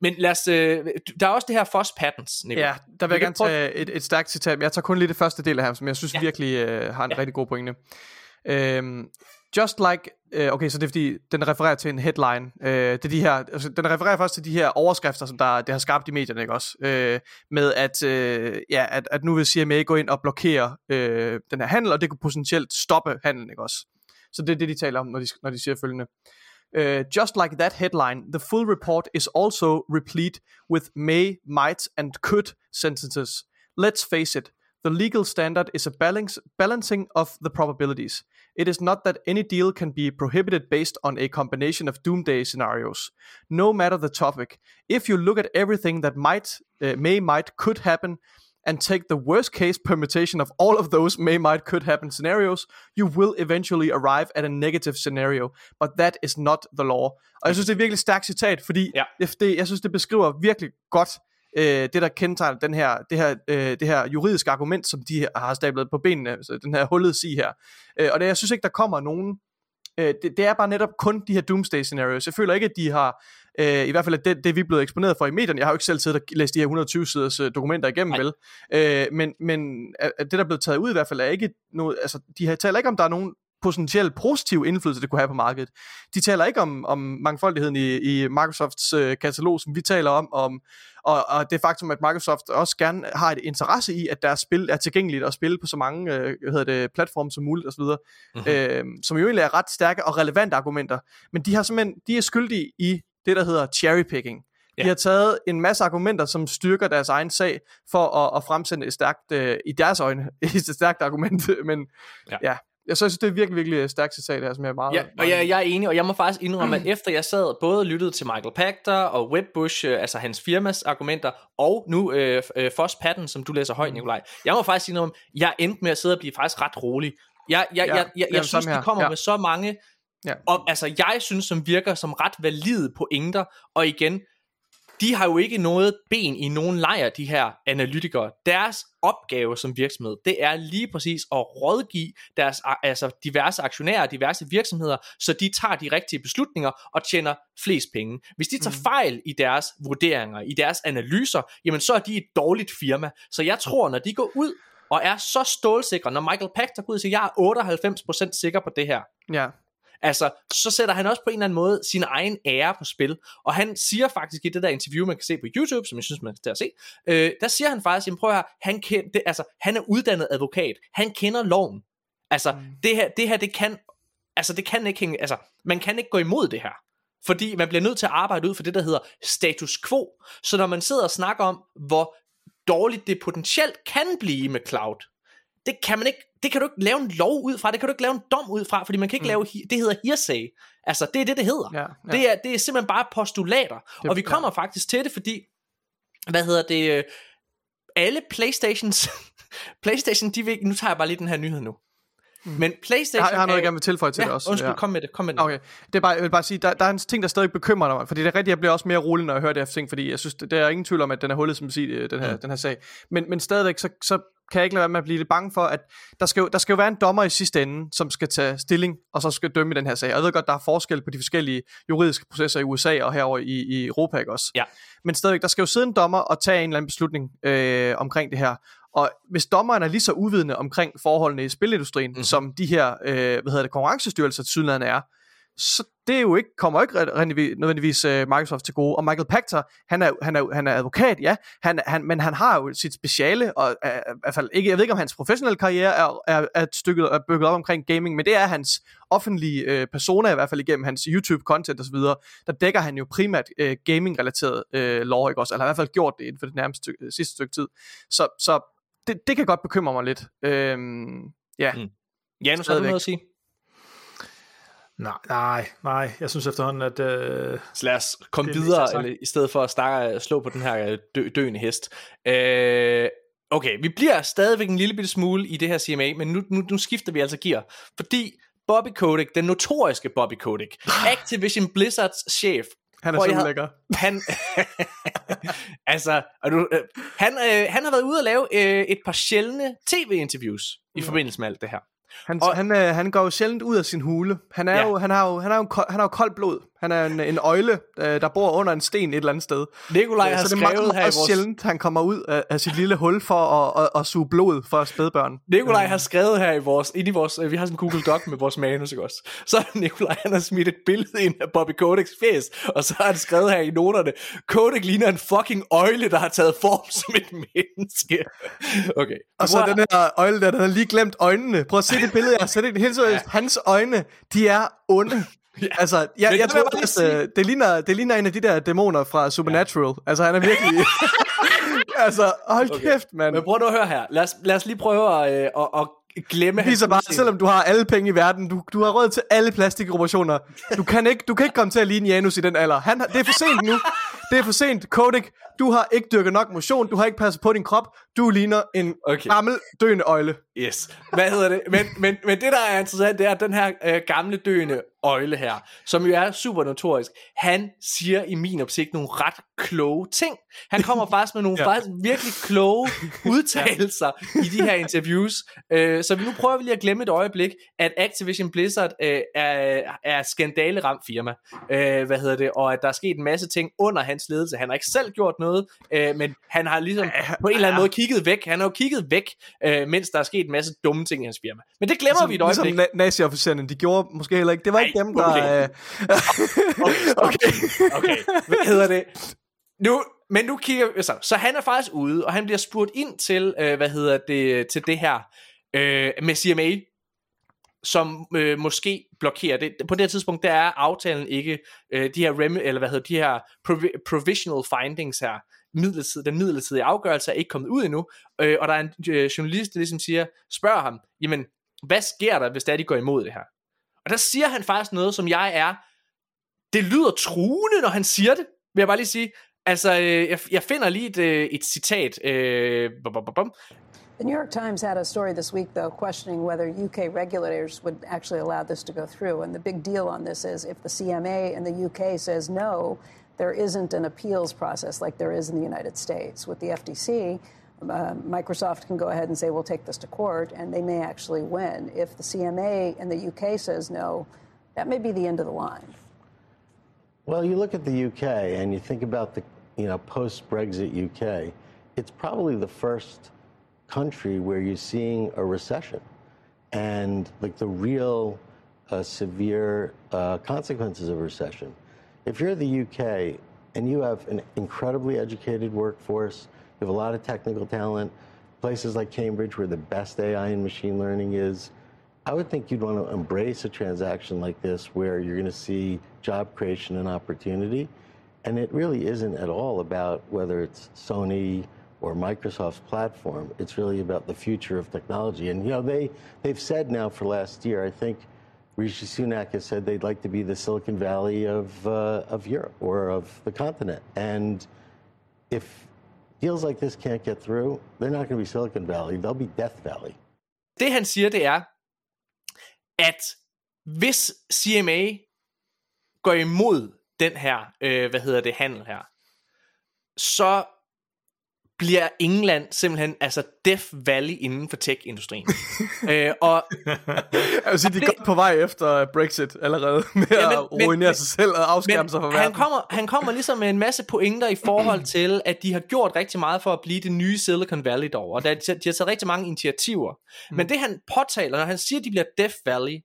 men lad os, øh, der er også det her Foss Patterns. Nico. Ja, der vil jeg gerne tage et, et stærkt citat, men jeg tager kun lige det første del af ham, som jeg synes ja. virkelig øh, har en ja. rigtig god pointe. Øhm, just like, øh, okay, så det er fordi, den refererer til en headline. Øh, det er de her, altså, den refererer faktisk til de her overskrifter, som der det har skabt i medierne, ikke også? Øh, med at, øh, ja, at, at nu vil C M A gå ind og blokere øh, den her handel, og det kunne potentielt stoppe handlen, ikke også? Så det er det, de taler om, når de, når de siger følgende. Uh, just like that headline, the full report is also replete with may, might, and could sentences. Let's face it, the legal standard is a balance, balancing of the probabilities. It is not that any deal can be prohibited based on a combination of doomsday scenarios, no matter the topic. If you look at everything that might, uh, may, might, could happen, and take the worst case permutation of all of those may, might, could happen scenarios, you will eventually arrive at a negative scenario, but that is not the law. Og jeg synes, det er virkelig stærkt citat, fordi ja. det, jeg synes, det beskriver virkelig godt øh, det, der kendetegner den her, det, her, øh, det her juridiske argument, som de har stablet på benene, så den her hullede sig her. Øh, og det, jeg synes ikke, der kommer nogen. Øh, det, det er bare netop kun de her doomsday scenarios. Jeg føler ikke, at de har... Øh, i hvert fald at det, det vi er blevet eksponeret for i medierne. Jeg har jo ikke selv siddet og læst de her hundrede og tyve siders øh, dokumenter igennem. Nej. vel øh, men, men at det der er blevet taget ud i hvert fald er ikke noget, altså, de her taler ikke om der er nogen potentiel positiv indflydelse det kunne have på markedet. De taler ikke om, om mangfoldigheden i, i Microsofts øh, katalog, som vi taler om, om og, og det faktum at Microsoft også gerne har et interesse i at deres spil er tilgængeligt og spille på så mange øh, hvad hedder det, platforme som muligt osv. Mm-hmm. øh, som jo egentlig er ret stærke og relevante argumenter, men de har simpelthen, de er skyldige i det, der hedder cherrypicking. De ja. har taget en masse argumenter, som styrker deres egen sag, for at, at fremsende et stærkt, øh, i deres øjne, et stærkt argument. Men ja, ja. jeg synes, det er virkelig, virkelig stærkt citat her, som jeg er meget... Ja, og jeg, jeg er enig, og jeg må faktisk indrømme, at efter jeg sad både og lyttede til Michael Pachter og Webbush, øh, altså hans firmas argumenter, og nu øh, øh, Foss Patterns, som du læser højt, Nikolaj, jeg må faktisk indrømme, at jeg endte med at sidde og blive faktisk ret rolig. Jeg, jeg, ja, jeg, jeg, jeg synes, de kommer ja. med så mange... Ja. Og altså jeg synes som virker som ret valide pointer. Og igen, de har jo ikke noget ben i nogen lejr, de her analytikere. Deres opgave som virksomhed, det er lige præcis at rådgive deres altså diverse aktionærer, diverse virksomheder, så de tager de rigtige beslutninger og tjener flest penge. Hvis de tager fejl i deres vurderinger, i deres analyser, jamen så er de et dårligt firma. Så jeg tror, når de går ud og er så stålsikre, når Michael Pachter går ud og siger, jeg er otteoghalvfems procent sikker på det her. Ja. Altså, så sætter han også på en eller anden måde sin egen ære på spil. Og han siger faktisk i det der interview, man kan se på YouTube, som jeg synes, man skal at se, øh, der siger han faktisk, prøv at høre, han, kend, det, altså, han er uddannet advokat, han kender loven. Altså, mm. det her, det her, det kan, altså, det kan ikke hænge, altså, man kan ikke gå imod det her. Fordi man bliver nødt til at arbejde ud for det, der hedder status quo. Så når man sidder og snakker om, hvor dårligt det potentielt kan blive med cloud, det kan man ikke, det kan du ikke lave en lov ud fra, det kan du ikke lave en dom ud fra, fordi man kan ikke mm. lave, det hedder hearsay, altså det er det, det hedder, ja, ja. Det, er, det er simpelthen bare postulater, det, og vi kommer ja. faktisk til det, fordi, hvad hedder det, alle Playstations, Playstation, de vil, nu tager jeg bare lige den her nyhed nu, mm. men Playstation, jeg har noget, jeg gerne vil tilføje til ja, det også, undskyld, ja. kom med det, kom med det, okay. det er bare, jeg vil bare sige, der, der er en ting, der stadig bekymrer mig, fordi det er rigtigt, jeg bliver også mere rolig, når jeg hører det her ting, fordi jeg synes, der er ingen tvivl om, at den er hullet, som jeg siger, den her, mm. den her sag, men, men stadigvæk, så, så kan jeg ikke lade være med at blive lidt bange for, at der skal, jo, der skal jo være en dommer i sidste ende, som skal tage stilling, og så skal dømme i den her sag. Og jeg ved godt, der er forskel på de forskellige juridiske processer i U S A og herover i, i Europa, ikke også? Ja. Men stadigvæk, der skal jo sidde en dommer og tage en eller anden beslutning øh, omkring det her. Og hvis dommeren er lige så uvidende omkring forholdene i spilindustrien, mm-hmm. som de her øh, hvad hedder det, konkurrencestyrelser til sydlandet er, så det er jo ikke, kommer ikke nødvendigvis Microsoft til gode. Og Michael Pachter, han er, han er, han er advokat, ja, han, han, men han har jo sit speciale, og er, i hvert fald ikke, jeg ved ikke, om hans professionelle karriere er, er, er, stykket, er bygget op omkring gaming, men det er hans offentlige øh, persona, i hvert fald igennem hans YouTube-content osv., der dækker han jo primært øh, gaming-relateret øh, lov, ikke også? Eller har i hvert fald gjort det inden for det nærmeste stykke, sidste stykke tid. Så, så det, det kan godt bekymre mig lidt. Øhm, ja. Mm. Janus, har du noget at sige? Nej, nej, nej. Jeg synes efterhånden, at... Øh, så lad os komme videre, eller, i stedet for at starte, slå på den her dø, døende hest. Øh, okay, vi bliver stadigvæk en lille bitte smule i det her C M A, men nu, nu, nu skifter vi altså gear. Fordi Bobby Kotick, den notoriske Bobby Kotick, Activision Blizzards chef... Han er så lækker. Han, altså, er du, øh, han, øh, han har været ude at lave øh, et par sjældne tv-interviews i ja. forbindelse med alt det her. Han, og, han, øh, han går jo sjældent ud af sin hule. Han er ja. jo han har jo han har jo, han har jo koldt blod. Han er en, en øgle, der bor under en sten et eller andet sted. Nikolaj har skrevet her i vores... Så det er meget, meget sjældent, han kommer ud af, af sit lille hul for at, at, at suge blod for spædbørn. Nikolaj har skrevet her i vores... Ind i vores vi har sådan en Google Doc med vores manus, ikke også? Så Nikolaj, han har smidt et billede ind af Bobby Kotiks fjes, og så har han skrevet her i noterne, Kotick ligner en fucking øgle, der har taget form som et menneske. Okay. Og så wow. Den her øgle, der, der har lige glemt øjnene. Prøv at se det billede, jeg har sat ind. Helt seriøst, hans øjne, de er onde. Ja. Altså, jeg, jeg, jeg tror, at altså, det, ligner, det ligner en af de der dæmoner fra Supernatural. Ja. Altså, han er virkelig... altså, hold okay. kæft, mand. Men prøv nu at høre her. Lad os, lad os lige prøve at, øh, at, at glemme... Viser bare, selvom du har alle penge i verden, du, du har råd til alle plastikoperationer. Du kan ikke, du kan ikke komme til at ligne Janus i den alder. Han, det er for sent nu. Det er for sent. Kotick, du har ikke dyrket nok motion. Du har ikke passet på din krop. Du ligner en okay. gammel, døende øgle. Yes. Hvad hedder det? Men, men, men det, der er interessant, det er, at den her øh, gamle, døende øgle her, som jo er super notorisk, han siger i min optik nogle ret kloge ting. Han kommer faktisk med nogle ja. faktisk virkelig kloge udtalelser i de her interviews. Øh, så nu prøver vi lige at glemme et øjeblik, at Activision Blizzard øh, er, er skandaleramt firma. Øh, hvad hedder det? Og at der er sket en masse ting under hans ledelse. Han har ikke selv gjort noget, øh, men han har ligesom på en eller anden måde kigget væk. Han har jo kigget væk, øh, mens der er sket en masse dumme ting i hans firma. Men det glemmer altså, vi et øjeblik. Ligesom na- nazi-officererne, de gjorde måske heller ikke. Det var Ej, ikke dem, der... Øh... okay, okay, okay. Hvad hedder det? Nu... Men nu kigger vi... Så, så han er faktisk ude, og han bliver spurgt ind til, øh, hvad hedder det, til det her øh, med C M A, som øh, måske blokerer det. På det tidspunkt, der er aftalen ikke øh, de her rem, eller hvad hedder de her prov- provisional findings her, midlertid, den midlertidige afgørelse er ikke kommet ud endnu, øh, og der er en øh, journalist, der ligesom siger, spørger ham, jamen, hvad sker der, hvis der de går imod det her? Og der siger han faktisk noget, som jeg er, det lyder truende, når han siger det, vil jeg bare lige sige. Altså, øh, jeg, jeg finder lige et, øh, et citat. Øh, bum, bum, bum. The New York Times had a story this week, though, questioning whether U K regulators would actually allow this to go through. And the big deal on this is if the C M A and the U K says no, there isn't an appeals process like there is in the United States. With the F T C, uh, Microsoft can go ahead and say, we'll take this to court, and they may actually win. If the C M A and the U K says no, that may be the end of the line. Well, you look at the U K and you think about the, you know, post-Brexit U K, it's probably the first country where you're seeing a recession and like the real uh, severe uh, consequences of recession. If you're the U K and you have an incredibly educated workforce, you have a lot of technical talent, places like Cambridge where the best A I and machine learning is, I would think you'd want to embrace a transaction like this where you're going to see job creation and opportunity. And it really isn't at all about whether it's Sony or Microsoft's platform. It's really about the future of technology. And, you know, they, they've said now for last year, I think Rishi Sunak has said they'd like to be the Silicon Valley of, uh, of Europe or of the continent. And if deals like this can't get through, they're not going to be Silicon Valley. They'll be Death Valley. Det han siger, det er, at hvis C M A går imod den her, øh, hvad hedder det, handel her, så bliver England simpelthen, altså Death Valley inden for tech-industrien. øh, og, jeg vil sige, og de er godt på vej efter Brexit allerede, med ja, men, at ruinere men, sig selv og afskærme men, sig fra verden. Han kommer, han kommer ligesom med en masse pointer i forhold til, at de har gjort rigtig meget for at blive det nye Silicon Valley derovre, og der, de har taget rigtig mange initiativer. Mm. Men det han påtaler, når han siger, at de bliver Death Valley,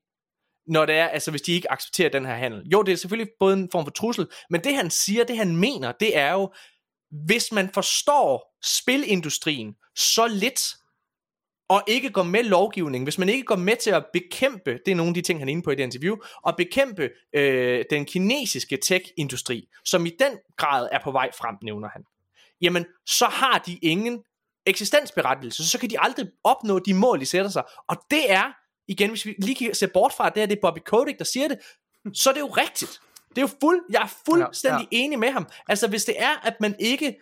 når det er, altså hvis de ikke accepterer den her handel. Jo, det er selvfølgelig både en form for trussel, men det han siger, det han mener, det er jo, hvis man forstår spilindustrien så lidt, og ikke går med lovgivning, hvis man ikke går med til at bekæmpe, det er nogle af de ting, han er inde på i det interview, og bekæmpe øh, den kinesiske tech-industri, som i den grad er på vej frem, nævner han. Jamen, så har de ingen eksistensberettigelse, så kan de aldrig opnå de mål, de sætter sig. Og det er, igen, hvis vi lige kan se bort fra, at det er det Bobby Kotick, der siger det, så er det jo rigtigt. Det er jo fuld, jeg er fuldstændig ja, ja. enig med ham. Altså hvis det er, at man ikke,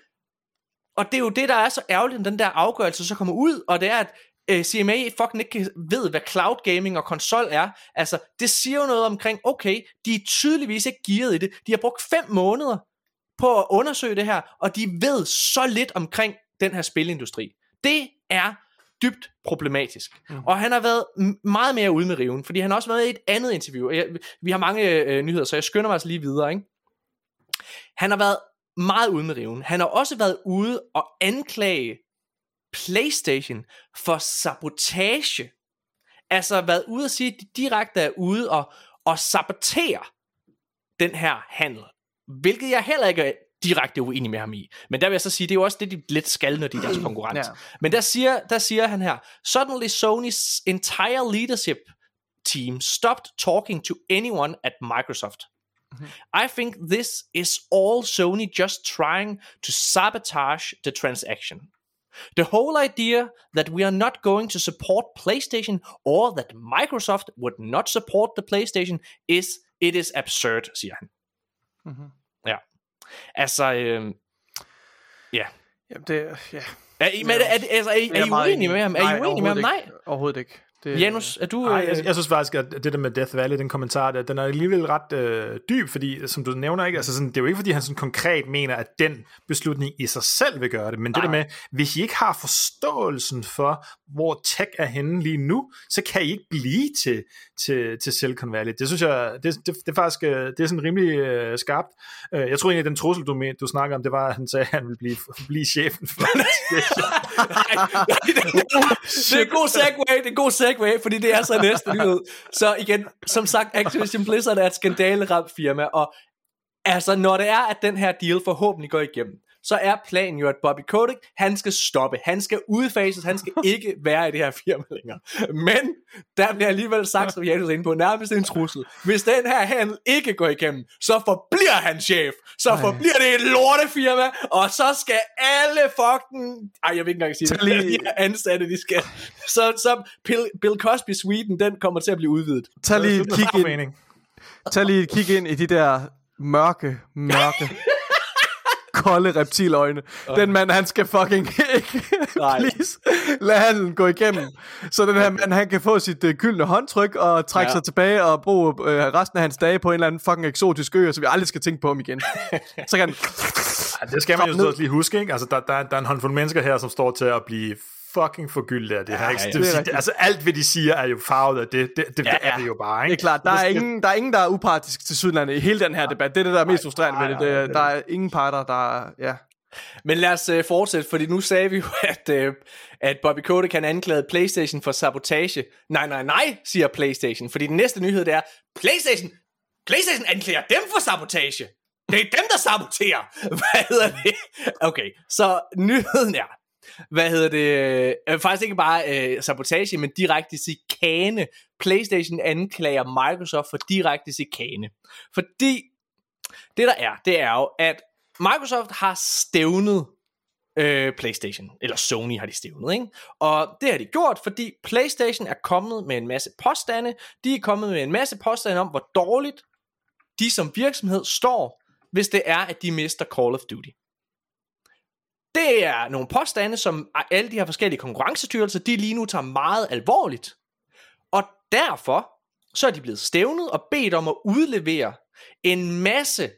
og det er jo det, der er så ærgerligt, den der afgørelse så kommer ud, og det er, at øh, C M A fucking ikke ved, hvad cloud gaming og konsol er. Altså det siger jo noget omkring, okay, de er tydeligvis ikke gearet i det. De har brugt fem måneder på at undersøge det her, og de ved så lidt omkring den her spilindustri. Det er dybt problematisk. Mm. Og han har været m- meget mere ude med riven, fordi han har også været i et andet interview. Jeg, vi har mange øh, nyheder, så jeg skynder mig altså lige videre, ikke? Han har været meget ude med riven. Han har også været ude og anklage PlayStation for sabotage. Altså været ude at sige, at de direkte er ude og, og sabotere den her handel. Hvilket jeg heller ikke er direkte uenig med ham i. Men der vil jeg så sige, det er jo også det, de lidt skal, når de er deres konkurrent. Yeah. Men der siger, der siger han her, suddenly Sony's entire leadership team stopped talking to anyone at Microsoft. I think this is all Sony just trying to sabotage the transaction. The whole idea that we are not going to support PlayStation or that Microsoft would not support the PlayStation is it is absurd, siger han. Mm-hmm. Ja. Altså, øh, ja. Jamen det, ja. Er I, men, er, altså, er, er I uenige med ham? Er I uenige med ham? Nej, overhovedet ikke. Det, Janus, er du... Ej, jeg, jeg, jeg synes faktisk, at det der med Death Valley, den kommentar, der, den er alligevel ret øh, dyb, fordi, som du nævner, ikke, altså sådan, det er jo ikke, fordi han sådan konkret mener, at den beslutning i sig selv vil gøre det, men nej. Det der med, hvis I ikke har forståelsen for, hvor tech er henne lige nu, så kan I ikke blive til, til, til Silicon Valley. Det synes jeg, det, det, det er faktisk, det er sådan rimelig øh, skarpt. Jeg tror egentlig, den trussel, du, med, du snakker om, det var, at han sagde, at han ville blive, blive chefen for det. Det er en god segway, det er en god segway. Fordi det er så næste nyhed. Så igen, som sagt, Activision Blizzard er et skandaleramt firma, og altså når det er, at den her deal forhåbentlig går igennem, så er planen jo, at Bobby Kotick, han skal stoppe, han skal udfases, han skal ikke være i det her firma længere. Men der bliver alligevel sagt, som Janus er inde på, nærmest en trussel. Hvis den her handel ikke går igennem, så forbliver han chef, så Ej. forbliver det et lortefirma, og så skal alle fucking, ej jeg vil ikke engang sige det, lige ansatte, de skal. Så, så Bill, Bill Cosby Sweden, den kommer til at blive udvidet. Tag lige et kig ind, tag lige et kig ind i de der mørke, mørke... kolde reptiløjne. Okay. Den mand, han skal fucking ikke. Please, lad handlen gå igennem. Så den her mand, han kan få sit uh, gyldne håndtryk og trække ja. sig tilbage og bruge uh, resten af hans dage på en eller anden fucking eksotisk ø, så vi aldrig skal tænke på ham igen. Så kan han... Ja, det skal man jo stort lige huske, ikke? Altså, der, der, der er en håndfuld mennesker her, som står til at blive fucking forgyldt af det her. Ja, ja, ja. Det vil sige, det, altså, alt hvad de siger er jo farvet af det. Det, det, ja, det er det jo bare, ikke? Det er klart. Der er, ingen, der er ingen, der er upartisk til Sydlandet i hele den her debat. Det er det, der er mest frustrerende ved det. Det er, der er ingen parter, der... Ja. Men lad os øh, fortsætte, fordi nu sagde vi jo, at, øh, at Bobby Kotick kan anklage PlayStation for sabotage. Nej, nej, nej, siger PlayStation. Fordi den næste nyhed, det er, PlayStation, PlayStation anklager dem for sabotage. Det er dem, der saboterer. Hvad hedder det? Okay, så nyheden er... Hvad hedder det? Øh, faktisk ikke bare øh, sabotage, men direkte chikane. PlayStation anklager Microsoft for direkte chikane. Fordi det der er, det er jo, at Microsoft har stævnet øh, PlayStation. Eller Sony har de stævnet, ikke? Og det har de gjort, fordi PlayStation er kommet med en masse påstande. De er kommet med en masse påstande om, hvor dårligt de som virksomhed står, hvis det er, at de mister Call of Duty. Det er nogle påstande, som alle de her forskellige konkurrencestyrelser, de lige nu tager meget alvorligt. Og derfor, så er de blevet stævnet og bedt om at udlevere en masse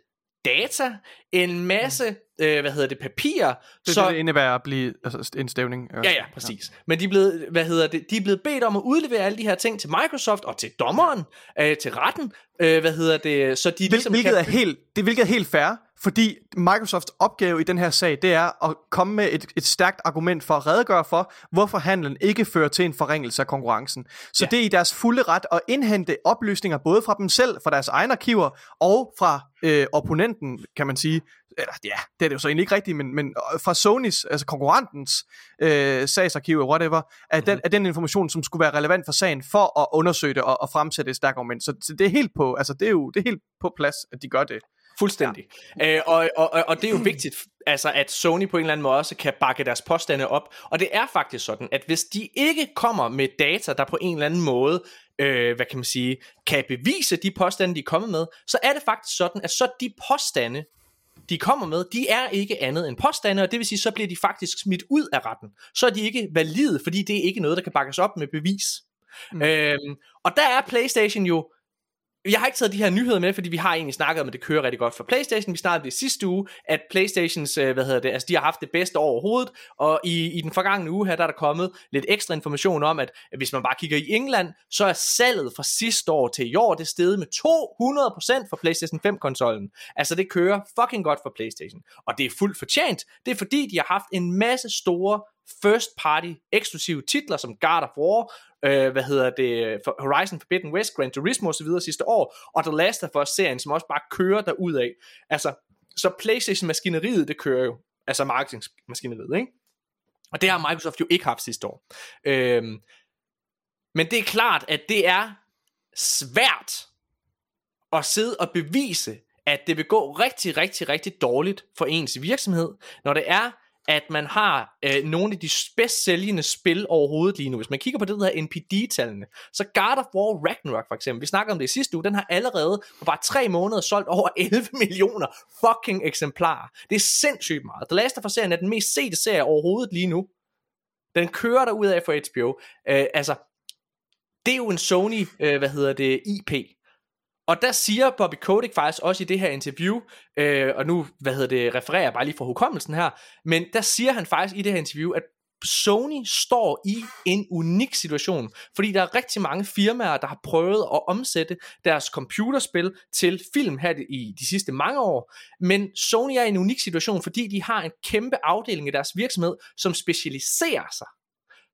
data, en masse, øh, hvad hedder det, papirer. Det, så, det, det indebærer at blive altså, en stævning. Ja, ja, præcis. Ja. Men de er, blevet, hvad hedder det, de er blevet bedt om at udlevere alle de her ting til Microsoft og til dommeren, øh, til retten, øh, hvad hedder det, så de Hvil, ligesom hvilket kan... Er helt, det hvilket er helt fair. Fordi Microsofts opgave i den her sag, det er at komme med et, et stærkt argument for at redegøre for, hvorfor handlen ikke fører til en forringelse af konkurrencen. Så ja. Det er i deres fulde ret at indhente oplysninger, både fra dem selv, fra deres egne arkiver, og fra øh, opponenten, kan man sige. Eller ja, det er det jo så egentlig ikke rigtigt, men, men fra Sonys, altså konkurrentens øh, sagsarkiv, whatever, af den, mm-hmm. af den information, som skulle være relevant for sagen, for at undersøge det og, og fremsætte et stærkt argument. Så, så det er helt på, altså det er jo det er helt på plads, at de gør det. Fuldstændig. Ja. Øh, og, og, og det er jo vigtigt, altså, at Sony på en eller anden måde også kan bakke deres påstande op. Og det er faktisk sådan, at hvis de ikke kommer med data, der på en eller anden måde, øh, hvad kan man sige, kan bevise de påstande, de er kommet med, så er det faktisk sådan, at så de påstande, de kommer med, de er ikke andet end påstande, og det vil sige, så bliver de faktisk smidt ud af retten. Så er de ikke valide, fordi det er ikke noget, der kan bakkes op med bevis. Mm. Øh, og der er PlayStation jo Jeg har ikke taget de her nyheder med, fordi vi har egentlig snakket om, at det kører rigtig godt for PlayStation. Vi snakkede det sidste uge, at PlayStations, hvad hedder det, altså de har haft det bedste år overhovedet, og i, i den forgangne uge her, der er der kommet lidt ekstra information om, at hvis man bare kigger i England, så er salget fra sidste år til i år, det steget med to hundrede procent for PlayStation fem-konsollen. Altså det kører fucking godt for PlayStation, og det er fuldt fortjent. Det er fordi, de har haft en masse store first party eksklusive titler som God of War, øh, hvad hedder det, Horizon Forbidden West, Gran Turismo og så videre sidste år, og The Last of Us serien som også bare kører derudad. Altså så PlayStation maskineriet det kører jo, altså marketingmaskineriet, ikke? Og det har Microsoft jo ikke haft sidste år. Øhm, men det er klart at det er svært at sidde og bevise at det vil gå rigtig rigtig rigtig dårligt for ens virksomhed, når det er at man har øh, nogle af de bedst sælgende spil overhovedet lige nu. Hvis man kigger på det der N P D-tallene, så God of War Ragnarok for eksempel, vi snakker om det i sidste uge, den har allerede på bare tre måneder solgt over elleve millioner fucking eksemplarer. Det er sindssygt meget. The Last of Us-serien er den mest sete serie overhovedet lige nu. Den kører der ud af for H B O. Øh, altså, det er jo en Sony, øh, hvad hedder det, I P. Og der siger Bobby Kotick faktisk også i det her interview, øh, og nu, hvad hedder det, refererer jeg bare lige fra hukommelsen her, men der siger han faktisk i det her interview, at Sony står i en unik situation, fordi der er rigtig mange firmaer, der har prøvet at omsætte deres computerspil til film her i de sidste mange år, men Sony er i en unik situation, fordi de har en kæmpe afdeling i deres virksomhed, som specialiserer sig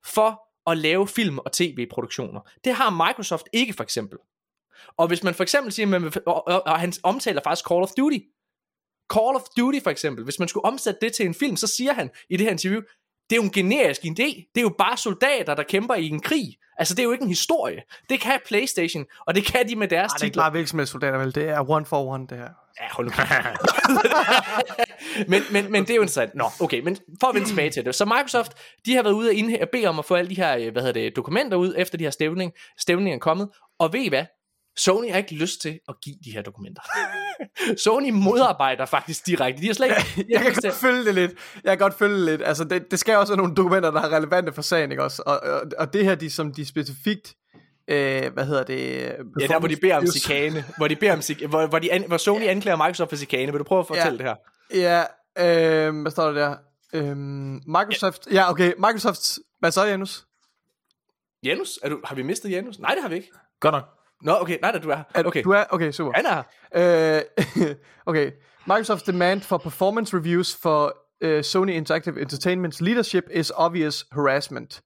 for at lave film og tv-produktioner. Det har Microsoft ikke for eksempel. Og hvis man for eksempel siger, man vil, og, og, og han omtaler faktisk Call of Duty. Call of Duty for eksempel, hvis man skulle omsætte det til en film, så siger han i det her interview, det er jo en generisk idé, det er jo bare soldater, der kæmper i en krig. Altså det er jo ikke en historie. Det kan PlayStation, og det kan de med deres titler. Nej, det er ikke bare virksomhedssoldater, vel? Det er one for one, det her. Ja, hold nu. men, men, men det er jo interessant. Nå, okay, men for at vende tilbage til det. Så Microsoft, de har været ude og, og bede om at få alle de her, hvad hedder det, dokumenter ud, efter de her stævning, stævninger er kommet. Og ved I hvad? Sony har ikke lyst til at give de her dokumenter. Sony modarbejder faktisk direkte. De har slet ikke... Jeg kan godt følge det lidt. Jeg kan godt følge det lidt. Altså, det, det skal også være nogle dokumenter, der er relevante for sagen, ikke også? Og, og, og det her, de, som de specifikt... Øh, hvad hedder det? Ja, der hvor de beder om sikane. Hvor, de beder om sikane, hvor, hvor, de an, hvor Sony anklager Microsoft for sikane. Vil du prøve at fortælle ja. det her? Ja, øh, hvad står der der? Øh, Microsoft... Ja. ja, okay. Microsoft... Hvad så, Janus? Janus? Er du, har vi mistet Janus? Nej, det har vi ikke. Godt nok. Nå, okay, nej, da du er her. Okay. Du er, okay, super. Han er her. Øh, okay, Microsoft's demand for performance reviews for uh, Sony Interactive Entertainment's leadership is obvious harassment.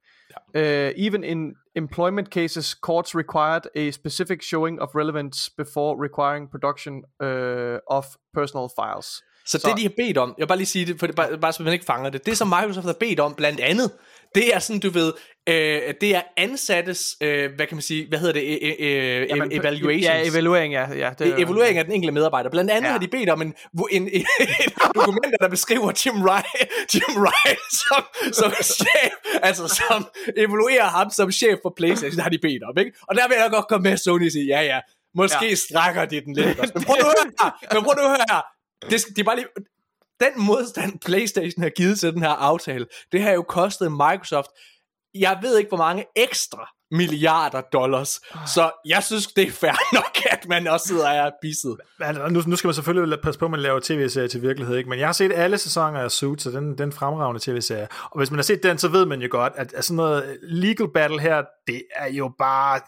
Yeah. Uh, even in employment cases, courts required a specific showing of relevance before requiring production uh, of personal files. Så, så det, de har bedt om, jeg vil bare lige sige det, for det, bare, bare så man ikke fanger det, det som Microsoft har bedt om, blandt andet, det er sådan, du ved, øh, det er ansattes, øh, hvad kan man sige, hvad hedder det, øh, øh, Jamen, evaluations. Ja, evaluering, ja. ja det, e- evaluering af den enkelte medarbejder. Blandt andet ja. har de bedt om en, en, en dokumenter, der beskriver Jim Ryan, Jim Ryan som, som chef, altså som evaluerer ham som chef for PlayStation, det har de bedt om, ikke? Og der vil jeg godt komme med, Sony siger, ja, ja, måske ja. strækker de den lidt. Men prøv nu at høre her, men prøv nu at høre her. Det, det er bare lige, den modstand PlayStation har givet til den her aftale, det har jo kostet Microsoft, jeg ved ikke hvor mange ekstra milliarder dollars, så jeg synes det er fair nok, at man også sidder og er bisset. Nu, nu skal man selvfølgelig passe på, at man laver tv-serier til virkelighed, ikke? Men jeg har set alle sæsoner af Suits, så den, den fremragende tv-serie, og hvis man har set den, så ved man jo godt, at, at sådan noget legal battle her, det er jo bare...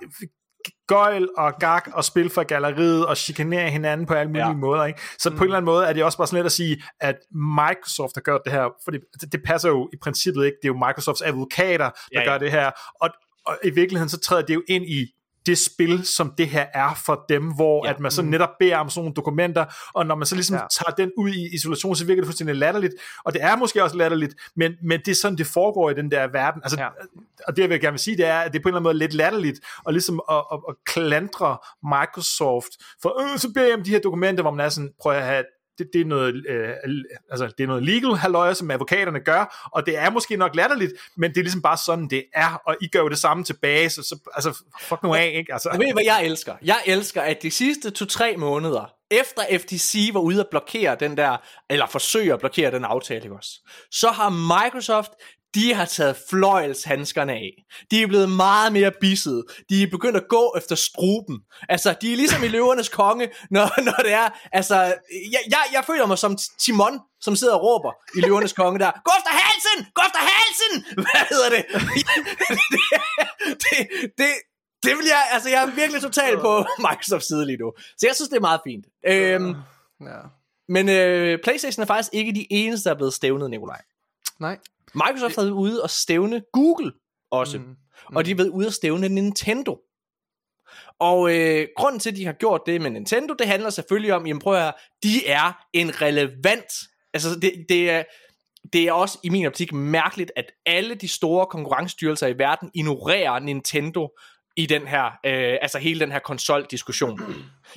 gøjl og gag og spil for galleriet og chikanere hinanden på alle mulige ja. måder, ikke? Så mm. på en eller anden måde er det også bare sådan lidt at sige, at Microsoft har gjort det her, for det, det passer jo i princippet ikke, det er jo Microsofts advokater, der ja, ja. gør det her, og, og i virkeligheden så træder det jo ind i det spil, som det her er for dem, hvor ja. at man så netop beder om sådan nogle dokumenter, og når man så ligesom ja. tager den ud i isolation, så virker det fuldstændig latterligt, og det er måske også latterligt, men, men det er sådan, det foregår i den der verden, altså, ja. og det jeg vil gerne sige, det er, at det er på en eller anden måde lidt latterligt, og ligesom at, at, at klandre Microsoft, for øh, så beder jeg om de her dokumenter, hvor man er sådan, prøv at have Det, det, er noget, øh, altså, det er noget legal halløj, som advokaterne gør, og det er måske nok latterligt, men det er ligesom bare sådan, det er, og I gør jo det samme tilbage, så, så altså, fuck nu af, ikke? Altså. Jeg ved, hvad jeg elsker. Jeg elsker, at de sidste to-tre måneder, efter F T C var ude at blokere den der, eller forsøge at blokere den aftale, ikke også, så har Microsoft de har taget fløjelshandskerne af. De er blevet meget mere bissede. De er begyndt at gå efter struben. Altså, de er ligesom i Løvernes Konge, når, når det er... Altså, jeg, jeg, jeg føler mig som Timon, som sidder og råber i Løvernes Konge der. Gå efter halsen! Gå efter halsen! Hvad hedder det? det, det, det Det vil jeg, altså jeg er virkelig totalt på Microsofts side lige nu. Så jeg synes, det er meget fint. Øhm, ja. Men øh, PlayStation er faktisk ikke de eneste, der er blevet stævnet, Nikolaj. Nej. Microsoft har været ude og stævne Google også. Mm. Mm. Og de har været ude og stævne Nintendo. Og øh, grunden til, at de har gjort det med Nintendo, det handler selvfølgelig om, jamen prøv at høre, de er en relevant... Altså det, det er... Det er også i min optik mærkeligt, at alle de store konkurrencestyrelser i verden ignorerer Nintendo i den her, øh, altså hele den her konsoldiskussion.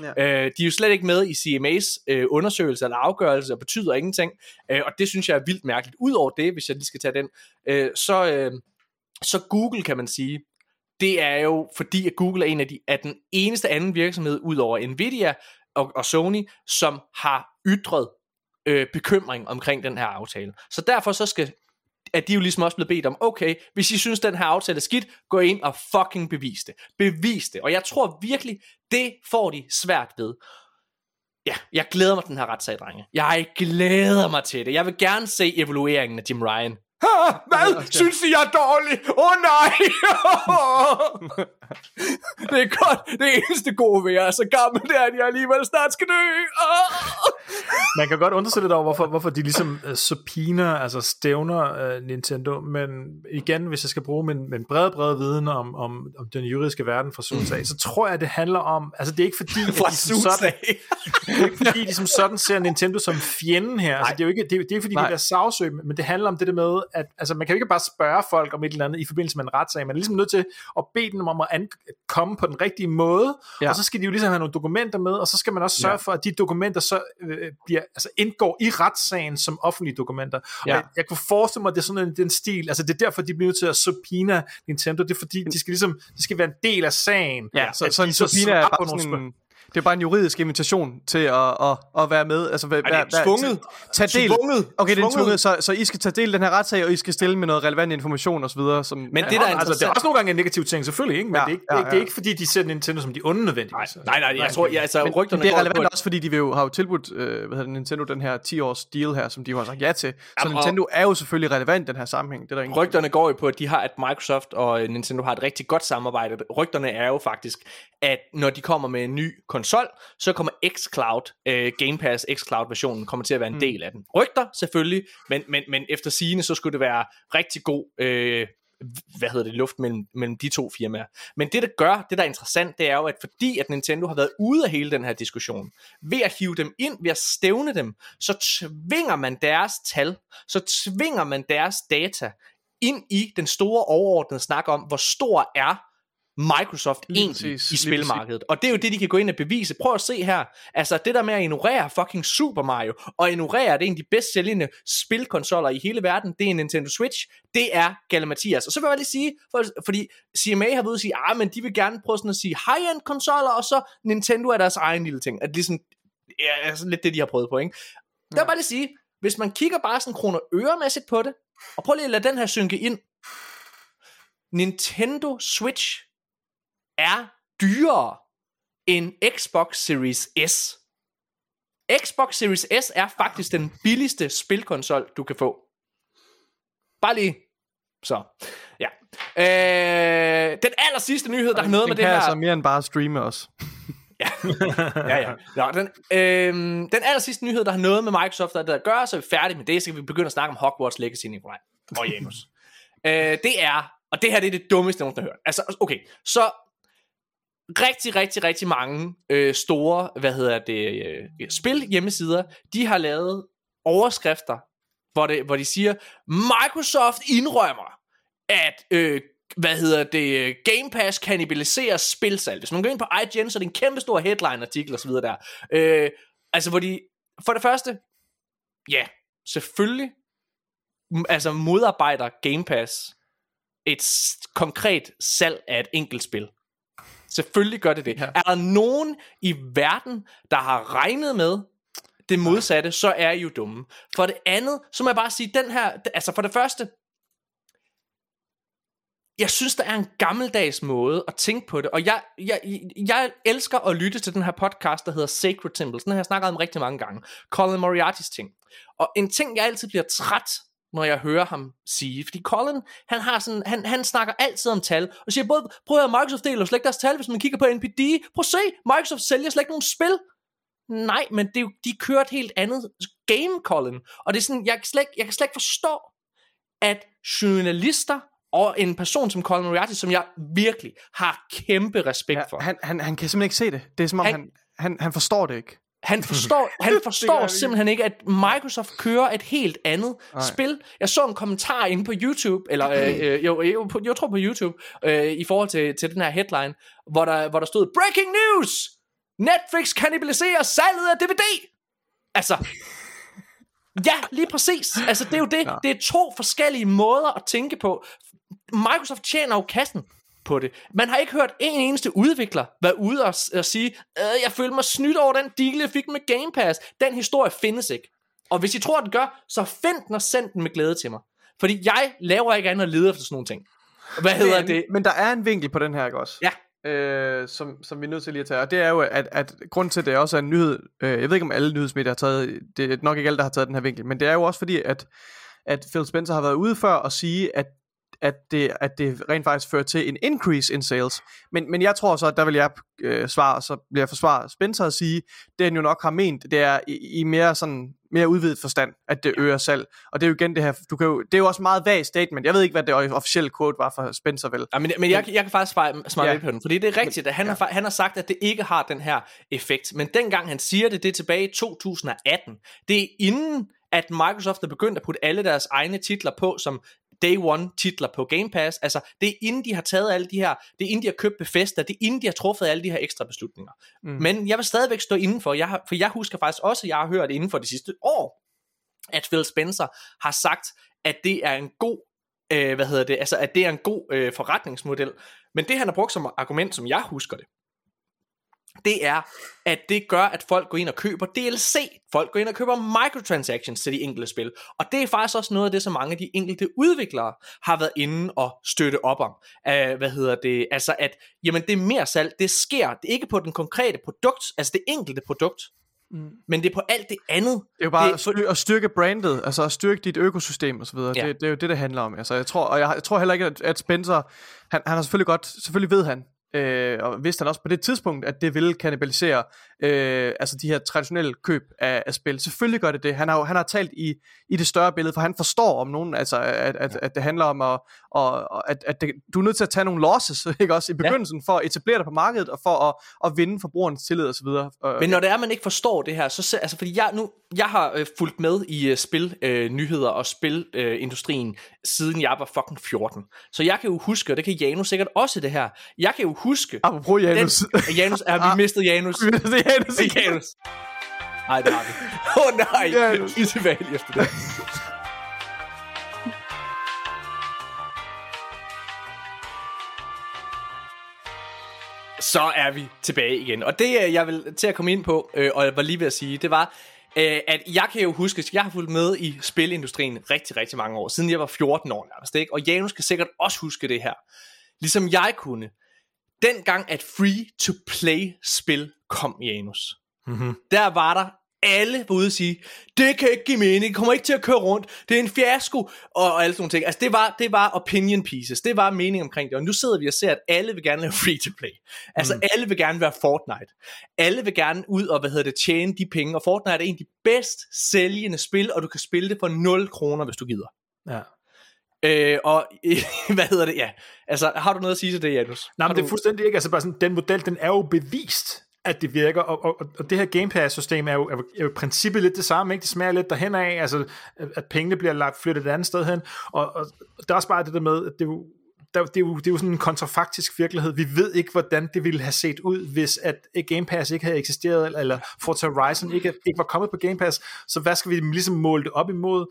Ja. Øh, de er jo slet ikke med i C M A's øh, undersøgelse eller afgørelse, og betyder ingenting, øh, og det synes jeg er vildt mærkeligt. Udover det, hvis jeg lige skal tage den, øh, så, øh, så Google, kan man sige, det er jo fordi, at Google er, en af de, er den eneste anden virksomhed, udover Nvidia og, og Sony, som har ytret øh, bekymring omkring den her aftale. Så derfor så skal at de jo ligesom også blevet bedt om, okay, hvis I synes, den her aftale er skidt, gå ind og fucking bevis det. Bevis det. Og jeg tror virkelig, det får de svært ved. Ja, jeg glæder mig til den her retssag, drenge. Jeg glæder mig til det. Jeg vil gerne se evalueringen af Jim Ryan. Hå, hvad? Okay. Synes I, jeg er dårlig? Åh oh, nej! Det er godt. Det eneste gode ved jer, så gammel det er, at jeg alligevel snart skal dø. Oh. Man kan godt undre sig lidt over, hvorfor, hvorfor de ligesom uh, subpoener, altså stævner uh, Nintendo, men igen, hvis jeg skal bruge min, min brede, brede viden om, om, om den juridiske verden fra Sundsag, så tror jeg, det handler om, altså det er ikke fordi, at de som sådan, det er ikke fordi, de som sådan ser Nintendo som fjenden her, altså, det er jo ikke, det er, det er fordi, de bliver sagsøg, men det handler om det der med, at altså, man kan jo ikke bare spørge folk om et eller andet i forbindelse med en retssag, man er ligesom nødt til at bede dem om at an- komme på den rigtige måde, ja. Og så skal de jo ligesom have nogle dokumenter med, og så skal man også sørge ja. for, at de dokumenter så øh, bliver, altså indgår i retssagen som offentlige dokumenter. Ja. Jeg, jeg kunne forestille mig, at det er sådan en den stil, altså det er derfor, de bliver nødt til at subpoena Nintendo, det er fordi, de skal ligesom, det skal være en del af sagen. Ja, så, så de subpoena er bare sådan en... Det er bare en juridisk invitation til at, at, at være med. Altså, vær, er det tvunget? Tag del. Tvunget. Okay, det er tvunget, så, så I skal tage del i den her retssag, og I skal stille med noget relevant information osv. Som... Men det, ja, der er altså, det er også nogle gange en negativ ting, selvfølgelig, ikke? Men ja, det, er ikke, ja, ja. det er ikke fordi, de ser Nintendo som de onde nødvendigvis. Nej, nej, nej, jeg nej, tror, jeg, altså men, rygterne... Men det er relevant også, fordi de vil jo, har jo tilbudt øh, hvad hedder det, Nintendo den her ti-års deal her, som de jo har sagt ja til. Så jamen, Nintendo er jo selvfølgelig relevant i den her sammenhæng. Det er der ingen rygterne går jo på, at de har, at Microsoft og Nintendo har et rigtig godt samarbejde. Rygterne er jo faktisk, at når de kommer med en ny konsol, så kommer xCloud, øh, Game Pass xCloud versionen kommer til at være en mm. del af den. Rygter selvfølgelig, men, men, men efter sigende, så skulle det være rigtig god, øh, hvad hedder det, luft mellem, mellem de to firmaer. Men det der gør, det der er interessant, det er jo, at fordi at Nintendo har været ude af hele den her diskussion, ved at hive dem ind, ved at stævne dem, så tvinger man deres tal, så tvinger man deres data ind i den store overordnede snak om, hvor stor er Microsoft egentlig i spilmarkedet. Og det er jo det, de kan gå ind og bevise. Prøv at se her. Altså det der med at ignorere fucking Super Mario, og ignorere, det er en af de bedst sælgende spilkonsoller i hele verden, det er en Nintendo Switch, det er galimatias. Og så vil jeg lige sige, for, fordi C M A har været ude og sige, ah, men de vil gerne prøve sådan at sige high-end konsoller, og så Nintendo er deres egen lille ting. At ligesom, ja, altså lidt det, de har prøvet på, ikke? Der vil bare lige sige, hvis man kigger bare sådan kroner øremæssigt på det, og prøv lige at lade den her synke ind. Nintendo Switch er dyrere end Xbox Series S. Xbox Series S er faktisk den billigste spilkonsol, du kan få. Bare lige. Så, ja. Øh, den aller sidste nyhed, der har noget med det her... Den kan altså mere end bare streame også. ja, ja. ja. Nå, den, øh, den aller sidste nyhed, der har noget med Microsoft, der, der gør, så er vi færdige med det, så kan vi begynde at snakke om Hogwarts Legacy, Nikolaj og Janus. øh, det er... Og det her, det er det dummeste, jeg nogensinde har hørt. Altså, okay, så rigtig, rigtig, rigtig mange øh, store, hvad hedder det, øh, spil hjemmesider, de har lavet overskrifter, hvor, det, hvor de siger, Microsoft indrømmer, at, øh, hvad hedder det, Game Pass kannibaliserer spilsalg. Hvis man går ind på I G N, så er det en kæmpe stor headline-artikel og så videre der. Øh, altså, hvor de, for det første, ja, selvfølgelig, altså modarbejder Game Pass et konkret salg af et enkelt spil. Selvfølgelig gør det det. Ja. Er der nogen i verden, der har regnet med det modsatte, så er I jo dumme. For det andet, så må jeg bare sige, den her, altså for det første, jeg synes, der er en gammeldags måde at tænke på det, og jeg, jeg, jeg elsker at lytte til den her podcast, der hedder Sacred Temples. Den har jeg snakket om rigtig mange gange. Colin Moriartys ting. Og en ting, jeg altid bliver træt, når jeg hører ham sige, fordi Colin, han, har sådan, han, han snakker altid om tal, og siger både, prøv at Microsoft deler slet ikke deres tal, hvis man kigger på N P D, prøv at se, Microsoft sælger slet ikke nogen spil. Nej, men det, de kører et helt andet game, Colin. Og det er sådan, jeg kan slet, jeg kan slet ikke forstå, at journalister, og en person som Colin Moriarty, som jeg virkelig har kæmpe respekt ja, for. Han, han, han kan simpelthen ikke se det. Det er som om, han, han, han, han forstår det ikke. Han forstår, han forstår simpelthen ikke, at Microsoft kører et helt andet Ej. spil. Jeg så en kommentar inde på YouTube, eller øh, jo, jeg, jeg tror på YouTube, øh, i forhold til, til den her headline, hvor der, hvor der stod, Breaking news! Netflix kannibaliserer salget af D V D! Altså... Ja, lige præcis. Altså, det er jo det. Ja. Det er to forskellige måder at tænke på. Microsoft tjener jo kassen på det. Man har ikke hørt en eneste udvikler være ude og, og sige, øh, jeg føler mig snydt over den deal, jeg fik med Game Pass. Den historie findes ikke. Og hvis I tror, den gør, så find den og send den med glæde til mig. Fordi jeg laver ikke andet at lede efter sådan nogle ting. Hvad hedder men, det? Men der er en vinkel på den her, ikke også? Ja. Øh, som, som vi er nødt til lige at tage. Og det er jo at, at grund til at det også er en nyhed, øh, jeg ved ikke om alle nyhedsmedier har taget, det er nok ikke alle der har taget den her vinkel, men det er jo også fordi at, at Phil Spencer har været ude før og sige at, at, det, at det rent faktisk fører til en increase in sales, men, men jeg tror så at der vil jeg øh, svare, og så vil jeg forsvare Spencer og sige det han jo nok har ment, det er i, i mere sådan mere udvidet forstand, at det øger salg. Og det er jo igen det her, du kan jo, det er jo også meget vag statement. Jeg ved ikke, hvad det officielle quote var fra Spencer, vel? Ja, men men jeg, jeg kan faktisk smage ja. lidt på den, fordi det er rigtigt, at han, ja. har, han har sagt, at det ikke har den her effekt. Men dengang han siger det, det er tilbage i to tusind atten. Det er inden, at Microsoft er begyndt at putte alle deres egne titler på, som day one titler på Game Pass. Altså, det er inden de har taget alle de her, det er inden de har købt Bethesda, det er inden de har truffet alle de her ekstra beslutninger. Mm. Men jeg vil stadigvæk stå indenfor, jeg har, for jeg husker faktisk også, at jeg har hørt inden for de sidste år, at Phil Spencer har sagt, at det er en god, øh, hvad hedder det, altså at det er en god øh, forretningsmodel. Men det han har brugt som argument, som jeg husker det, det er, at det gør, at folk går ind og køber D L C. Folk går ind og køber microtransactions til de enkelte spil. Og det er faktisk også noget af det, som mange af de enkelte udviklere har været inde og støtte op om. Uh, hvad hedder det? Altså at, jamen det er mere salg, det sker. Det er ikke på den konkrete produkt, altså det enkelte produkt. Mm. Men det er på alt det andet. Det er jo bare det er... at styrke brandet, altså at styrke dit økosystem og så videre. Ja. Det, det er jo det, det handler om. Altså, jeg tror, og jeg, jeg tror heller ikke, at Spencer, han, han har selvfølgelig godt, selvfølgelig ved han, Øh, og vidste han også på det tidspunkt, at det ville kannibalisere øh, altså de her traditionelle køb af, af spil. Selvfølgelig gør det det. Han har han har talt i i det større billede, for han forstår om nogen, altså at at, at det handler om at og, at, at det, du er nødt til at tage nogle losses, ikke også i begyndelsen ja. for at etablere dig på markedet og for at, at vinde forbrugernes tillid og så videre. Men når det er man ikke forstår det her, så altså fordi jeg nu jeg har øh, fulgt med i øh, spil øh, nyheder og spilindustrien øh, siden jeg var fucking fjorten. Så jeg kan jo huske, og det kan Janus sikkert også det her. Jeg kan jo huske. Apropos Janus. Den, Janus, er vi mistet Janus? Vi mistede Janus. Janus. Nej, det har vi. Åh oh, nej, Janus. Vi er tilbage efter det. Så er vi tilbage igen. Og det, jeg vil til at komme ind på, øh, og jeg var lige ved at sige, det var, øh, at jeg kan jo huske, at jeg har fulgt med i spilindustrien rigtig, rigtig mange år, siden jeg var fjorten år nærmest, ikke? Og Janus kan sikkert også huske det her. Ligesom jeg kunne. Dengang at free-to-play-spil kom, Janus, mm-hmm. der var der alle ude at sige, det kan ikke give mening, det kommer ikke til at køre rundt, det er en fiasko, og, og alle sådan nogle ting. Altså det var, det var opinion pieces, det var mening omkring det, og nu sidder vi og ser, at alle vil gerne lave free-to-play. Altså mm. alle vil gerne være Fortnite. Alle vil gerne ud og, hvad hedder det, tjene de penge, og Fortnite er en af de bedst sælgende spil, og du kan spille det for nul kroner, hvis du gider. Ja. Øh, og hvad hedder det, ja, altså har du noget at sige til det, Janus? Nej, men det er fuldstændig ikke, altså bare sådan, den model, den er jo bevist, at det virker, og, og, og det her Game Pass system er jo, er jo i princippet lidt det samme, ikke? Det smager lidt derhen af, altså at pengene bliver lagt flyttet et andet sted hen, og, og der er også bare det der med, at det jo Der, det, er jo, det er jo sådan en kontrafaktisk virkelighed. Vi ved ikke, hvordan det ville have set ud, hvis at Game Pass ikke havde eksisteret, eller Forza Horizon ikke, ikke var kommet på Game Pass. Så hvad skal vi ligesom måle det op imod?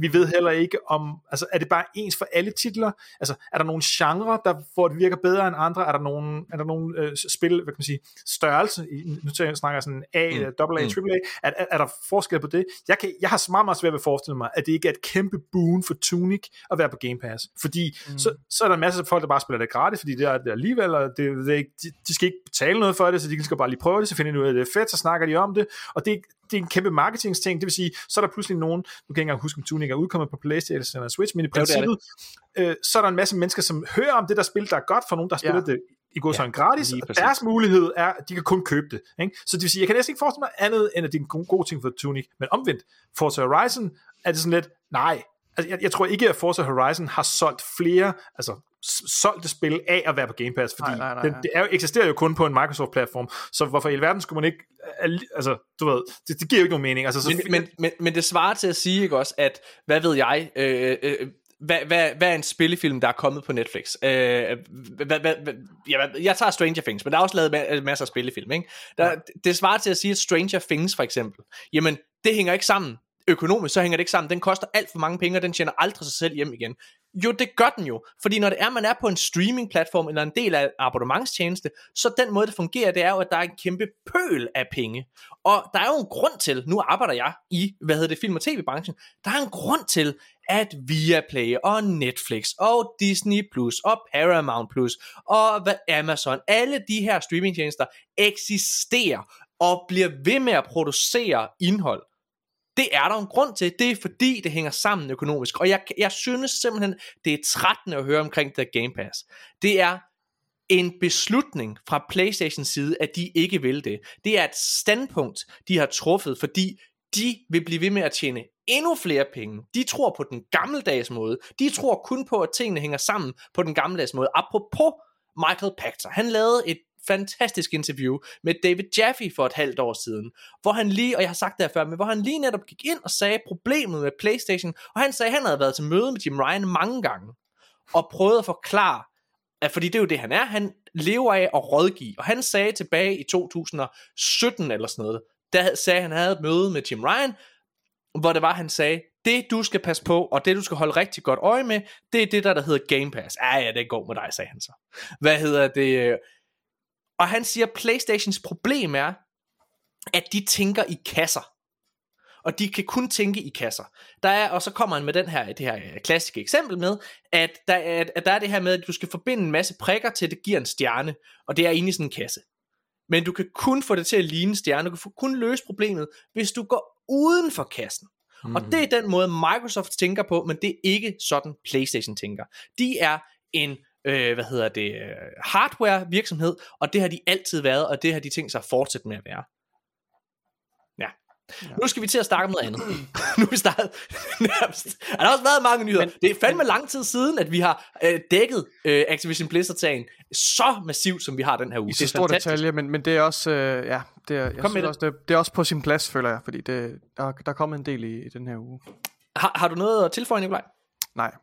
vi ved heller ikke om, altså er det bare ens for alle titler, altså er der nogle genre, der, hvor det virker bedre end andre, er der nogle, er der nogle øh, spil, hvad kan man sige, størrelse, nu snakker jeg sådan A, mm. double A, mm. triple A, er, er, er der forskel på det? Jeg, kan, jeg har så meget, meget svært ved at forestille mig, at det ikke er et kæmpe boon for Tunic at være på Game Pass, fordi mm. så, så er der masser af folk, der bare spiller det gratis, fordi det er det alligevel, og det, det er ikke, de, de skal ikke betale noget for det, så de skal bare lige prøve det, så finder de ud af, det er fedt, så snakker de om det, og det er det er en kæmpe marketingsting, det vil sige, så er der pludselig nogen, nu kan jeg ikke engang huske, om Tunic er udkommet på PlayStation og Switch, men i princippet, øh, så er der en masse mennesker, som hører om det der spil, der er godt for nogen, der har spillet ja. det i går sådan ja, gratis, og præcis. Deres mulighed er, at de kan kun købe det, ikke? Så det vil sige, jeg kan næsten ikke forestille mig andet, end at det er en god, god ting for Tunic, men omvendt, Forza Horizon er det sådan lidt, nej, altså, jeg, jeg tror ikke, at Forza Horizon har solgt flere, altså, solgte spil af at være på Game Pass, fordi nej, nej, nej, nej. Den, det er jo, eksisterer jo kun på en Microsoft-platform, så hvorfor i alverden skulle man ikke, altså, du ved, det, det giver jo ikke nogen mening. Altså, så men, men, men, men det svarer til at sige, ikke også, at, hvad ved jeg, øh, øh, Hvad, hvad, hvad er en spillefilm, der er kommet på Netflix? Øh, hvad, hvad, hvad, jeg, jeg tager Stranger Things, men der er også lavet ma- masser af spillefilm, ikke? Der, ja. Det svarer til at sige, at Stranger Things for eksempel, jamen, det hænger ikke sammen. Økonomisk, så hænger det ikke sammen. Den koster alt for mange penge, og den tjener aldrig sig selv hjem igen. Jo, det gør den jo. Fordi når det er, man er på en streamingplatform, eller en del af abonnementstjeneste, så den måde, det fungerer, det er jo, at der er en kæmpe pøl af penge. Og der er jo en grund til, nu arbejder jeg i, hvad hedder det, film- og tv-branchen, der er en grund til, at Viaplay og Netflix og Disney Plus og Paramount Plus og Amazon, alle de her streamingtjenester eksisterer og bliver ved med at producere indhold. Det er der en grund til, det er fordi det hænger sammen økonomisk, og jeg, jeg synes simpelthen, det er trættende at høre omkring det Game Pass. Det er en beslutning fra PlayStation side, at de ikke vil det. Det er et standpunkt, de har truffet, fordi de vil blive ved med at tjene endnu flere penge. De tror på den gammeldags måde. De tror kun på, at tingene hænger sammen på den gammeldags måde. Apropos Michael Pachter, han lavede et fantastisk interview med David Jaffe for et halvt år siden, hvor han lige, og jeg har sagt det her før, men hvor han lige netop gik ind og sagde problemet med PlayStation, og han sagde, at han havde været til møde med Jim Ryan mange gange, og prøvede at forklare, at fordi det er jo det, han er, han lever af at rådgive, og han sagde tilbage i to tusind sytten eller sådan noget, der sagde han, havde et møde med Jim Ryan, hvor det var, han sagde, det du skal passe på, og det du skal holde rigtig godt øje med, det er det der, der hedder Game Pass. Ja, ja, det går med dig, sagde han så. Hvad hedder det? Og han siger, at PlayStations problem er, at de tænker i kasser. Og de kan kun tænke i kasser. Der er, og så kommer han med den her, det her klassiske eksempel med, at der, er, at der er det her med, at du skal forbinde en masse prikker til, at det giver en stjerne. Og det er inde i sådan en kasse. Men du kan kun få det til at ligne en stjerne. Du kan kun løse problemet, hvis du går uden for kassen. Mm-hmm. Og det er den måde, Microsoft tænker på, men det er ikke sådan, PlayStation tænker. De er en... Øh, hvad hedder det, hardware virksomhed, og det har de altid været, og det har de tænkt sig at fortsætte med at være. Ja. ja. Nu skal vi til at snakke om noget andet. Nu er vi startet nærmest. Der har også været mange nyheder. Men, det er fandme men... lang tid siden, at vi har øh, dækket øh, Activision Blizzard-sagen så massivt, som vi har den her uge. I det er store detaljer, men, men det er også, øh, ja, det er, jeg synes også, det. Det er også på sin plads, føler jeg, fordi det, der, der er kommet en del i, i den her uge. Har, har du noget at tilføje, Nikolaj? Nej.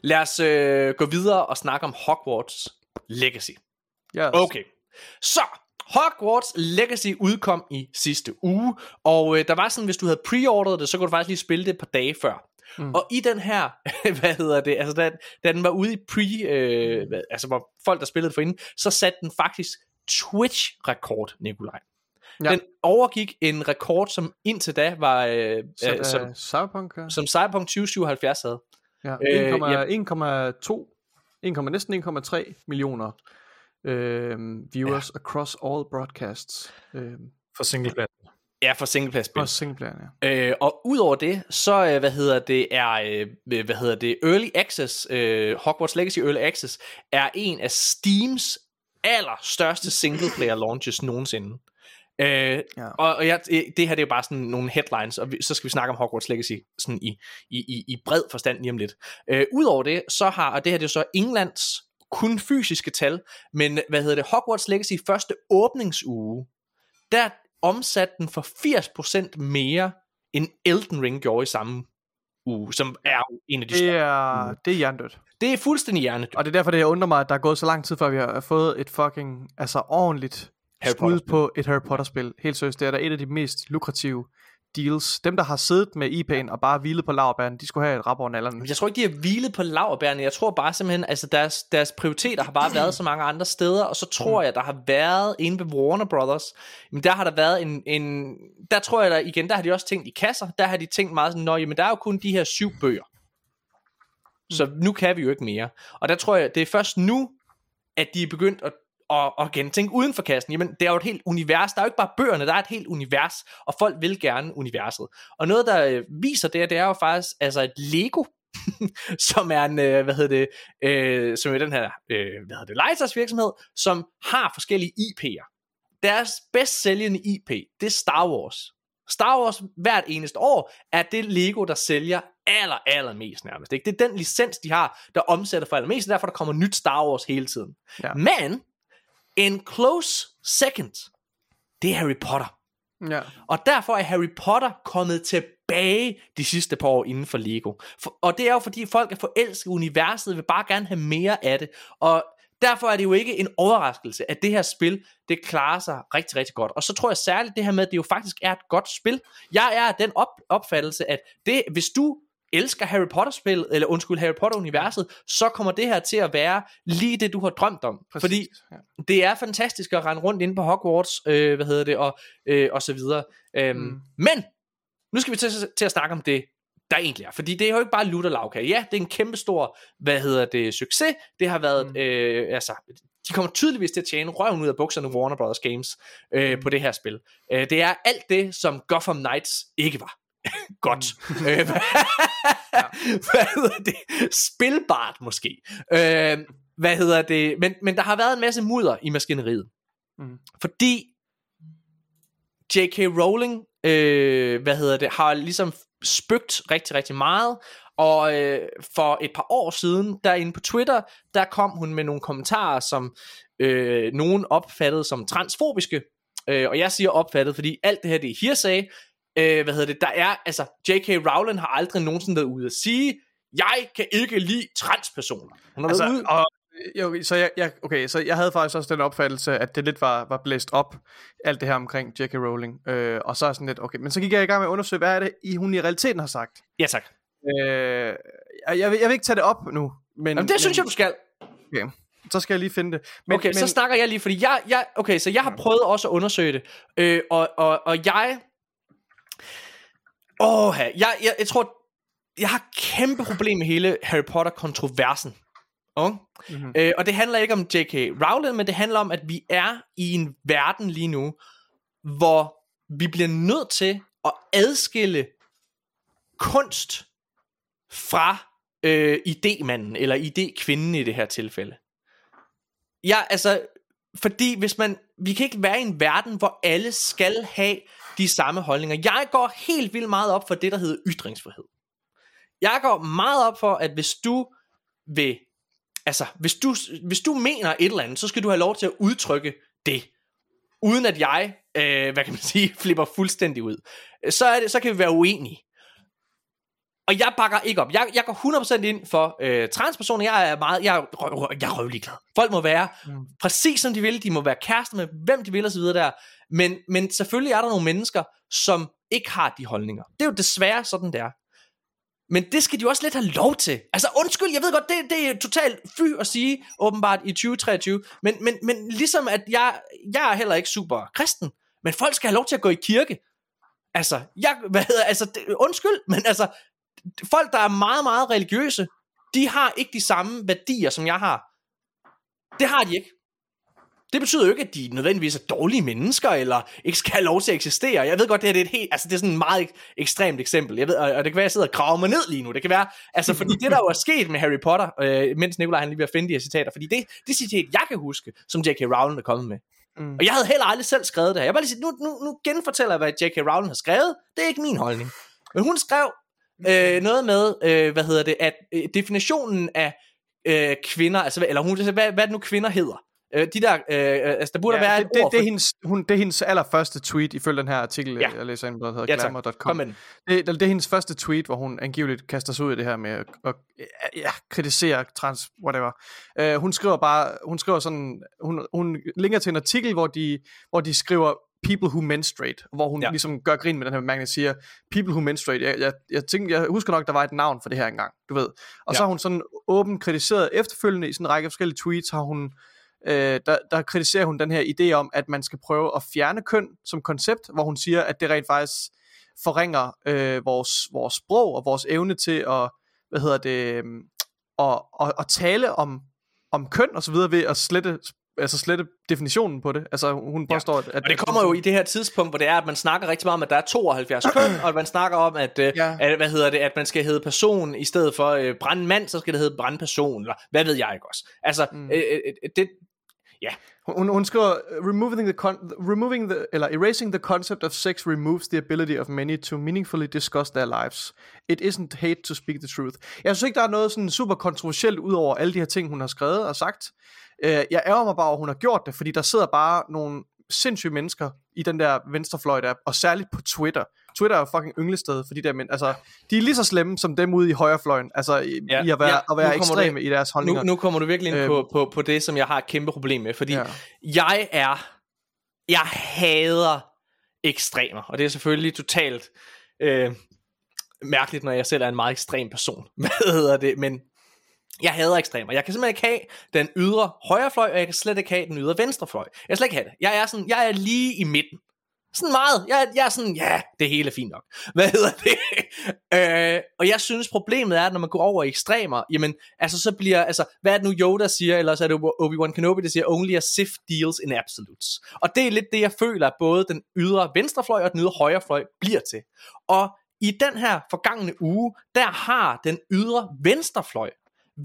Lad os øh, gå videre og snakke om Hogwarts Legacy. Yes. Okay, så Hogwarts Legacy udkom i sidste uge, og øh, der var sådan, hvis du havde preordret det, så kunne du faktisk lige spille det et par dage før. Mm. Og i den her, hvad hedder det, altså da, da den var ude i pre, øh, altså hvor folk der spillede forinden, så satte den faktisk Twitch-rekord, Nikolaj. Ja. Den overgik en rekord, som indtil da var øh, så, øh, som, øh, Cyberpunk, ja. som Cyberpunk tyve syvoghalvfjerds havde. Ja, en komma to, næsten en komma tre millioner øh, viewers ja. across all broadcasts. Øh. For singleplayer. Ja, for singleplayer-spil. For singleplayer, ja. Øh, og udover det, så hvad hedder det, er, hvad hedder det, Early Access, øh, Hogwarts Legacy Early Access, er en af Steams allerstørste singleplayer launches nogensinde. Øh, ja. Og, og jeg, det her det er jo bare sådan nogle headlines, og vi, så skal vi snakke om Hogwarts Legacy sådan i, i, i bred forstand lige om lidt. øh, Udover det så har, og det her det er så Englands kun fysiske tal, men hvad hedder det, Hogwarts Legacy første åbningsuge, der omsatte den for firs procent mere end Elden Ring gjorde i samme uge, som er en af de større. Det er, det er hjernedødt. Det er fuldstændig hjernedødt. Og det er derfor det jeg undrer mig, at der er gået så lang tid før vi har fået et fucking, altså ordentligt skud på et Harry Potter-spil. Helt seriøst, det er da et af de mest lukrative deals. Dem, der har siddet med I P'en og bare hvilet på laurbærrene, de skulle have et rap over nallerne. Jeg tror ikke, de har hvilet på laurbærrene. Jeg tror bare simpelthen, altså deres, deres prioriteter har bare været så mange andre steder, og så tror jeg, der har været inde ved Warner Brothers, men der har der været en, en der tror jeg, der igen, der har de også tænkt i kasser, der har de tænkt meget sådan, nå, jamen der er jo kun de her syv bøger, så nu kan vi jo ikke mere. Og der tror jeg, det er først nu, at de er begyndt at Og, og igen, tænk uden for kassen. Jamen, det er jo et helt univers. Der er jo ikke bare bøgerne, der er et helt univers, og folk vil gerne universet. Og noget, der viser det, det er jo faktisk altså et Lego, som er en, hvad hedder det, øh, som er den her, øh, hvad hedder det, legetøjs virksomhed, som har forskellige I P'er. Deres bedst sælgende I P, det er Star Wars. Star Wars hvert eneste år er det Lego, der sælger aller, aller mest nærmest. Ikke? Det er den licens, de har, der omsætter for allermest, og derfor der kommer nyt Star Wars hele tiden. Ja. Men en close second, det er Harry Potter. Ja. Og derfor er Harry Potter kommet tilbage de sidste par år inden for Lego. For, og det er jo fordi folk er forelsket i universet, vil bare gerne have mere af det. Og derfor er det jo ikke en overraskelse, at det her spil, det klarer sig rigtig, rigtig godt. Og så tror jeg særligt det her med, at det jo faktisk er et godt spil. Jeg er af den op, opfattelse, at det, hvis du elsker Harry Potter-spil, eller undskyld, Harry Potter-universet, så kommer det her til at være lige det, du har drømt om. Præcis. Fordi det er fantastisk at rende rundt inde på Hogwarts, øh, hvad hedder det, og, øh, og så videre. Øhm, mm. Men, nu skal vi til, til at snakke om det, der egentlig er. Fordi det er jo ikke bare lutter lavkage. Ja, det er en kæmpe stor, hvad hedder det, succes. Det har været, mm. øh, altså, de kommer tydeligvis til at tjene røven ud af bukserne Warner Brothers Games øh, mm. på det her spil. Øh, det er alt det, som Gotham Knights ikke var. Godt. Mm. Øh, hvad, ja. Hvad hedder det? Spilbart måske. Øh, hvad hedder det? Men, men der har været en masse mudder i maskineriet. Mm. Fordi J K. Rowling, øh, hvad hedder det, har ligesom spygt rigtig, rigtig meget. Og øh, for et par år siden, derinde på Twitter, der kom hun med nogle kommentarer, som øh, nogen opfattede som transfobiske. Øh, og jeg siger opfattet, fordi alt det her, det er hearsay. Øh, hvad hedder det, der er, altså, J K. Rowling har aldrig nogensinde været ude at sige, jeg kan ikke lide transpersoner. Hun har altså, været ude. Og, jo, så jeg, jeg, okay, så jeg havde faktisk også den opfattelse, at det lidt var, var blæst op, alt det her omkring J K. Rowling, øh, og så er sådan lidt, okay, men så gik jeg i gang med at undersøge, hvad er det, I, hun i realiteten har sagt? Ja, tak. Øh, jeg, jeg, vil, jeg vil ikke tage det op nu, men... Jamen, det men, synes jeg, du skal. Okay. Så skal jeg lige finde det. Men, okay, men, så snakker jeg lige, fordi jeg, jeg, okay, så jeg har prøvet også at undersøge det, øh, og, og, og jeg... Åh, oh, jeg, jeg, jeg tror, jeg har kæmpe problem med hele Harry Potter-kontroversen. Oh. Mm-hmm. Øh, og det handler ikke om J K. Rowling, men det handler om, at vi er i en verden lige nu, hvor vi bliver nødt til at adskille kunst fra øh, idémanden, eller idékvinden i det her tilfælde. Ja, altså, fordi hvis man, vi kan ikke være i en verden, hvor alle skal have de samme holdninger. Jeg går helt vildt meget op for det, der hedder ytringsfrihed. Jeg går meget op for, at hvis du vil, altså, hvis du, hvis du mener et eller andet, så skal du have lov til at udtrykke det, uden at jeg, øh, hvad kan man sige, flipper fuldstændig ud. Så, er det, så kan vi være uenige. Og jeg bakker ikke op. Jeg, jeg går hundrede procent ind for øh, transpersoner. Jeg er meget, jeg, jeg, jeg er røvlig glad. Folk må være mm. præcis som de vil. De må være kærester med hvem de vil og så videre der. Men, men selvfølgelig er der nogle mennesker, som ikke har de holdninger. Det er jo desværre sådan der. Men det skal de jo også lidt have lov til. Altså undskyld, jeg ved godt, det, det er totalt fy at sige, åbenbart i tyve treogtyve. Men, men, men ligesom at jeg, jeg er heller ikke super kristen, men folk skal have lov til at gå i kirke. Altså, jeg, hvad hedder, altså det, undskyld, men altså, folk, der er meget, meget religiøse, de har ikke de samme værdier, som jeg har. Det har de ikke. Det betyder jo ikke, at de nødvendigvis er dårlige mennesker, eller ikke skal have lov til at eksistere. Jeg ved godt, det her det er, et helt, altså, det er sådan et meget ek- ekstremt eksempel. Jeg ved, og, og det kan være, jeg sidder og graver mig ned lige nu. Det kan være, altså, fordi det, der jo er sket med Harry Potter, øh, mens Nikolaj han lige bliver finde de her citater, fordi det, det citat, jeg kan huske, som J K. Rowling er kommet med. Mm. Og jeg havde heller aldrig selv skrevet det her. Jeg bare lige sige, nu, nu, nu genfortæller jeg, hvad J K. Rowling har skrevet. Det er ikke min holdning. Men hun skrev Øh, noget med, øh, hvad hedder det, at øh, definitionen af øh, kvinder, altså, eller hun, hvad, hvad det nu kvinder hedder. Øh, de der, øh, altså der burde ja, være det, et ord. Det, det, hendes, hun, det er hendes allerførste tweet, ifølge den her artikel, ja. Jeg læser ind, der hedder ja, glamour punktum com. Det, det er hendes første tweet, hvor hun angiveligt kaster sig ud i det her med at og, ja, kritisere trans, whatever. Øh, hun skriver bare, hun skriver sådan, hun, hun linker til en artikel, hvor de, hvor de skriver, people who menstruate, hvor hun ja. ligesom gør grin med den her bemærkning og siger, people who menstruate, jeg, jeg, jeg, tænkte, jeg husker nok, der var et navn for det her engang, du ved. Og ja. så har hun sådan åbent kritiseret efterfølgende i sådan en række forskellige tweets, har hun, øh, der, der kritiserer hun den her idé om, at man skal prøve at fjerne køn som koncept, hvor hun siger, at det rent faktisk forringer øh, vores, vores sprog og vores evne til at, hvad hedder det, og, og, og tale om, om køn og så videre ved at slette altså slette definitionen på det. Altså hun påstår, ja. at... Og det kommer jo i det her tidspunkt, hvor det er, at man snakker rigtig meget om, at der er tooghalvfjerds køn, og at man snakker om, at, ja. at, hvad hedder det, at man skal hedde person, i stedet for øh, brandmand, så skal det hedde brandperson, eller hvad ved jeg ikke også. Altså, mm. øh, øh, det... Ja. Hun, hun skriver, removing the con- removing the, eller erasing the concept of sex removes the ability of many to meaningfully discuss their lives. It isn't hate to speak the truth. Jeg synes ikke, der er noget sådan super kontroversielt ud over alle de her ting, hun har skrevet og sagt. Jeg ærger mig bare, at hun har gjort det, fordi der sidder bare nogle sindssyge mennesker i den der venstrefløj der, og særligt på Twitter. Twitter er jo fucking ynglested for de der mænd. Altså, de er lige så slemme som dem ude i højrefløjen, altså i, ja, i at være, ja, at være ekstreme du, i deres holdninger. Nu, nu kommer du virkelig ind øh, på, på, på det, som jeg har et kæmpe problem med, fordi ja. jeg er, jeg hader ekstremer, og det er selvfølgelig totalt øh, mærkeligt, når jeg selv er en meget ekstrem person. Hvad hedder det? Men jeg hader ekstremer. Jeg kan simpelthen ikke have den ydre højrefløj, og jeg kan slet ikke have den ydre venstrefløj. Jeg kan slet ikke have det. Jeg er, sådan, jeg er lige i midten. Sådan meget. Jeg, jeg er sådan, ja, det hele er fint nok. Hvad hedder det? øh, og jeg synes, problemet er, at når man går over i ekstremer, jamen, altså så bliver, altså, hvad er det nu Yoda siger, eller så er det Obi-Wan Kenobi, der siger, only a Sith deals in absolutes. Og det er lidt det, jeg føler, at både den ydre venstrefløj og den ydre højrefløj bliver til. Og i den her forgangne uge, der har den ydre venstrefløj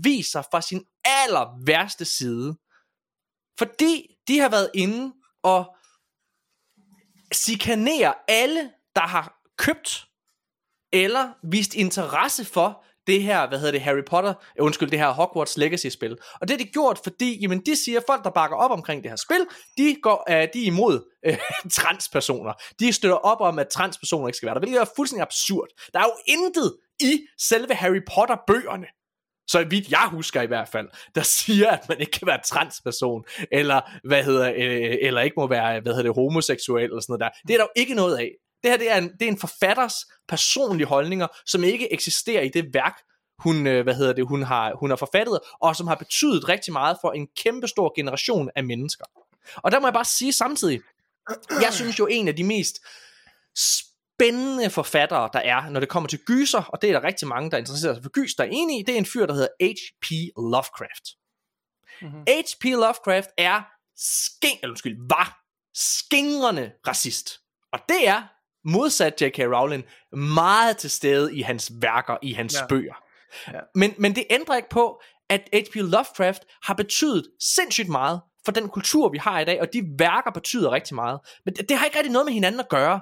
viser fra sin aller værste side, fordi de har været inde og chikanere alle, der har købt eller vist interesse for det her, hvad hedder det, Harry Potter, undskyld, det her Hogwarts Legacy spil. Og det er det gjort, fordi, jamen, de siger, folk, der bakker op omkring det her spil, de går, uh, de er imod uh, transpersoner. De støtter op om, at transpersoner ikke skal være der, hvilket er fuldstændig absurd. Der er jo intet i selve Harry Potter bøgerne, så vidt jeg husker i hvert fald, der siger, at man ikke kan være transperson, eller, hvad hedder, eller ikke må være, hvad hedder det, homoseksuel, eller sådan noget der. Det er der jo ikke noget af. Det her, det er en, det er en forfatters personlige holdninger, som ikke eksisterer i det værk, hun, hvad hedder det, hun har, hun har forfattet, og som har betydet rigtig meget for en kæmpe stor generation af mennesker. Og der må jeg bare sige samtidig, jeg synes jo, en af de mest spændende forfattere, der er, når det kommer til gyser, og det er der rigtig mange, der interesserer sig for gys, der er enige i, det er en fyr, der hedder H P Lovecraft. Mm-hmm. H P Lovecraft er skin, eller undskyld, var skingrende racist. Og det er, modsat J K. Rowling, meget til stede i hans værker, i hans ja. bøger. Ja. Men, men det ændrer ikke på, at H P Lovecraft har betydet sindssygt meget for den kultur, vi har i dag, og de værker betyder rigtig meget. Men det, det har ikke rigtig noget med hinanden at gøre.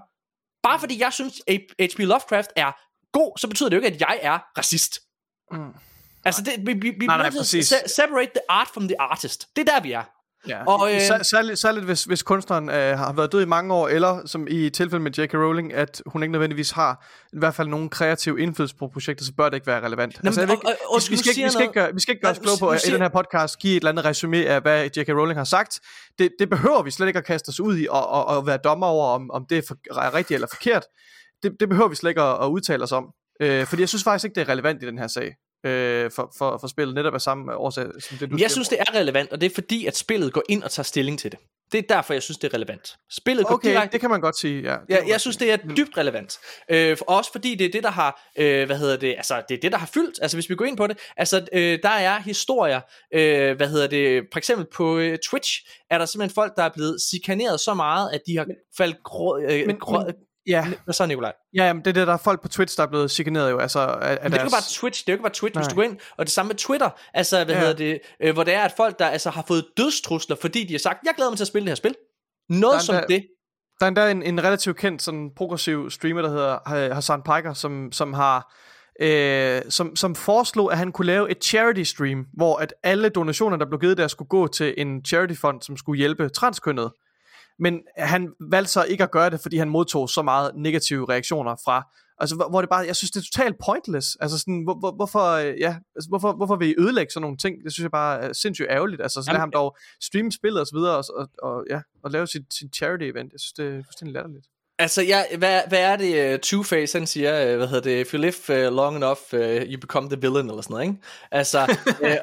Bare fordi jeg synes, at H P Lovecraft er god, så betyder det jo ikke, at jeg er racist. Mm. Altså, det, vi, vi, vi nej, nej, se- separate the art from the artist. Det er der, vi er. Ja. Og, øh... så, særligt, særligt hvis, hvis kunstneren øh, har været død i mange år, eller som i tilfælde med J K. Rowling, at hun ikke nødvendigvis har i hvert fald nogen kreativ indflydelse på projektet, så bør det ikke være relevant. Altså, vi skal ikke gøre os kloge på at i den her podcast give et eller andet resume af, hvad J K. Rowling har sagt. Det, det behøver vi slet ikke at kaste os ud i og, og, og være dommer over, om, om det er, for, er rigtigt eller forkert. Det, det behøver vi slet ikke at, at udtale os om. Øh, fordi jeg synes faktisk ikke, det er relevant i den her sag. Øh, for, for, for spillet netop af samme årsag som det, du jeg synes det er relevant, og det er fordi at spillet går ind og tager stilling til det. Det er derfor jeg synes det er relevant. Spillet okay, går direkte, det kan man godt sige. Ja, ja, jeg synes det er dybt relevant. Øh, for også fordi det er det der har, øh, hvad hedder det, altså det er det der har fyldt. Altså hvis vi går ind på det, altså øh, der er historier, øh, hvad hedder det, for eksempel på øh, Twitch er der simpelthen folk der er blevet chikaneret så meget at de har faldt grå, øh, men, grå, men, ja. Hvad så, Nikolaj? Ja, jamen, det er det, der er folk på Twitch, der er blevet chikaneret jo. Altså, af, af men det er jo deres... bare Twitch, det er jo ikke bare Twitch, nej. Hvis du går ind. Og det samme med Twitter, altså, hvad ja. hedder det, øh, hvor det er, at folk, der altså, har fået dødstrusler, fordi de har sagt, jeg glæder mig til at spille det her spil. Noget der som der, det. Der er endda en, en relativt kendt, sådan progressiv streamer, der hedder Hassan Piker, som, som har... Øh, som, som foreslog, at han kunne lave et charity stream, hvor at alle donationer, der blev givet der, skulle gå til en charityfond, som skulle hjælpe transkønnede. Men han valgte så ikke at gøre det, fordi han modtog så meget negative reaktioner fra Altså hvor det bare, jeg synes det er totalt pointless. Altså sådan hvor, hvor, hvorfor ja, altså, hvorfor hvorfor vil I ødelægge sådan nogle ting? Det synes jeg bare er sindssygt ærgerligt. Altså så lad ham dog streame spillet og så videre og, og, og ja, og lave sit, sit charity event. Jeg synes det er fuldstændig latterligt. Altså, ja, hvad, hvad er det, Two-Face, han siger, hvad hedder det, if you live long enough, you become the villain, eller sådan noget, ikke? Altså,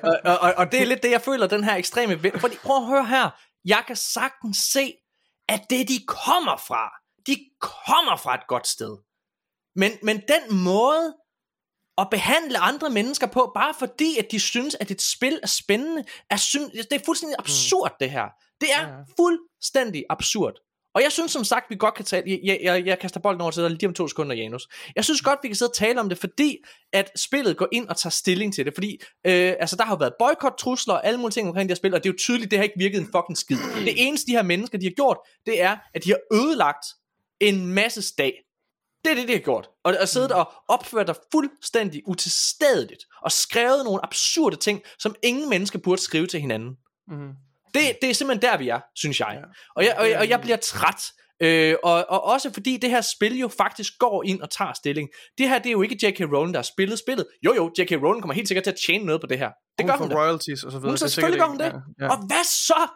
og, og, og, og det er lidt det, jeg føler, den her ekstreme, fordi prøv at høre her, jeg kan sagtens se, at det, de kommer fra, de kommer fra et godt sted, men, men den måde at behandle andre mennesker på, bare fordi, at de synes, at et spil er spændende, er synes, det er fuldstændig absurd, det her, det er fuldstændig absurd. Og jeg synes som sagt, vi godt kan tale... Jeg, jeg, jeg, jeg kaster bolden over til dig lige om to sekunder, Janus. Jeg synes godt, vi kan sidde og tale om det, fordi at spillet går ind og tager stilling til det. Fordi øh, altså, der har jo været boykot-trusler og alle mulige ting omkring det her spil, og det er jo tydeligt, det har ikke virket en fucking skid. Det eneste, de her mennesker, de har gjort, det er, at de har ødelagt en masses dag. Det er det, de har gjort. Og at sidde og opføre dig fuldstændig utilstedeligt, og skrevet nogle absurde ting, som ingen mennesker burde skrive til hinanden. Mm. Det, det er simpelthen der vi er, synes jeg. Og jeg, og jeg, og jeg bliver træt øh, og, og også fordi det her spil jo faktisk går ind og tager stilling. Det her det er jo ikke J K. Rowling der har spillet spillet. Jo jo, J K. Rowling kommer helt sikkert til at tjene noget på det her. Det gør hun, hun royalties og så videre. Hun så selvfølgelig gør hun det, ja, ja. Og hvad så?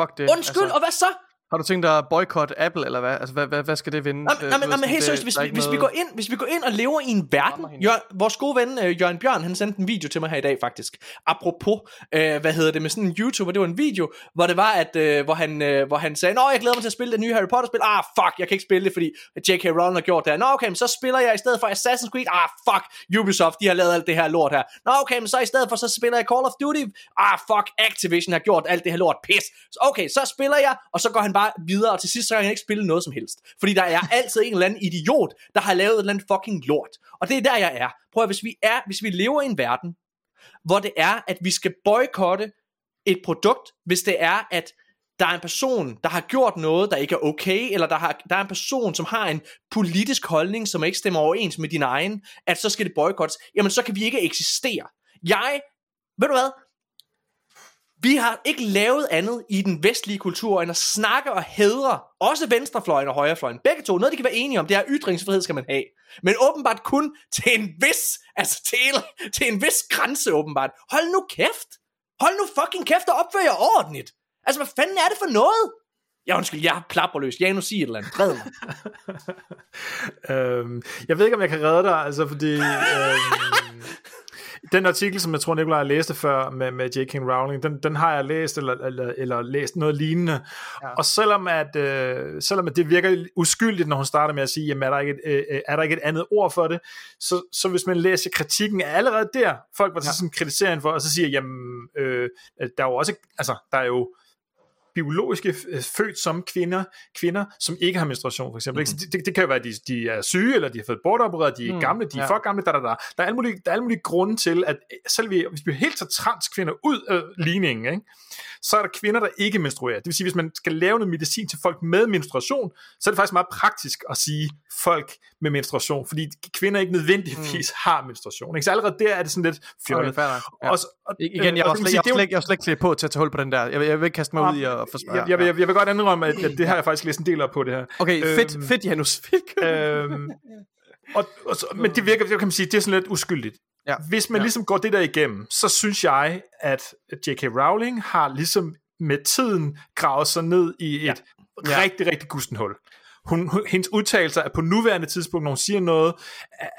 Fuck det. Undskyld, altså, og hvad så? Har du tænkt dig at boykotte Apple eller hvad? Altså hvad, hvad, hvad skal det vinde? Jamen, jamen, jamen helt seriøst, hvis, vi, hvis vi går ind, hvis vi går ind og lever i en verden. Jør, vores gode ven uh, Jørgen Bjørn, han sendte en video til mig her i dag faktisk. Apropos, uh, hvad hedder det med sådan en YouTuber, det var en video, hvor det var at uh, hvor han uh, hvor han sagde, "Nå, jeg glæder mig til at spille det nye Harry Potter spil." Ah, fuck, jeg kan ikke spille det, fordi J K. Rowling har gjort det her. Nå, okay, men så spiller jeg i stedet for Assassin's Creed. Ah, fuck, Ubisoft, de har lavet alt det her lort her. Nå, okay, men så i stedet for så spiller jeg Call of Duty. Ah, fuck, Activision har gjort alt det her lort. Pis. Okay, så spiller jeg, og så går han bare videre, og til sidst så kan han ikke spille noget som helst, fordi der er altid en eller anden idiot, der har lavet et eller andet fucking lort. Og det er der jeg er. Prøv at, hvis vi er, hvis vi lever i en verden, hvor det er, at vi skal boykotte et produkt, hvis det er, at der er en person, der har gjort noget, der ikke er okay, eller der, har, der er en person, som har en politisk holdning, som ikke stemmer overens med din egen, at så skal det boykottes. Jamen så kan vi ikke eksistere. Jeg, ved du hvad? Vi har ikke lavet andet i den vestlige kultur, end at snakke og hædre, også venstrefløjen og højrefløjen. Begge to, noget de kan være enige om, det er ytringsfrihed skal man have. Men åbenbart kun til en vis, altså til, til en vis grænse åbenbart. Hold nu kæft! Hold nu fucking kæft og opfør jer ordentligt! Altså hvad fanden er det for noget? Ja, undskyld, jeg er plapperløs. Jeg er nu sige et eller andet. Red mig. øhm, jeg ved ikke, om jeg kan redde dig, altså fordi... Øhm... Den artikel, som jeg tror, Nikolaj læste før med, med J K. Rowling, den, den har jeg læst, eller, eller, eller læst noget lignende. Ja. Og selvom at, øh, selvom at det virker uskyldigt, når hun starter med at sige, jamen er der ikke et, øh, er der ikke et andet ord for det, så, så hvis man læser kritikken allerede der, folk var så ja. sådan kritiserende for, og så siger, jamen øh, der er jo også, altså der er jo, biologiske født som kvinder, kvinder som ikke har menstruation for eksempel. Mm-hmm. Det, det kan jo være, at de, de er syge, eller de har fået bortopereret, de er mm, gamle, de ja. er for gamle, da, da, da. Der er alle mulige, der er alle mulige grunde til, at selv hvis vi helt tager transkvinder ud af ligningen, ikke? Så er der kvinder, der ikke menstruerer. Det vil sige, hvis man skal lave noget medicin til folk med menstruation, så er det faktisk meget praktisk at sige folk med menstruation, fordi kvinder ikke nødvendigvis mm. har menstruation. Ikke? Så allerede der er det sådan lidt fjollet. Okay, ja. og, og, Igen, jeg har slet ikke klædt på til at tage hul på den der. Jeg vil, jeg vil ikke kaste mig ud i at forsvare. Jeg, jeg, jeg, jeg vil godt indrømme, at, at det har jeg faktisk læst en del op på det her. Okay, fedt, øhm, fedt Janus. øhm, og, og så, men det virker, kan man sige, det er sådan lidt uskyldigt. Ja. Hvis man ja. ligesom går det der igennem, så synes jeg, at J K. Rowling har ligesom med tiden gravet sig ned i et ja. Ja. rigtig, rigtig gustenhul. Hun, hendes udtalelser er på nuværende tidspunkt, når hun siger noget,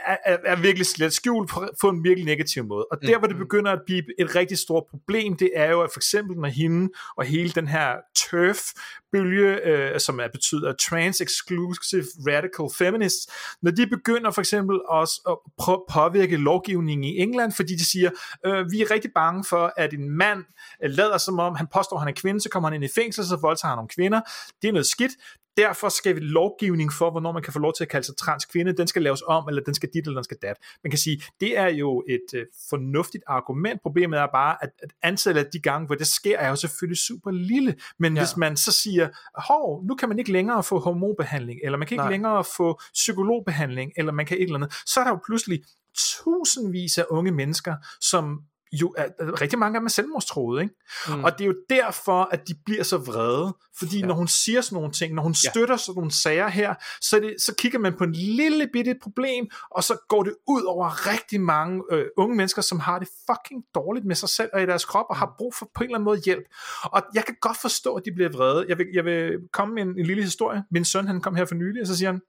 er, er, er virkelig slet skjult på, på en virkelig negativ måde. Og der, hvor det begynder at blive et rigtig stort problem, det er jo, at for eksempel når hende og hele den her turf-bølge, øh, som er betyder trans-exclusive radical feminists, når de begynder for eksempel også at prø- påvirke lovgivningen i England, fordi de siger, øh, vi er rigtig bange for, at en mand lader som om, han påstår, han er kvinde, så kommer han ind i fængsel, så voldtager han nogle kvinder. Det er noget skidt. Derfor skal vi lovgivning for, hvornår man kan få lov til at kalde sig transkvinde, den skal laves om, eller den skal dit, eller den skal dat. Man kan sige, det er jo et øh, fornuftigt argument. Problemet er bare, at, at antallet af de gange, hvor det sker, er jo selvfølgelig super lille. Men ja. hvis man så siger, hov, nu kan man ikke længere få hormonbehandling, eller man kan ikke Nej. længere få psykologbehandling, eller man kan et eller andet, så er der jo pludselig tusindvis af unge mennesker, som jo er, rigtig mange af dem er selvmordstruede, ikke? Mm. Og det er jo derfor, at de bliver så vrede, fordi ja. Når hun siger sådan nogle ting, når hun støtter ja. Sådan nogle sager her, så, det, så kigger man på en lille bitte problem, og så går det ud over rigtig mange øh, unge mennesker, som har det fucking dårligt med sig selv og i deres krop, og har brug for på en eller anden måde hjælp. Og jeg kan godt forstå, at de bliver vrede. Jeg vil, jeg vil komme med en, en lille historie. Min søn, han kom her for nylig, og så siger han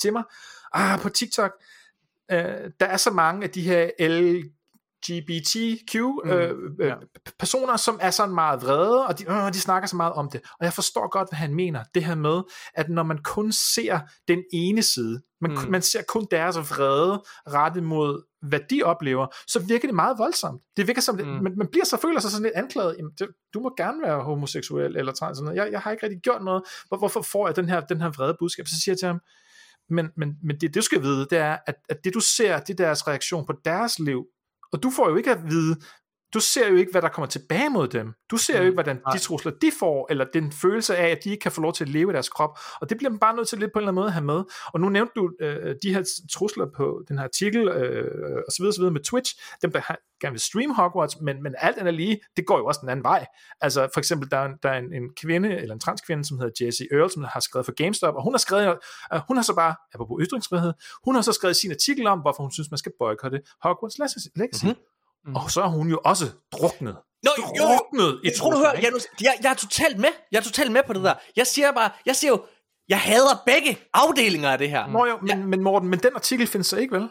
til mig, ah, på TikTok, øh, der er så mange af de her L G B T Q øh, mm, ja. personer, som er sådan meget vrede, og de, øh, de snakker så meget om det. Og jeg forstår godt, hvad han mener. Det her med, at når man kun ser den ene side, man, mm. man ser kun deres vrede rettet mod, hvad de oplever, så virker det meget voldsomt. Det virker som, mm. det, man, man bliver så, føler sig sådan lidt anklaget. Jamen, det, du må gerne være homoseksuel, eller sådan noget. Jeg, jeg har ikke rigtig gjort noget. Hvor, hvorfor får jeg den her, den her vrede budskab? Så siger jeg til ham, men, men, men det, det du skal vide, det er, at, at det du ser, det er deres reaktion på deres liv. Og du får jo ikke at vide, du ser jo ikke, hvad der kommer tilbage mod dem. Du ser jo ikke, hvordan de trusler, de får, eller den følelse af, at de ikke kan få lov til at leve i deres krop. Og det bliver man bare nødt til lidt på en eller anden måde at have med. Og nu nævnte du øh, de her trusler på den her artikel, øh, og så videre, så videre med Twitch. Dem, der har, gerne vil streame Hogwarts, men, men alt andet lige, det går jo også den anden vej. Altså for eksempel, der er, en, der er en, en kvinde, eller en transkvinde, som hedder Jessie Earl, som har skrevet for GameStop, og hun har skrevet, øh, hun har så bare, apropos ytringsfrihed, hun har så skrevet sin artikel om, hvorfor hun synes, man skal boykotte Hogwarts Legacy. Mm-hmm. Mm. Og så er hun jo også druknet. Nå, druknet i tror du hører, jeg, jeg, jeg er totalt med. Jeg er totalt med på det der. Jeg siger bare, jeg siger jo, jeg hader begge afdelinger af det her. Nå jo, men, ja. men Morten, men den artikel findes så ikke, vel?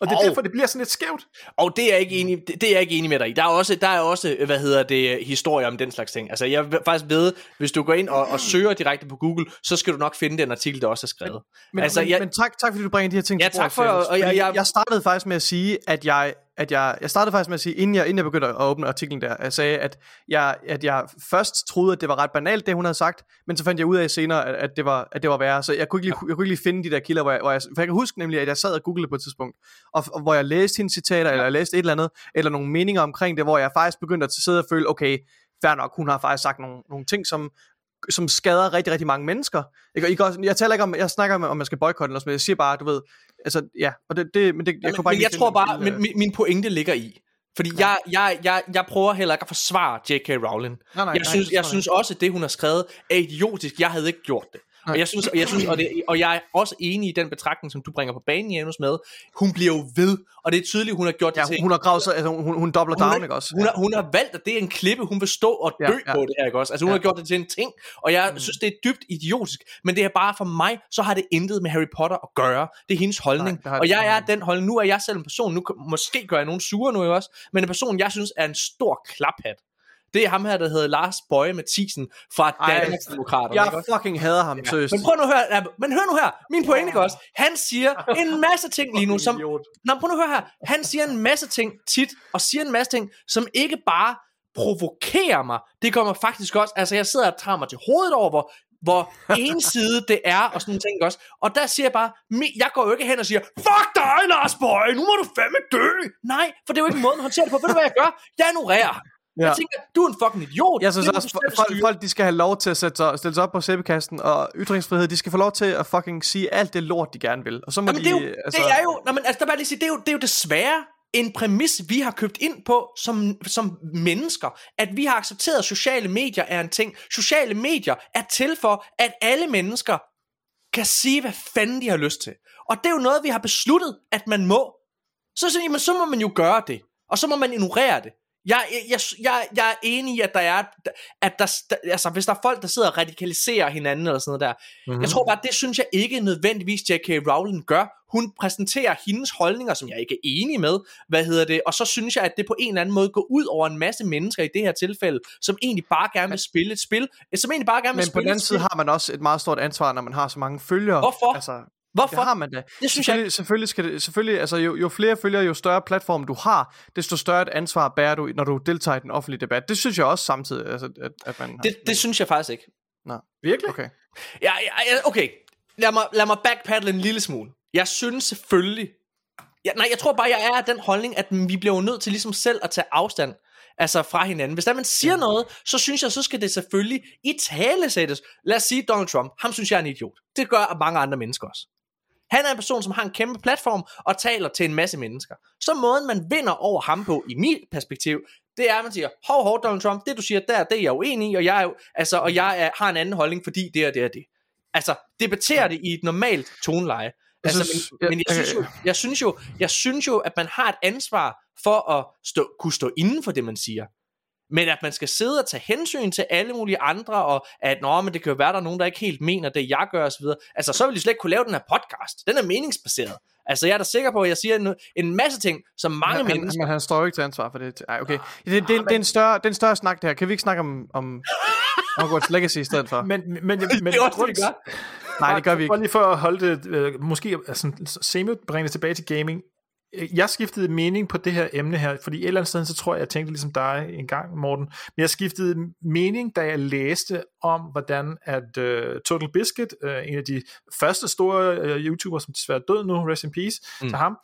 Og det er oh. derfor, det bliver sådan lidt skævt. Og det er jeg ikke enig, det er jeg ikke enig med dig i. Der er også, der er også, hvad hedder det, historier om den slags ting. Altså jeg faktisk ved, hvis du går ind og, og søger direkte på Google, så skal du nok finde den artikel, der også er skrevet. Men, altså, men, jeg, men tak, tak fordi du bringer de her ting ja, til bordet. Ja, tak for. Og jeg, jeg, jeg startede faktisk med at sige, at jeg at jeg, jeg startede faktisk med at sige, inden jeg, inden jeg begyndte at åbne artiklen der, jeg sagde, at jeg, at jeg først troede, at det var ret banalt, det hun havde sagt, men så fandt jeg ud af senere, at, at, det, var, at det var værre, så jeg kunne, ikke lige, jeg kunne ikke lige finde de der kilder, hvor jeg, hvor jeg, for jeg kan huske nemlig, at jeg sad og googlede på et tidspunkt, og, og hvor jeg læste hendes citater, eller jeg læste et eller andet, eller nogle meninger omkring det, hvor jeg faktisk begyndte at sidde og føle, okay, fair nok, hun har faktisk sagt nogle, nogle ting, som... som skader rigtig, rigtig mange mennesker. Ikke? Også, jeg taler ikke om, jeg snakker om, om man skal boykotte eller sådan, men jeg siger bare, du ved, altså ja, og det, det men det, jeg ja, kunne bare. Men jeg tror bare, min, min, min pointe ligger i, fordi ja. jeg, jeg, jeg, jeg prøver heller ikke at forsvare J K. Rowling. Nej, nej, jeg nej, synes, nej, jeg nej. synes også, at det hun har skrevet er idiotisk. Jeg havde ikke gjort det. Og jeg synes, og jeg synes, og, det, og jeg er også enig i den betragtning, som du bringer på banen, Janus, med. Hun bliver jo ved, og det er tydeligt, hun har gjort ja, det til. Hun har gravet sig, altså hun, hun dobler down, ikke også? Hun har, hun har valgt, at det er en klippe, hun vil stå og dø ja, ja. på det her, ikke også? Altså hun ja. har gjort det til en ting, og jeg mm. synes, det er dybt idiotisk, men det er bare for mig, så har det intet med Harry Potter at gøre. Det er hendes holdning, Nej, og jeg er den holdning. Nu er jeg selv en person, nu måske gør jeg nogen sure nu, ikke også? Men en person, jeg synes er en stor klaphat. Det er ham her, der hedder Lars Bøje Mathisen fra Danmarks Demokraterne. Jeg fucking hader ham, ja. seriøst. Men prøv nu at høre, ja, men hør nu her, min pointe ikke også. Han siger en masse ting lige nu, som... Nå, prøv nu at høre her. Han siger en masse ting tit, og siger en masse ting, som ikke bare provokerer mig. Det kommer faktisk også... Altså, jeg sidder og tager mig til hovedet over, hvor... hvor en side det er, og sådan ting også. Og der siger jeg bare, jeg går jo ikke hen og siger, fuck dig, Lars Bøje, nu må du fandme dø. Nej, for det er jo ikke en måde, man håndterer det på. Ved du, hvad jeg gør? Jeg ignorerer. Ja. Jeg tænker, du er en fucking idiot. Jeg synes også, folk, folk de skal have lov til at sætte sig, stille sig op på sæbekasten, og ytringsfrihed, de skal få lov til at fucking sige alt det lort, de gerne vil. Og så må jamen, de, det, er jo, altså... det er jo, nej, men, altså, der bare lige sige, det er jo, det er jo desværre en præmis, vi har købt ind på som, som mennesker, at vi har accepteret, at sociale medier er en ting. Sociale medier er til for, at alle mennesker kan sige, hvad fanden de har lyst til. Og det er jo noget, vi har besluttet, at man må. Så, så, jamen, så må man jo gøre det, og så må man ignorere det. Jeg, jeg, jeg, jeg er enig i, at der er, at der, altså hvis der er folk, der sidder og radikaliserer hinanden eller sådan noget der, mm-hmm. jeg tror bare, det synes jeg ikke nødvendigvis J K. Rowling gør. Hun præsenterer hendes holdninger, som jeg ikke er enig med, hvad hedder det, og så synes jeg, at det på en eller anden måde går ud over en masse mennesker i det her tilfælde, som egentlig bare gerne vil spille et spil, som egentlig bare gerne vil Men spille på den anden side har man også et meget stort ansvar, når man har så mange følgere. Hvorfor? Altså... Hvorfor det har man det? Det synes selvfølgelig, jeg selvfølgelig skal det, selvfølgelig altså jo, jo flere følgere, jo større platform du har, desto større et ansvar bærer du, når du deltager i den offentlige debat. Det synes jeg også samtidig altså, at, at man har. Det, det synes jeg faktisk ikke. Nej. Virkelig? Okay. Ja, ja, okay. Lad mig lad mig backpedale en lille smule. Jeg synes selvfølgelig. Jeg, nej, jeg tror bare jeg er af den holdning, at vi bliver nødt til ligesom selv at tage afstand. Altså fra hinanden. Hvis der man siger noget, så synes jeg, så skal det selvfølgelig i tale sættes. Lad os sige Donald Trump. Ham synes jeg er en idiot. Det gør mange andre mennesker også. Han er en person, som har en kæmpe platform og taler til en masse mennesker. Så måden man vinder over ham på, i mit perspektiv, det er, at man siger, hov, hov, Donald Trump, det du siger der, det er jeg uenig i, og jeg, er jo, altså, og jeg er, har en anden holdning, fordi det og det og det. Altså, debatterer det i et normalt toneleje. Altså, synes, men, men jeg, synes jo, jeg, synes jo, jeg synes jo, at man har et ansvar for at stå, kunne stå inden for det, man siger. Men at man skal sidde og tage hensyn til alle mulige andre, og at nå, men det kan jo være, der er nogen, der ikke helt mener det, jeg gør osv. Altså, så vil de slet ikke kunne lave den her podcast. Den er meningsbaseret. Altså, jeg er da sikker på, at jeg siger en, en masse ting, som mange han, mennesker... Men han, han står jo ikke til ansvar for det. Ej, okay. Det, det, det, det, er en større, det er en større snak, det her. Kan vi ikke snakke om, om Hogwarts Legacy i stedet for? Men, men, men, men det er også det, vi gør. Nej, det gør vi ikke. Bare lige for at holde det, øh, måske altså, semi-bringe det tilbage til gaming. Jeg skiftede mening på det her emne her, fordi et eller andet sted, så tror jeg, jeg tænkte ligesom dig en gang, Morten, men jeg skiftede mening, da jeg læste om, hvordan at uh, Total Biscuit, uh, en af de første store uh, YouTubere, som desværre er død nu, rest in peace mm. til ham,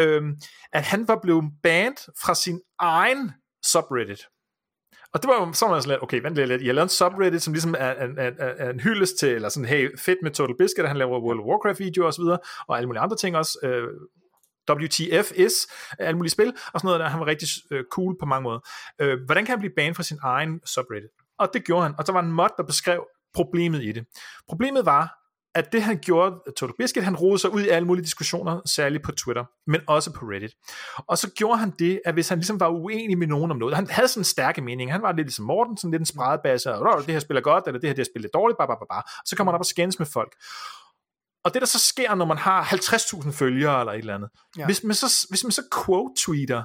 øhm, at han var blevet banned fra sin egen subreddit. Og det var så var jeg sådan lidt, okay, vent lidt, jeg lavede en subreddit, som ligesom er, er, er, er en hyldest til, eller sådan, hey, fedt med Total Biscuit, han laver World of Warcraft-videoer osv., og, og alle mulige andre ting også, øh, W T F S, alle mulige spil, og sådan noget der, han var rigtig øh, cool på mange måder. Øh, hvordan kan han blive banned fra sin egen subreddit? Og det gjorde han, og der var en mod, der beskrev problemet i det. Problemet var, at det han gjorde, Total Biscuit, han rodede sig ud i alle mulige diskussioner, særligt på Twitter, men også på Reddit. Og så gjorde han det, at hvis han ligesom var uenig med nogen om noget, han havde sådan en stærke mening, han var lidt ligesom Morten, sådan lidt en spredbasse, det her spiller godt, eller det her, det her spiller dårligt, bare, bare, bare, bare. Så kommer han op og skændes med folk. Og det der så sker, når man har halvtreds tusind følgere eller et eller andet, ja. hvis, man så, hvis man så quote-tweeter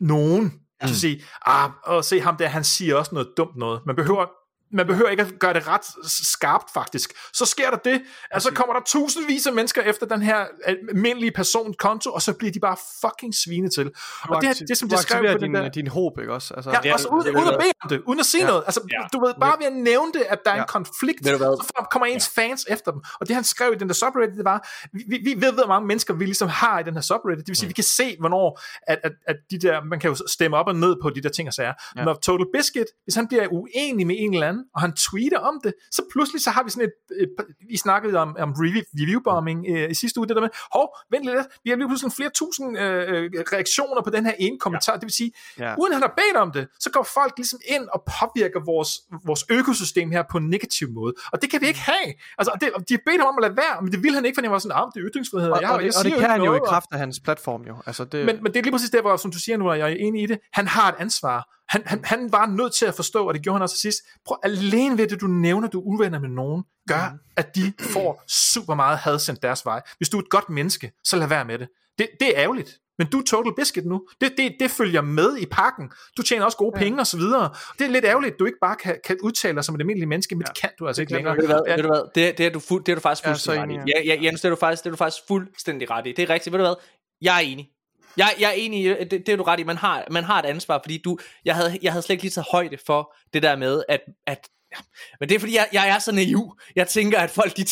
nogen, mm. så sige, ah, og se ham der, han siger også noget dumt noget, man behøver, man behøver ikke at gøre det ret skarpt faktisk, så sker der det, at så kommer der tusindvis af mennesker efter den her almindelige personkonto, og så bliver de bare fucking svine til. Og det, her, det som de skrev på din, den der... din håb, ikke også? Altså, ja, også uden, uden at bede om det, uden at sige ja. noget. Altså, ja. Du ved, bare ved at nævne det, at der er en ja. konflikt, så kommer ens ja. fans efter dem. Og det han skrev i den der subreddit, det var, vi, vi, vi ved, hvor mange mennesker vi ligesom har i den her subreddit, det vil sige, mm. vi kan se, hvornår at, at, at de der, man kan jo stemme op og ned på de der ting og sager. Ja. Når Total Biscuit, hvis han bliver uenig med en eller anden, og han tweeter om det, så pludselig så har vi sådan et, et, et vi snakkede om, om reviewbombing øh, i sidste uge, det der med, hov, vent lidt, vi har lige pludselig flere tusind øh, reaktioner på den her ene kommentar, ja. det vil sige, ja. uden han har bedt om det, så går folk ligesom ind og påvirker vores, vores økosystem her på en negativ måde, og det kan vi ikke have, altså det, de har bedt ham om at lade være, men det vil han ikke, for han var sådan, ah, det er ytringsfrihed, og, og, jeg, og, jeg og det kan han jo i kraft af hans platform jo, altså det... Men, men det er lige præcis der, hvor, som du siger nu, og jeg er enig i det, han har et ansvar. Han, han, han var nødt til at forstå, og det gjorde han også sidst. Prøv alene ved det, du nævner, du uvenner med nogen, gør, at de får super meget had sendt deres vej. Hvis du er et godt menneske, så lad være med det. Det, det er ærgerligt. Men du er Total Biscuit nu. Det, det, det følger med i pakken. Du tjener også gode ja. penge og så videre. Det er lidt ærgerligt, at du ikke bare kan, kan udtale dig som et almindeligt menneske, men ja. det kan du altså ikke længere. Ved du hvad? Ved du hvad? Det, det, er du fuld, det er du faktisk fuldstændig ret i. Ja, ja, Jens, det er du faktisk, det er du faktisk fuldstændig ret i. Det er rigtigt. Ved du hvad? Jeg er enig. Jeg, jeg er enig i, det, det er du ret i, man har, man har et ansvar, fordi du, jeg havde, jeg havde slet ikke lige taget højde for det der med, at, at ja. men det er fordi, jeg, jeg er så naiv, jeg tænker, at folk, de,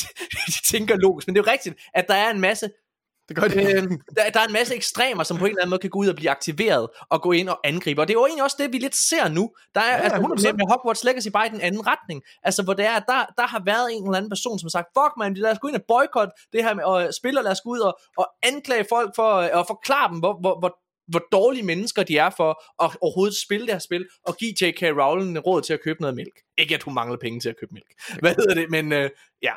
de tænker logisk, men det er jo rigtigt, at der er en masse, det gør det. Øh, der, der er en masse ekstremer, som på en eller anden måde kan gå ud og blive aktiveret, og gå ind og angribe, og det er jo egentlig også det, vi lidt ser nu, der er, ja, altså, er med Hogwarts Legacy bare i den anden retning, altså hvor det er, at der, der har været en eller anden person, som har sagt, fuck man, lad os gå ind og boykotte det her, med, og spiller, lad os gå ud og, og anklage folk, for og forklare dem, hvor, hvor, hvor hvor dårlige mennesker de er for at overhovedet spille det her spil, og give J K. Rowling råd til at købe noget mælk. Ikke at hun mangler penge til at købe mælk. Hvad hedder det? Men øh, ja,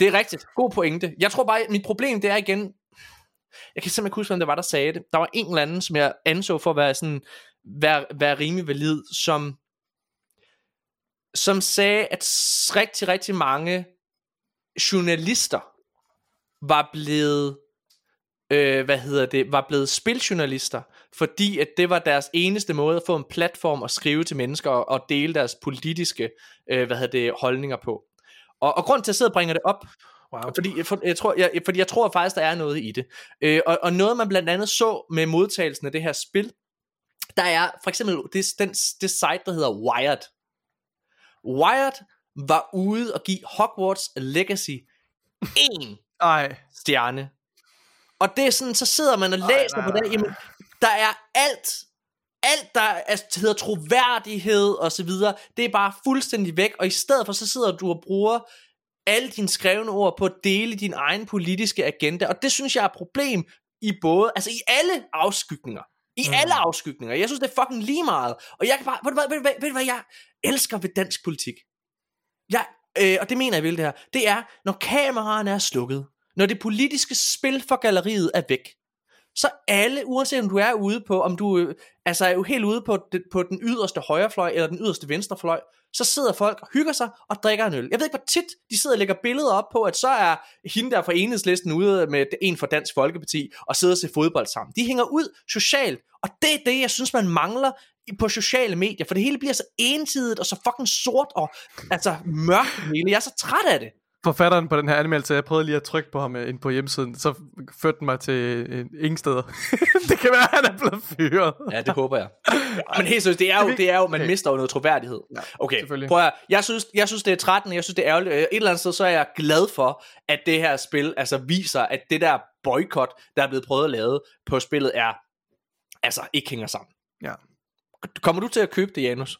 det er rigtigt. God pointe. Jeg tror bare, mit problem det er igen, jeg kan simpelthen huske, hvem det var, der sagde det. Der var en eller anden, som jeg anså for at være, sådan, være, være rimelig valid, som, som sagde, at rigtig, rigtig mange journalister var blevet Øh, hvad hedder det, var blevet spiljournalister, fordi at det var deres eneste måde at få en platform at skrive til mennesker og, og dele deres politiske øh, hvad hedder det, holdninger på. Og, og grund til at sidde og bringer det op, wow. fordi, for, jeg tror, jeg, fordi jeg tror faktisk, der er noget i det. Øh, og, og noget man blandt andet så med modtagelsen af det her spil, der er for eksempel det, den, det site, der hedder Wired. Wired var ude og give Hogwarts Legacy en stjerne. Og det er sådan, så sidder man og læser nej, nej, nej. på det, jamen, der er alt, alt der altså, hedder troværdighed og så videre, det er bare fuldstændig væk, og i stedet for så sidder du og bruger alle dine skrevne ord på at dele din egen politiske agenda, og det synes jeg er et problem i både, altså i alle afskygninger. I mm. alle afskygninger. Jeg synes, det er fucking lige meget. Og jeg kan bare, ved du hvad, ved du hvad, ved du hvad jeg elsker ved dansk politik? Jeg, øh, og det mener jeg vel det her, det er, når kameraerne er slukket, når det politiske spil for galleriet er væk, så alle, uanset om du er ude på, om du altså er jo helt ude på, på den yderste højrefløj eller den yderste venstrefløj, så sidder folk og hygger sig og drikker en øl. Jeg ved ikke, hvor tit de sidder og lægger billeder op på, at så er hende der fra Enhedslisten ude med en fra Dansk Folkeparti og sidder og ser fodbold sammen. De hænger ud socialt, og det er det, jeg synes, man mangler på sociale medier, for det hele bliver så ensidigt og så fucking sort og altså mørkt hele. Jeg er så træt af det. Forfatteren på den her anmeldelse, jeg prøvede lige at trykke på ham ind på hjemmesiden, så førte den mig til ingen steder. Det kan være, at han er blevet fyret. Ja, det håber jeg. Men helt seriøst, det er jo, det er jo man okay. mister jo noget troværdighed. Ja, okay, prøv at, jeg synes, jeg synes det er tretten, jeg synes det er ærgerligt. Et eller andet sted, så er jeg glad for, at det her spil altså viser, at det der boykot, der er blevet prøvet at lave på spillet, er altså ikke hænger sammen. Ja. Kommer du til at købe det, Janus?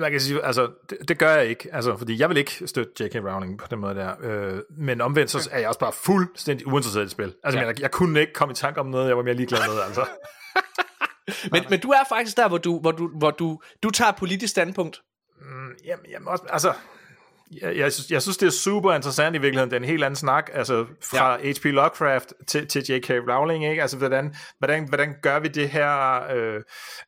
Jeg kan sige, altså, det, det gør jeg ikke, altså, fordi jeg vil ikke støtte J K. Rowling på den måde der, øh, men omvendt så er jeg også bare fuldstændig uinteresseret i spil, altså ja. jeg, jeg kunne ikke komme i tanke om noget, jeg var mere ligeglad med, altså. men, men du er faktisk der, hvor du, hvor du, hvor du, du tager et politisk standpunkt. Mm, jamen, jamen også, altså... Jeg, jeg, synes, jeg synes, det er super interessant i virkeligheden. Det er en helt anden snak, altså fra ja. H P Lovecraft til, til J K. Rowling, ikke? Altså, hvordan, hvordan, hvordan gør vi det her? Øh,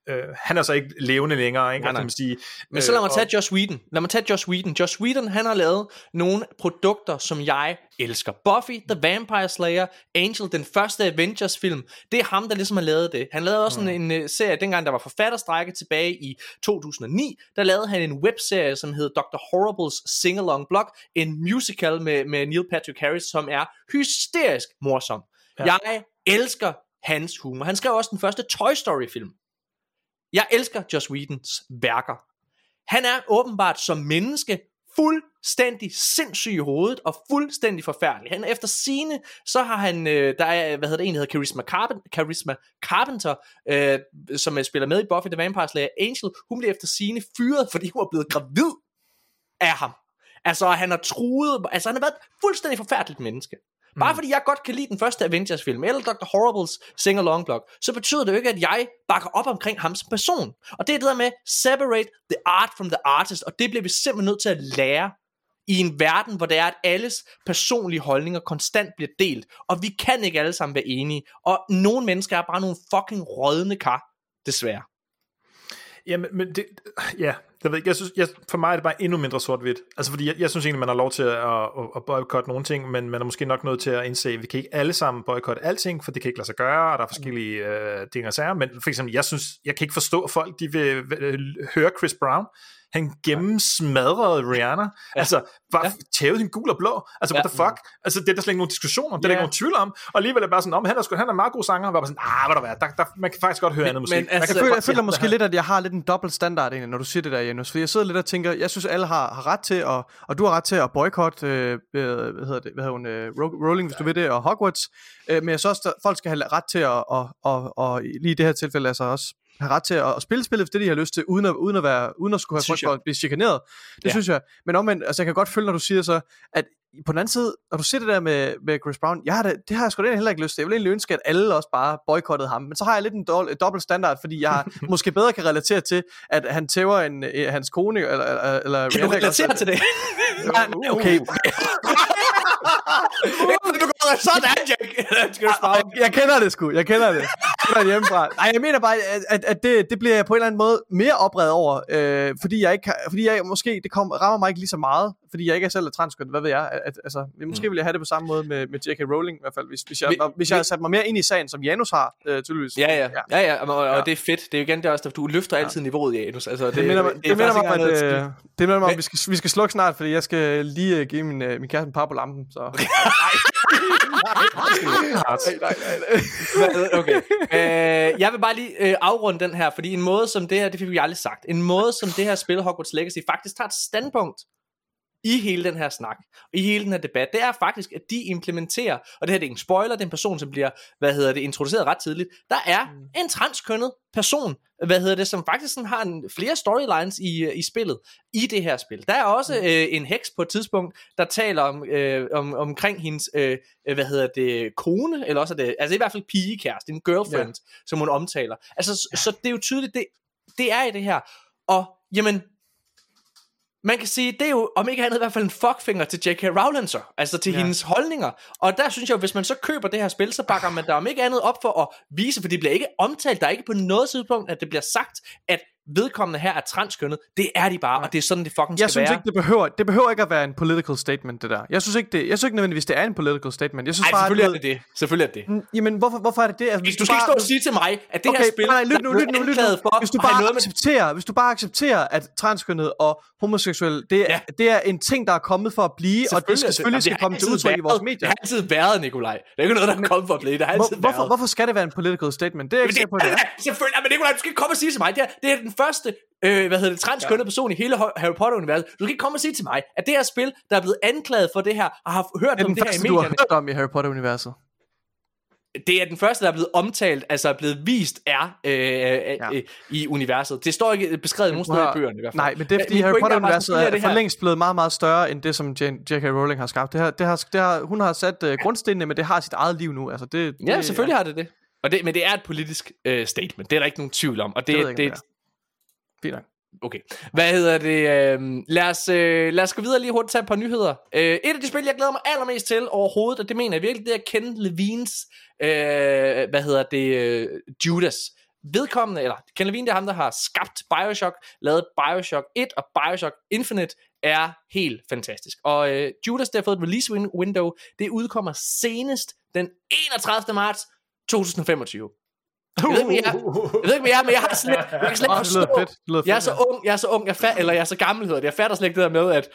øh, han er så ikke levende længere, ikke? Nej, nej. Man sige, men så lad øh, mig tage og... Joss Whedon. Lad mig tage Joss Whedon. Joss Whedon, han har lavet nogle produkter, som jeg elsker. Buffy, The Vampire Slayer, Angel, den første Avengers-film. Det er ham, der ligesom har lavet det. Han lavede også mm. en, en serie, dengang der var forfatterstrække tilbage i to tusind og ni. Der lavede han en webserie, som hed doktor Horrible's Singalong Block, en musical med, med Neil Patrick Harris, som er hysterisk morsom. Ja. Jeg elsker hans humor. Han skrev også den første Toy Story-film. Jeg elsker Joss Whedons værker. Han er åbenbart som menneske fuldstændig sindssyg i hovedet og fuldstændig forfærdelig. Han efter sine, så har han øh, der er, hvad hedder det, en der hedder Charisma Carpenter, Charisma Carpenter, øh, som spiller med i Buffy the Vampire Slayer. Angel, hun blev efter sine fyret, fordi hun var blevet gravid af ham. Altså han har truet, altså han har været et fuldstændig forfærdeligt menneske. Bare mm. fordi jeg godt kan lide den første Avengers-film, eller doktor Horrible's Sing-along Block, så betyder det jo ikke, at jeg bakker op omkring ham som person. Og det er det der med, separate the art from the artist, og det bliver vi simpelthen nødt til at lære i en verden, hvor det er, at alles personlige holdninger konstant bliver delt, og vi kan ikke alle sammen være enige, og nogle mennesker er bare nogle fucking rådne kar, desværre. Jamen, men det, ja, jeg ved ikke, jeg synes, jeg, for mig er det bare endnu mindre sort-hvidt. Altså, fordi jeg, jeg synes egentlig, man har lov til at, at, at boykotte nogle ting, men man er måske nok nødt til at indse, at vi kan ikke alle sammen boykotte alting, for det kan ikke lade sig gøre, og der er forskellige øh, ting og sager, men for eksempel, jeg synes, jeg kan ikke forstå, at folk, de vil øh, høre Chris Brown, han gennemsmadrede Rihanna, ja. altså bare ja. tævede hende gul og blå, altså ja. what the fuck, altså det er der slet ikke nogen diskussion om, det er ja. der ikke nogen tvivl om, og alligevel er det bare sådan, om han er sgu, han er meget god sanger, og bare sådan, ah, hvad der var, der, der, man kan faktisk godt høre men, andet musik. Men, altså, jeg føler, jeg føler måske lidt, at jeg har lidt en dobbelt standard egentlig, når du siger det der, Janus, for jeg sidder lidt og tænker, jeg synes alle har, har ret til, og, og du har ret til at boykotte, øh, hvad hedder det, hvad hedder hun, øh, Rowling, hvis ja. du ved det, og Hogwarts, øh, men jeg synes også, folk skal have ret til at, og, og, og lige i det her tilfælde, altså også, har ret til at, at spille spillet, det de har lyst til, uden at, uden at, være, uden at skulle have folk at blive chikaneret. Det ja. synes jeg. Men omvendt, altså jeg kan godt føle, når du siger så, at på den anden side, når du siger det der med, med Chris Brown, jeg har det, det har jeg sgu da heller ikke lyst til. Jeg vil egentlig ønske, at alle også bare boykottede ham. Men så har jeg lidt en do- dobbelt standard, fordi jeg måske bedre kan relatere til, at han tæver en, eh, hans kone, eller, eller, eller kan du relatere til det? Nej, okay. Jeg kender det sgu, jeg kender det. Nej, jeg mener bare, at, at det, det bliver jeg på en eller anden måde mere opredet over, øh, fordi jeg ikke, fordi jeg måske det kom, rammer mig ikke lige så meget, fordi jeg ikke er selv er transkønnet. Hvad ved jeg? At, at, altså, måske ville jeg have det på samme måde med, med J K. Rowling i hvert fald, hvis, hvis jeg, når, hvis jeg satte mig mere ind i sagen, som Janus har øh, tydeligvis. Ja, ja, ja, ja, og, og det er fedt. Det er jo igen det også, at du løfter altid niveauet, Janus. Altså, det, det minder mig, det det minder mig, at, øh, det minder mig om, vi skal, vi skal slukke snart, fordi jeg skal lige give min, øh, min kæreste en par på lampen, så. Nej, nej, nej. Okay. Øh, jeg vil bare lige øh, afrunde den her, fordi en måde som det her, det fik vi aldrig sagt, en måde som det her spil Hogwarts Legacy faktisk tager et standpunkt i hele den her snak, og i hele den her debat, det er faktisk, at de implementerer, og det her det er en spoiler, det er en person, som bliver, hvad hedder det, introduceret ret tidligt, der er en transkønnet person, hvad hedder det, som faktisk sådan har en, flere storylines i, i spillet, i det her spil. Der er også mm. øh, en heks på et tidspunkt, der taler om, øh, om omkring hendes, øh, hvad hedder det, kone, eller også det, altså i hvert fald pigekæreste, en girlfriend, ja. Som hun omtaler. Altså, så, så det er jo tydeligt, det, det er i det her, og jamen, man kan sige, det er jo, om ikke andet, i hvert fald en fuckfinger til J K. Rowling, så, altså til ja. Hendes holdninger. Og der synes jeg, hvis man så køber det her spil, så bakker man der om ikke andet op for at vise, for det bliver ikke omtalt, der er ikke på noget tidspunkt, at det bliver sagt, at vedkommende her er transkønnet. Det er de bare, ja. Og det er sådan, det fucking jeg skal være. Jeg synes ikke, det behøver, det behøver ikke at være en political statement, det der. Jeg synes ikke, det, jeg synes ikke nødvendigvis, det er en political statement. Jeg synes Ej, bare, selvfølgelig at det, er det det. Selvfølgelig er det det. Jamen, hvorfor, hvorfor er det det? Altså, hvis du skal bare, ikke stå og sige til mig, at det okay, her spil, nej, lyt nu, lyt nu, lyt nu. Hvis du bare accepterer, hvis du bare accepterer, at transkønnet og homoseksuel, det, ja. Det er en ting, der er kommet for at blive, og det skal selvfølgelig skal komme til udtryk i vores medier. Det har altid været, Nikolaj. Det er ikke noget, der er kommet for at blive. Det har altid været. Hvorfor skal det være en political statement? Det er ikke på det. Selvfølgelig, men Nikolaj, du skal ikke komme og sige til mig, det er første, øh, hvad hedder det, transkønnet person i hele Harry Potter-universet. Du kan ikke komme og sige til mig, at det her spil, der er blevet anklaget for det her, og har hørt det om det første, her i medierne. Det er den første, du har hørt om i Harry Potter-universet. Det er den første, der er blevet omtalt, altså er blevet vist, er øh, ja. øh, i universet. Det står ikke beskrevet nogen steder i bøgerne i hvert fald. Nej, men det er fordi, men Harry Potter-universet er, er for længst blevet meget, meget større, end det, som J K. Rowling har skabt. Det her, det har, det har, hun har sat øh, grundstenene, men det har sit eget liv nu. Altså, det, det, ja, selvfølgelig ja. Har det det. Og det. Men det er et politisk øh, statement. Det er der ikke nogen tvivl om. Og det, det, det Peter. Okay, hvad hedder det? Lad os, lad os gå videre lige hurtigt, tage et par nyheder. Et af de spil, jeg glæder mig allermest til overhovedet, og det mener jeg virkelig, det er Ken Levines, øh, hvad hedder det, Judas. Vedkommende, eller Ken Levine, det er ham, der har skabt Bioshock, lavet Bioshock et og Bioshock Infinite, er helt fantastisk. Og øh, Judas, der har fået et release window, det udkommer senest den enogtredivte marts to tusind femogtyve. Jeg ved ikke, hvad jeg er, men jeg har slet ikke forstået. Jeg er så ung, jeg er så ung, jeg fat, eller jeg er så gammel, hedder det. Jeg fatter slet ikke det der med, at,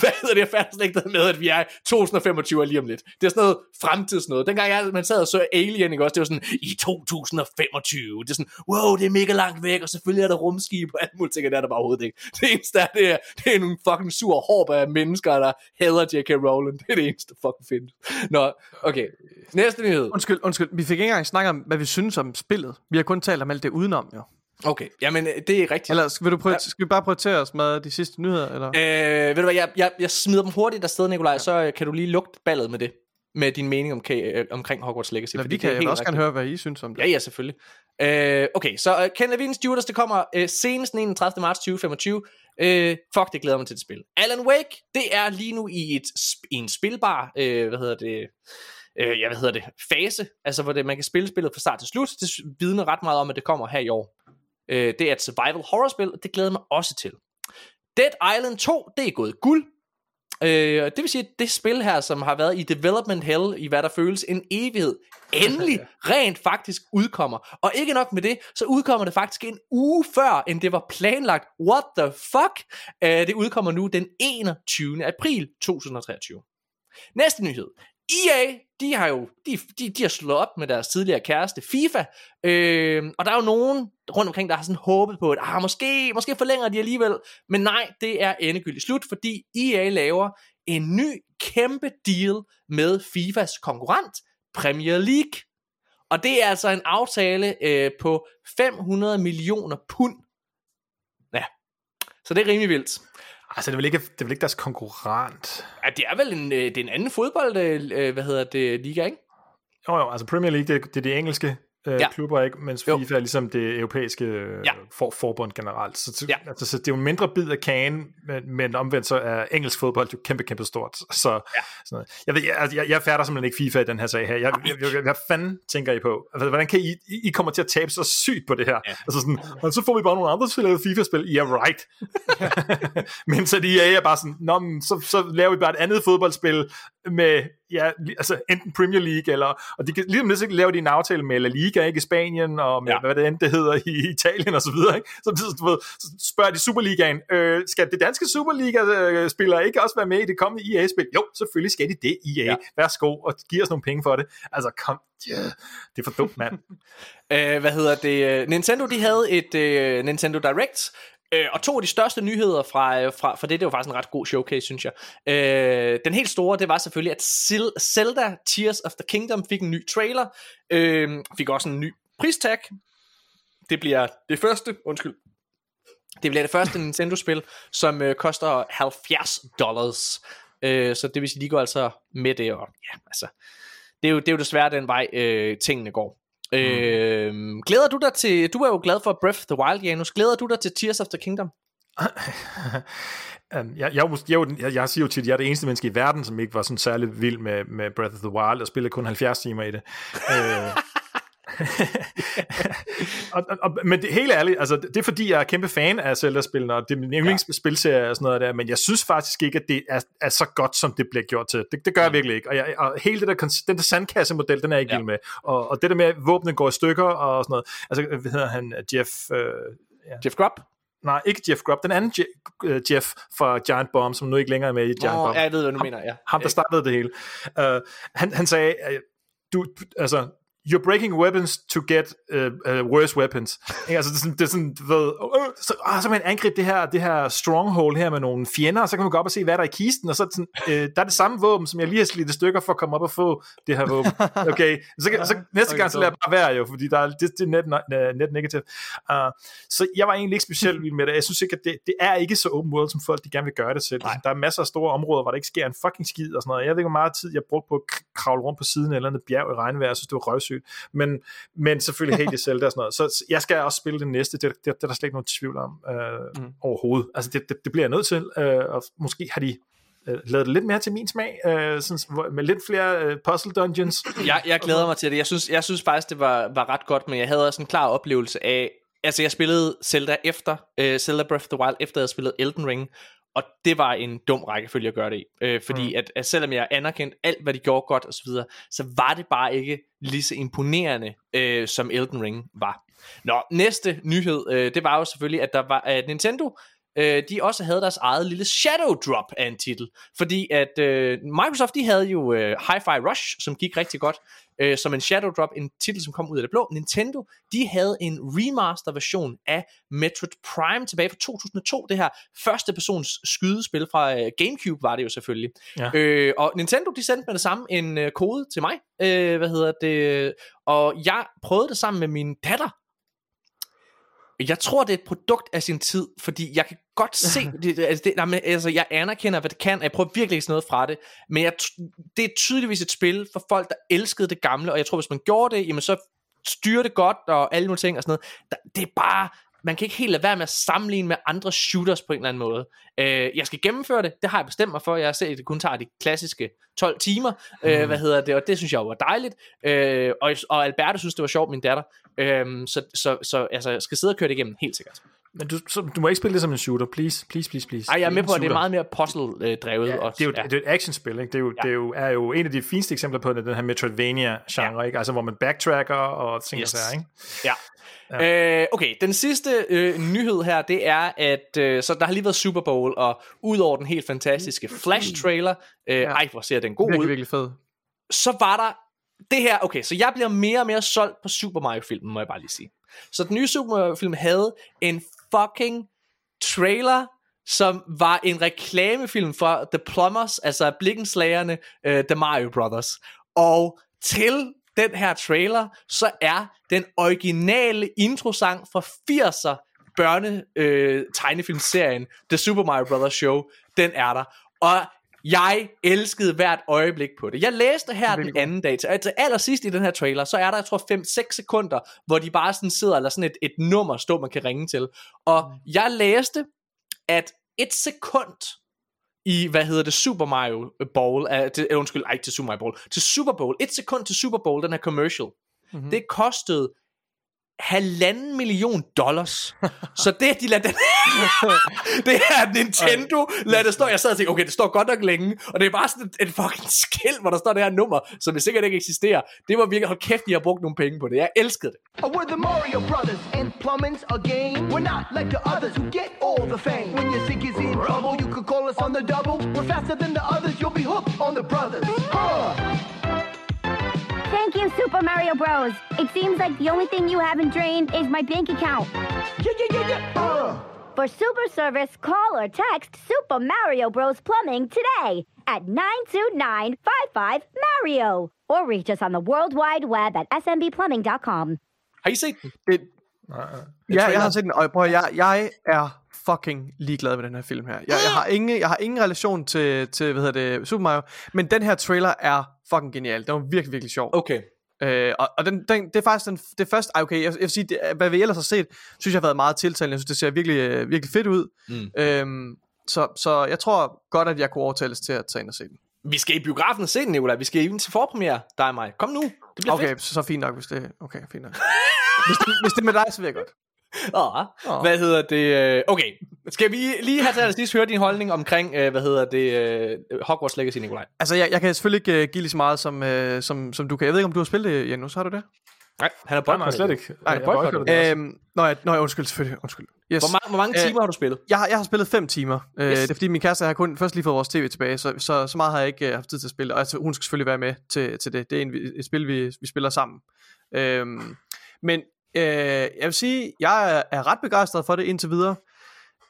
hvad hedder det, jeg fatter slet ikke det der med, at vi er to tusind femogtyve lige om lidt. Det er sådan noget fremtidsnød. Dengang jeg, man sad og så Alien, ikke også, det var sådan, i to tusind femogtyve. Det er sådan, wow, det er mega langt væk, og selvfølgelig er der rumskib og alt muligt, tænker der, der bare overhovedet ikke. Det eneste er, det er, det er nogle fucking sur hård af mennesker, der hader J K. Rowling. Det er det eneste, fucking fedt. Nå, okay. Næste nyhed. Undskyld, undskyld. Vi fik ikke engang snakket om, hvad vi synes om spil. Vi har kun talt om alt det udenom, jo. Okay, jamen det er rigtigt. Eller vil du prøve, ja. Skal vi bare prioritere os med de sidste nyheder? Eller? Øh, ved du hvad, jeg, jeg, jeg smider dem hurtigt afsted, Nikolaj, ja. Så kan du lige lugte ballet med det. Med din mening om, øh, omkring Hogwarts Legacy. Eller, fordi kan, det er jeg vil også rigtigt. Gerne høre, hvad I synes om det. Ja, ja, selvfølgelig. Øh, okay, så uh, Ken Levines Judas, det kommer uh, senest den enogtredivte marts to tusind femogtyve. Øh, fuck, det glæder mig til det spil. Alan Wake, det er lige nu i, et, i en spilbar, øh, hvad hedder det... Øh, jeg hvad hedder det, fase, altså hvor det, man kan spille spillet fra start til slut. Det vidner ret meget om, at det kommer her i år. Øh, det er et survival horror-spil, og det glæder mig også til. Dead Island to, det er gået guld. Øh, det vil sige, at det spil her, som har været i development hell, i hvad der føles en evighed, endelig rent faktisk udkommer. Og ikke nok med det, så udkommer det faktisk en uge før, end det var planlagt. What the fuck? Øh, det udkommer nu den enogtyvende april to tusind treogtyve. Næste nyhed. E A, de har jo de, de, de har slået op med deres tidligere kæreste FIFA, øh, og der er jo nogen rundt omkring, der har sådan håbet på, at ah, måske, måske forlænger de alligevel, men nej, det er endegyldigt slut, fordi E A laver en ny kæmpe deal med FIFAs konkurrent, Premier League, og det er altså en aftale øh, på fem hundrede millioner pund. Ja, så det er rimelig vildt. Altså, det er vel ikke, det er vel ikke deres konkurrent? Ja, det er vel en, det er en anden fodbold, øh, hvad hedder det, liga, ikke? Jo, jo, altså Premier League, det, det er de engelske øh, ja. klubber, ikke? Mens FIFA jo. Er ligesom det europæiske øh, ja. for, forbund generelt. Så, ja. altså, så det er jo en mindre bid af kagen, men, men omvendt så er engelsk fodbold jo kæmpe, kæmpe stort. Så, ja. Sådan jeg, ved, jeg, jeg, jeg færder simpelthen ikke FIFA i den her sag her. Jeg, jeg, jeg, jeg, hvad fanden tænker I på? Altså, hvordan kan I, I, I kommer til at tabe så sygt på det her? Ja. Altså sådan, og så får vi bare nogle andre til at lave FIFA-spil. Ja, yeah, right. Men så de er bare sådan, nå, så, så laver vi bare et andet fodboldspil med... Ja, altså enten Premier League, eller, og de kan lige om lidt, så laver de en aftale med La Liga, ikke, i Spanien, og med, ja. Hvad det end det hedder, i Italien, og så videre, ikke? Så, du ved, så spørger de Superligaen, øh, skal det danske Superliga-spillere ikke også være med i det kommende E A-spil? Jo, selvfølgelig skal de det, E A. Ja. Værsgo, og giver os nogle penge for det. Altså, kom, yeah. Det er for dumt, mand. Æh, hvad hedder det? Nintendo, de havde et uh, Nintendo Direct, Øh, og to af de største nyheder fra, fra, fra det, det var faktisk en ret god showcase, synes jeg. Øh, den helt store, det var selvfølgelig, at Zelda Tears of the Kingdom fik en ny trailer. Øh, fik også en ny pristag. Det bliver det første, undskyld. Det bliver det første Nintendo-spil, som øh, koster halvfjerds dollars. Øh, så det vil sige, de går altså med det. Og, ja, altså, det, er jo, det er jo desværre den vej, øh, tingene går. Mm. Øh, glæder du dig til, du er jo glad for Breath of the Wild, Janus. Glæder du dig til Tears of the Kingdom? um, jeg, jeg, jeg, jeg siger jo tit, at jeg er det eneste menneske i verden, som ikke var sådan særlig vild med, med Breath of the Wild, og spillede kun halvfjerds timer i det. øh. og, og, og, men det, helt ærligt, altså, det er fordi jeg er kæmpe fan af Zelda-spillene, og det er min yndlingsspilserie og sådan noget der, men jeg synes faktisk ikke, at det er, er så godt, som det bliver gjort til. Det, det gør jeg virkelig ikke, og, jeg, og hele det der, den der sandkassemodel, den er jeg ikke vild med, og, og det der med, at våbnet går i stykker og sådan noget, altså hvad hedder han, Jeff øh, ja. Jeff Grubb? Nej, ikke Jeff Grubb, den anden Jeff fra Giant Bomb, som nu ikke længere er med i Giant oh, Bomb. Jeg ved, hvad du ham, mener, ja. Ham, der startede det hele. Uh, han, han sagde, du, altså you're breaking weapons to get uh, uh, worse weapons. Altså det er sådan, det er sådan ved, øh, så, øh, så man angriber det her, det her stronghold her med nogle fjender, og så kan man gå op og se, hvad der er i kisten, og så er det sådan, øh, der er det samme våben, som jeg lige har slidt i stykker for at komme op og få det her våben. Okay, så, så, så næste gang så lader jeg bare være jo, fordi der er, det, det er net, uh, net negativt. Uh, så jeg var egentlig ikke specielt vild med det. Jeg synes ikke, at det, det er ikke så open world, som folk de gerne vil gøre det til. Der er masser af store områder, hvor der ikke sker en fucking skid og sådan noget. Jeg ved ikke, hvor meget tid jeg brugte på at kravle rundt på siden af eller andet bjerg i regnvejr, og synes, det var røvsygt. Men, men selvfølgelig helt i Zelda og sådan noget. Så jeg skal også spille det næste. Det, det, det er der slet ikke nogen tvivl om øh, mm. overhovedet. Altså det, det, det bliver jeg nødt til. øh, Og måske har de øh, lavet det lidt mere til min smag, øh, sådan, hvor, med lidt flere øh, puzzle dungeons. jeg, jeg glæder mig til det. Jeg synes, jeg synes faktisk det var, var ret godt. Men jeg havde også en klar oplevelse af, altså jeg spillede Zelda efter øh, Zelda Breath of the Wild, efter jeg spillede Elden Ring, og det var en dum rækkefølge at gøre det i, øh, fordi mm. at, at selvom jeg anerkendte alt, hvad de gjorde godt og så videre, så var det bare ikke lige så imponerende, øh, som Elden Ring var. Nå, næste nyhed, øh, det var jo selvfølgelig, at der var at Nintendo, øh, de også havde deres eget lille shadow drop af en titel, fordi at øh, Microsoft, de havde jo øh, Hi-Fi Rush, som gik rigtig godt, øh, som en shadow drop, en titel, som kom ud af det blå. Nintendo, de havde en remaster version af Metroid Prime tilbage fra to tusind og to, det her første persons skydespil fra øh, GameCube var det jo selvfølgelig, ja. øh, og Nintendo, de sendte med det samme en øh, kode til mig, øh, hvad hedder det, og jeg prøvede det sammen med min datter. Jeg tror, det er et produkt af sin tid, fordi jeg kan godt se, det, altså, det, nej, men, altså jeg anerkender, hvad det kan, og jeg prøver virkelig ikke sådan noget fra det, men jeg, det er tydeligvis et spil for folk, der elskede det gamle, og jeg tror, hvis man gjorde det, jamen så styrer det godt, og alle nogle ting og sådan noget, det er bare, man kan ikke helt lade være med at sammenligne med andre shooters på en eller anden måde. Øh, jeg skal gennemføre det, det har jeg bestemt mig for, jeg har set, at det kun tager de klassiske tolv timer, øh, mm. hvad hedder det, og det synes jeg var dejligt, øh, og, og Alberte synes, det var sjovt, min datter, øh, så, så, så altså, jeg skal sidde og køre det igennem, helt sikkert. Men du, så, du må ikke spille det som en shooter, please, please, please, please. Ej, jeg er med på, at det er meget mere puzzle-drevet. Ja, det er jo, ja. Det er et actionspil, ikke? Det, er jo, ja. det er, jo, er jo en af de fineste eksempler på den her Metroidvania-genre, ja. Ikke? Altså hvor man backtracker og ting yes. og sager, ikke? Ja. Ja. Øh, okay, den sidste øh, nyhed her, det er, at øh, så der har lige været Super Bowl, og udover den helt fantastiske Flash-trailer, øh, ja. Ej, hvor ser den god ud. Virkelig, virkelig fed. Så var der det her, okay, så jeg bliver mere og mere solgt på Super Mario-filmen, må jeg bare lige sige. Så den nye Super Mario-film havde en fucking trailer, som var en reklamefilm for The Plumbers, altså Blikkenslagerne, uh, The Mario Brothers. Og til den her trailer, så er den originale introsang fra firser børne øh, tegnefilmserien The Super Mario Brothers Show, den er der. Og jeg elskede hvert øjeblik på det. Jeg læste her den anden dag, til, til allersidst i den her trailer, så er der, jeg tror, fem seks sekunder, hvor de bare sådan sidder, eller sådan et, et nummer står, man kan ringe til. Og jeg læste, at et sekund i, hvad hedder det, Super Mario Bowl, uh, til, uh, undskyld, ej, til Super Mario Bowl, til Super Bowl, et sekund til Super Bowl, den her commercial, mm-hmm. det kostede halvanden million dollars. Så det, de lader den... det her Nintendo lader det stå. Jeg sad og tænkte, okay, det står godt nok længe, og det er bare sådan et, et fucking skilt, hvor der står det her nummer, som det sikkert ikke eksisterer. Det var virkelig, hold kæft, de har brugt nogle penge på det. Jeg elskede det. We're the Mario Brothers, and plumbing's a game. We're not like the others who get all the fame. When your sick is in trouble, you could call us on the double. We're faster than the others, you'll be hooked on the brothers. Huh. Thank you, Super Mario Bros. It seems like the only thing you haven't drained is my bank account. Yeah, yeah, yeah, yeah. Uh. For super service, call or text Super Mario Bros. Plumbing today at nine two nine five five Mario. Or reach us on the World Wide Web at s m b plumbing dot com. Har I set den? Det... Ja, jeg har set den. Og prøv, jeg, jeg er fucking ligeglad med den her film her. Jeg, jeg, har, ingen, jeg har ingen relation til, til hvad hedder det, Super Mario. Men den her trailer er fucking genial. Den var virkelig, virkelig sjov. Okay. Øh, og og den, den, det er faktisk den, det første, okay, jeg, jeg vil sige, det, hvad vi ellers har set, synes jeg har været meget tiltalende. Jeg synes, det ser virkelig, virkelig fedt ud. Mm. Øhm, så, så jeg tror godt, at jeg kunne overtales til at tage ind og se den. Vi skal i biografen og se den, Nikolaj. Vi skal ind til forpremiere, dig og mig. Kom nu, det bliver okay, fedt. Okay, så, så fint nok, hvis det, okay, fint nok. Hvis, det, hvis det er med dig, så vil jeg godt. Åh, oh. Hvad hedder det? Okay, skal vi lige have til at sidst høre din holdning omkring, hvad hedder det, Hogwarts Legacy, Nikolaj? Altså, jeg, jeg kan selvfølgelig ikke give lige så meget, som, som, som du kan. Jeg ved ikke, om du har spillet det, Janus, har du det? Nej, han har boykottet slet ikke. Nej, han har boykottet. Nå ja, nå, undskyld, selvfølgelig, undskyld. Yes. Hvor, mange, hvor mange timer øh, har du spillet? Jeg har, jeg har spillet fem timer. Yes. Øh, det er fordi, min kæreste har kun først lige fået vores tv tilbage, så, så, så meget har jeg ikke øh, haft tid til at spille. Og altså, hun skal selvfølgelig være med til, til det. Det er en, et spil, vi, vi spiller sammen. Øh, men øh, jeg vil sige, jeg er ret begejstret for det indtil videre.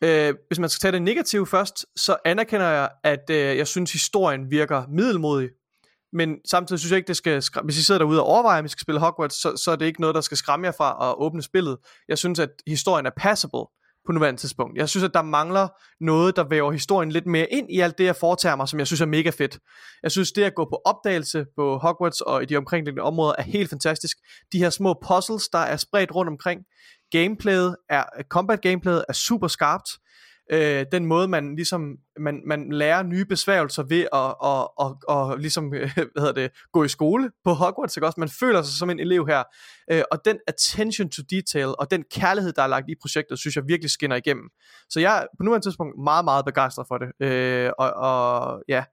Øh, hvis man skal tage det negative først, så anerkender jeg, at øh, jeg synes, historien virker middelmodig. Men samtidig synes jeg ikke, det skal skræmme. Hvis I sidder derude og overvejer, om I skal spille Hogwarts, så, så er det ikke noget, der skal skræmme jer fra at åbne spillet. Jeg synes, at historien er passable på nuværende tidspunkt. Jeg synes, at der mangler noget, der væver historien lidt mere ind i alt det, jeg foretager mig, som jeg synes er mega fedt. Jeg synes, det at gå på opdagelse på Hogwarts og i de omkringliggende områder er helt fantastisk. De her små puzzles, der er spredt rundt omkring. Gameplayet er, combat gameplayet er super skarpt. Øh, den måde man ligesom man man lærer nye besværgelser ved at og og og ligesom hvad hedder det gå i skole på Hogwarts, ikke også? Man føler sig som en elev her, øh, og den attention to detail og den kærlighed der er lagt i projektet, synes jeg virkelig skinner igennem. Så jeg er på nuværende tidspunkt meget meget begejstret for det, øh, og, og ja,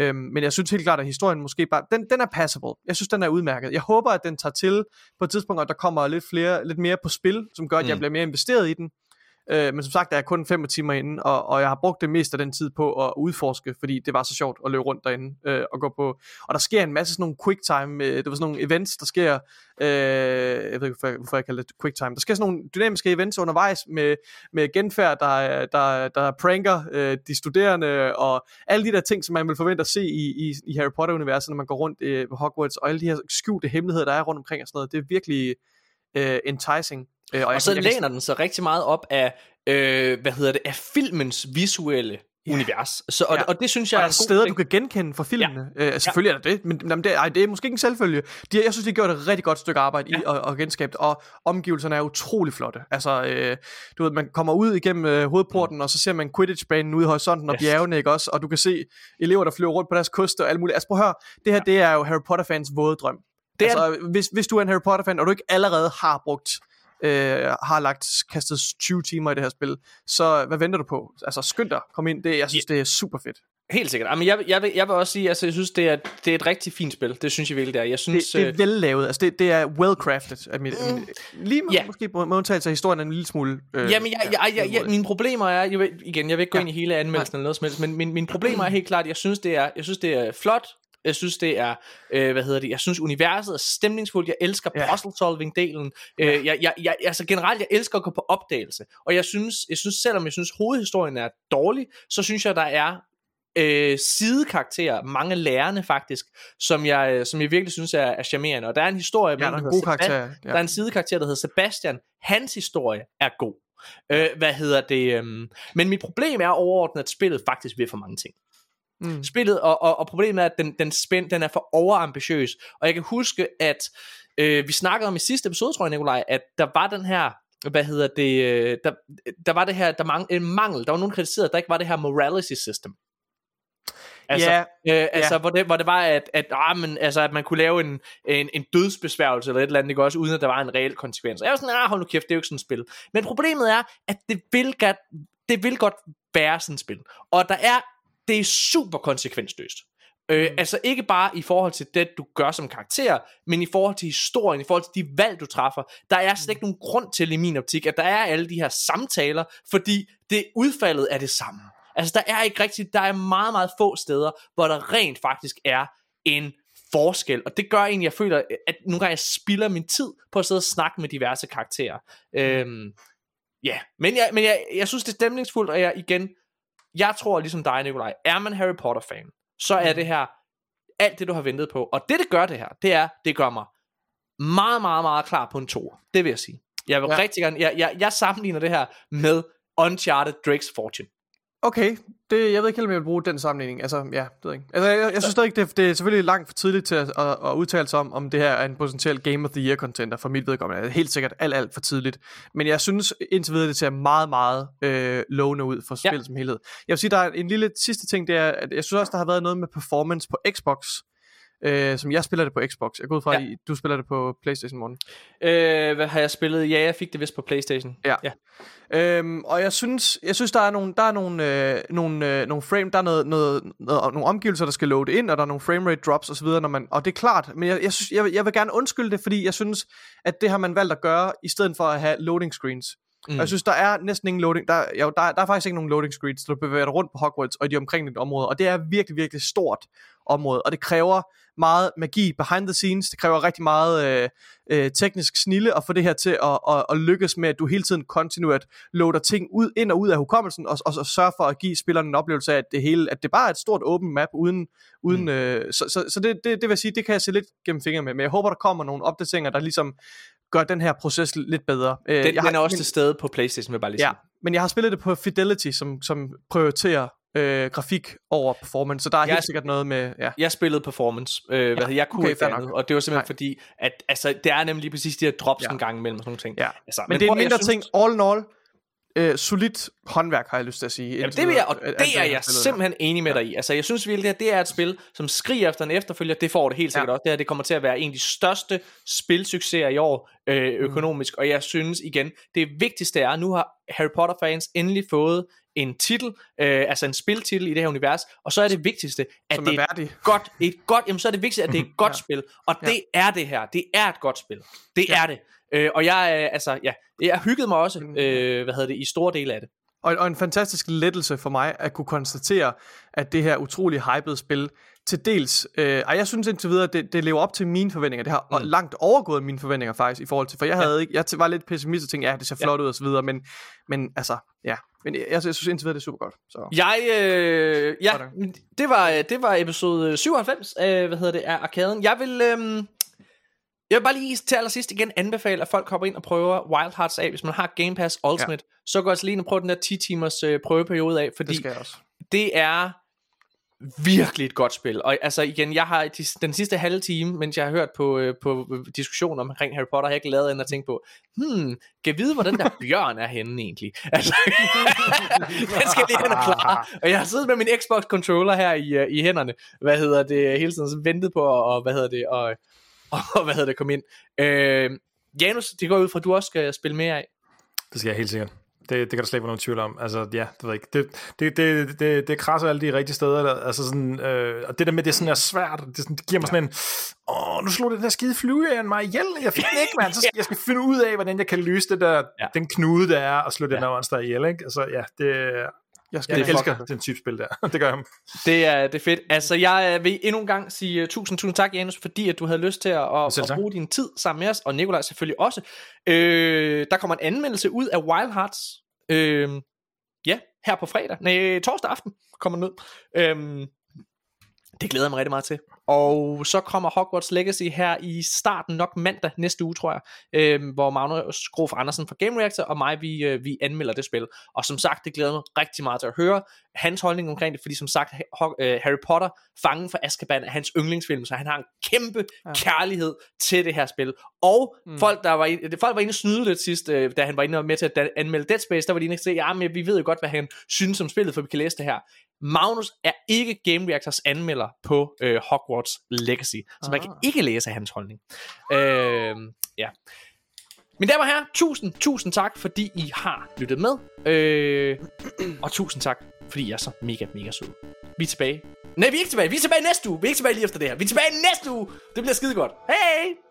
øh, men jeg synes helt klart at historien måske bare den den er passable. Jeg synes den er udmærket. Jeg håber at den tager til på et tidspunkt, og der kommer lidt flere lidt mere på spil, som gør at jeg mm. bliver mere investeret i den. Men som sagt, der er kun fem timer inde, og, og jeg har brugt det meste af den tid på at udforske, fordi det var så sjovt at løbe rundt derinde øh, og gå på. Og der sker en masse sådan nogle quick time, øh, det var sådan nogle events, der sker, øh, jeg ved ikke, hvorfor jeg, hvorfor jeg kalder det quick time. Der sker sådan nogle dynamiske events undervejs med, med genfærd, der, der, der pranker øh, de studerende, og alle de der ting, som man vil forvente at se i, i, i Harry Potter-universet, når man går rundt øh, på Hogwarts, og alle de her skjulte hemmeligheder, der er rundt omkring og sådan noget. Det er virkelig øh, enticing. Øh, og, og så kan, læner kan... den sig rigtig meget op af, øh, hvad hedder det, af filmens visuelle ja. univers. Så, og, ja. og, og det synes jeg er, er steder, ting. Du kan genkende fra filmene. Ja. Øh, selvfølgelig ja. er det men, jamen, det. Ej, det er måske ikke en selvfølge. De, jeg synes, de har gjort et rigtig godt stykke arbejde ja. i at, at genskabe det, og omgivelserne er utrolig flotte. Altså, øh, du ved, man kommer ud igennem øh, hovedporten, og så ser man Quidditch-banen ude i horisonten og yes. bjergene, ikke også? Og du kan se elever, der flyver rundt på deres kyster og alt muligt. Altså, prøv at høre, det her ja. det er jo Harry Potter-fans våde drøm. Det er... altså, hvis, hvis du er en Harry Potter-fan, og du ikke allerede har brugt... Øh, har lagt kastet tyve timer i det her spil, så hvad venter du på? Altså skynd dig, kom ind. Det, jeg synes, yeah. det er super fedt. Helt sikkert. Jamen, jeg, jeg, vil, jeg vil også sige, altså jeg synes, det er, det er et rigtig fint spil. Det synes jeg virkelig, det er. Jeg synes, det, det er vellavet. Altså det, det er well-crafted. Af mit, mm. mit, lige yeah. måske må undtagelse af historien en lille smule. Øh, Jamen, jeg, jeg, jeg, jeg, mine problemer er, jeg vil, igen, jeg vil ikke gå ja. ind i hele anmeldelsen eller noget som helst, men min, mine problemer er helt klart, jeg synes, det er, jeg synes, det er flot. Jeg synes, det er, øh, hvad hedder det, jeg synes, universet er stemningsfuldt, jeg elsker ja. puzzle-solving-delen, øh, jeg, jeg, jeg, altså generelt, jeg elsker at gå på opdagelse, og jeg synes, jeg synes selvom jeg synes, hovedhistorien er dårlig, så synes jeg, der er øh, sidekarakterer, mange lærerne faktisk, som jeg, som jeg virkelig synes er, er charmerende, og der er en historie, ja, der, der, hedder Sebastian, ja. der er en sidekarakter, der hedder Sebastian, hans historie er god, øh, hvad hedder det, øh, men mit problem er overordnet, at spillet faktisk vil for mange ting. Mm. Spillet og, og, og problemet er at den, den spænd den er for overambitiøs. Og jeg kan huske at øh, vi snakkede om i sidste episode, tror jeg, Nikolaj, at der var den her, hvad hedder det, der, der var det her der mang, en mangel. Der var nogen kritiseret, at der ikke var det her morality system. Altså, yeah. øh, altså yeah. hvor, det, hvor det var at, at, ah, men, altså, at man kunne lave en, en, en dødsbesværgelse eller et eller andet, ikke også, uden at der var en reel konsekvens. Og jeg var sådan, ah, hold nu kæft, det er jo ikke sådan et spil. Men problemet er at det vil, det vil godt være sådan et spil. Og der er det er super konsekvensløst. Øh, altså ikke bare i forhold til det, du gør som karakter, men i forhold til historien, i forhold til de valg, du træffer. Der er slet ikke nogen grund til i min optik, at der er alle de her samtaler, fordi det udfaldet er det samme. Altså der er ikke rigtigt, der er meget, meget få steder, hvor der rent faktisk er en forskel, og det gør egentlig, jeg føler, at nogle gange jeg spilder min tid på at sidde og snakke med diverse karakterer. Øh, Ja, men, jeg, men jeg, jeg synes det er stemningsfuldt. Og jeg igen, jeg tror ligesom dig, Nikolaj, er man Harry Potter fan, så er det her alt det du har ventet på. Og det det gør det her, det er, det gør mig meget meget meget klar på en toer. Det vil jeg sige. Jeg vil ja. rigtig gerne, jeg, jeg, jeg sammenligner det her med Uncharted Drake's Fortune. Okay, det, jeg ved ikke helt, om jeg vil bruge den sammenligning. Altså, ja, det ved jeg ikke. Altså, jeg, jeg synes stadig, det, det er selvfølgelig langt for tidligt til at, at, at udtale sig om, om det her er en potentiel Game of the Year contender for mit vedkommende. Det er helt sikkert alt, alt for tidligt. Men jeg synes indtil videre, det ser meget, meget øh, lovende ud for spil ja. som helhed. Jeg vil sige, der er en lille sidste ting, det er, at jeg synes også, der har været noget med performance på Xbox, øh, som jeg spiller det på Xbox. Jeg går ud fra, ja. at du spiller det på PlayStation, Morten. Øh, hvad har jeg spillet? Ja, jeg fik det vist på PlayStation. Ja. ja. Øhm, og jeg synes, jeg synes der er nogle, der er nogle, øh, nogle, øh, nogle frame, der er noget, noget, noget, nogle omgivelser der skal loade ind, og der er nogle framerate drops og så videre, når man, og det er klart. Men jeg, jeg, synes, jeg, jeg vil gerne undskylde det, fordi jeg synes, at det har man valgt at gøre i stedet for at have loading screens. Mm. Og jeg synes, der er næsten ingen loading, der, jo, der, der er faktisk ikke nogen loading screens, der bevæger dig rundt på Hogwarts og i de omkringliggende områder, og det er virkelig, virkelig stort område, og det kræver meget magi behind the scenes, det kræver rigtig meget øh, øh, teknisk snille at få det her til at, at, at lykkes med, at du hele tiden kontinuert loader ting ud, ind og ud af hukommelsen, og, og, og sørger for at give spilleren en oplevelse af, at det hele, at det bare er et stort åbent map, uden, uden mm. øh, så, så, så det, det, det vil jeg sige, det kan jeg se lidt gennem fingre med, men jeg håber, der kommer nogle opdateringer, der ligesom gør den her proces lidt bedre. Den, jeg har, den er også men, til stede på PlayStation, vil jeg bare lige sige. Ja, men jeg har spillet det på Fidelity, som, som prioriterer øh, grafik over performance, så der er jeg, helt sikkert noget med... Ja. Jeg spillede performance, øh, ja, hvad hedder, jeg kunne okay, ikke andet, og det var simpelthen Nej. fordi, at altså, det er nemlig præcis de her drops ja. en gang imellem og sådan nogle ting. Ja. Altså, men, men det er en mindre synes... ting, all in all, øh, solidt håndværk, har jeg lyst til at sige. Jamen, det vil jeg, og det er jeg simpelthen enig med dig i. Altså, jeg synes virkelig, at det er et spil, som skriger efter en efterfølger. Det får det helt sikkert ja. også. Det her, det kommer til at være en af de største spilsucceser i år øh, økonomisk. Mm. Og jeg synes igen, det vigtigste er, at nu har Harry Potter fans endelig fået en titel, øh, altså en spiltitel i det her univers. Og så er det vigtigste, at som det er et godt, et godt, jamen, så er det vigtigste, at det er et godt ja. spil. Og ja. det er det her. Det er et godt spil. Det ja. er det. Øh, og jeg, øh, altså, ja, jeg hyggede mig også, øh, hvad hedder det, i store dele af det. Og, og en fantastisk lettelse for mig at kunne konstatere, at det her utrolig hypede spil, til dels, øh, og jeg synes indtil videre, det, det lever op til mine forventninger. Det har mm. langt overgået mine forventninger faktisk, i forhold til, for jeg havde ja. ikke, jeg var lidt pessimist og tænkte, ja, det ser flot ja. ud og så videre, men, men altså, ja. Men jeg, jeg synes indtil videre, det er super godt. Så. Jeg, øh, ja, det var, det var episode syvoghalvfems, øh, hvad hedder det, af Arkaden. Jeg vil... Øh, Jeg vil bare lige til allersidst igen anbefale, at folk hopper ind og prøver Wild Hearts af. Hvis man har Game Pass Ultimate, ja. så går jeg altså lige ind og prøver den der ti timers øh, prøveperiode af, fordi det, det er virkelig et godt spil. Og altså igen, jeg har de, den sidste halve time, mens jeg har hørt på, øh, på diskussioner omkring Harry Potter, har jeg ikke lavet end at tænke på, hmm, kan jeg vide, hvor den der bjørn er henne egentlig? Altså, den skal lige hen og klare. Og jeg har siddet med min Xbox controller her i, i hænderne, hvad hedder det, hele tiden ventet på, og hvad hedder det, og... og hvad hedder det, kom ind. Øh, Janus, det går ud fra, at du også skal spille mere af. Det skal jeg helt sikkert. Det, det kan der slet ikke være nogen tvivl om. Altså, ja, det ved jeg ikke. Det, det, det, det, det krasser alle de rigtige steder. Der, altså sådan, øh, og det der med, det sådan er svært. Det, sådan, det giver mig sådan en, åh, nu slog det der skide flyvejeren mig ihjel. Jeg fik det ikke, mand. Så skal, jeg skal finde ud af, hvordan jeg kan løse det der, ja. den knude, der er, og slå det ja. der monster ihjel, ikke? Altså, ja, det... Jeg, skal jeg elsker den type spil der. Det gør jeg. Det er, det er fedt. Altså jeg vil endnu en gang sige uh, tusind, tusind tak, Janus, fordi at du havde lyst til at, at, at bruge din tid sammen med os. Og Nikolaj selvfølgelig også. øh, Der kommer en anmeldelse ud af Wild Hearts øh, ja, her på fredag. Nej, torsdag aften kommer den ud. øh, Det glæder jeg mig rigtig meget til. Og så kommer Hogwarts Legacy her i starten, nok mandag næste uge, tror jeg, øh, hvor Magnus Grof Andersen fra Game Reactor og mig, vi, øh, vi anmelder det spil. Og som sagt, det glæder mig rigtig meget til at høre hans holdning omkring det, fordi som sagt, Harry Potter, Fangen fra Azkaban, er hans yndlingsfilm, så han har en kæmpe ja. kærlighed til det her spil. Og mm. folk, der var inde, folk var inde og snyde lidt sidst, øh, da han var inde og med til at anmelde Dead Space, der var de inde og sige, ja, men vi ved jo godt, hvad han synes om spillet, for vi kan læse det her. Magnus er ikke Game Reactors anmelder på øh, Hogwarts Legacy, så man ah. kan ikke læse af hans holdning. Øh, ja. Mine damer og herrer, tusind, tusind tak, fordi I har lyttet med. Øh, og tusind tak, fordi I er så mega, mega søde. Vi er tilbage. Nej, vi er ikke tilbage. Vi er tilbage næste uge. Vi er ikke tilbage lige efter det her. Vi er tilbage næste uge. Det bliver skide godt. Hej!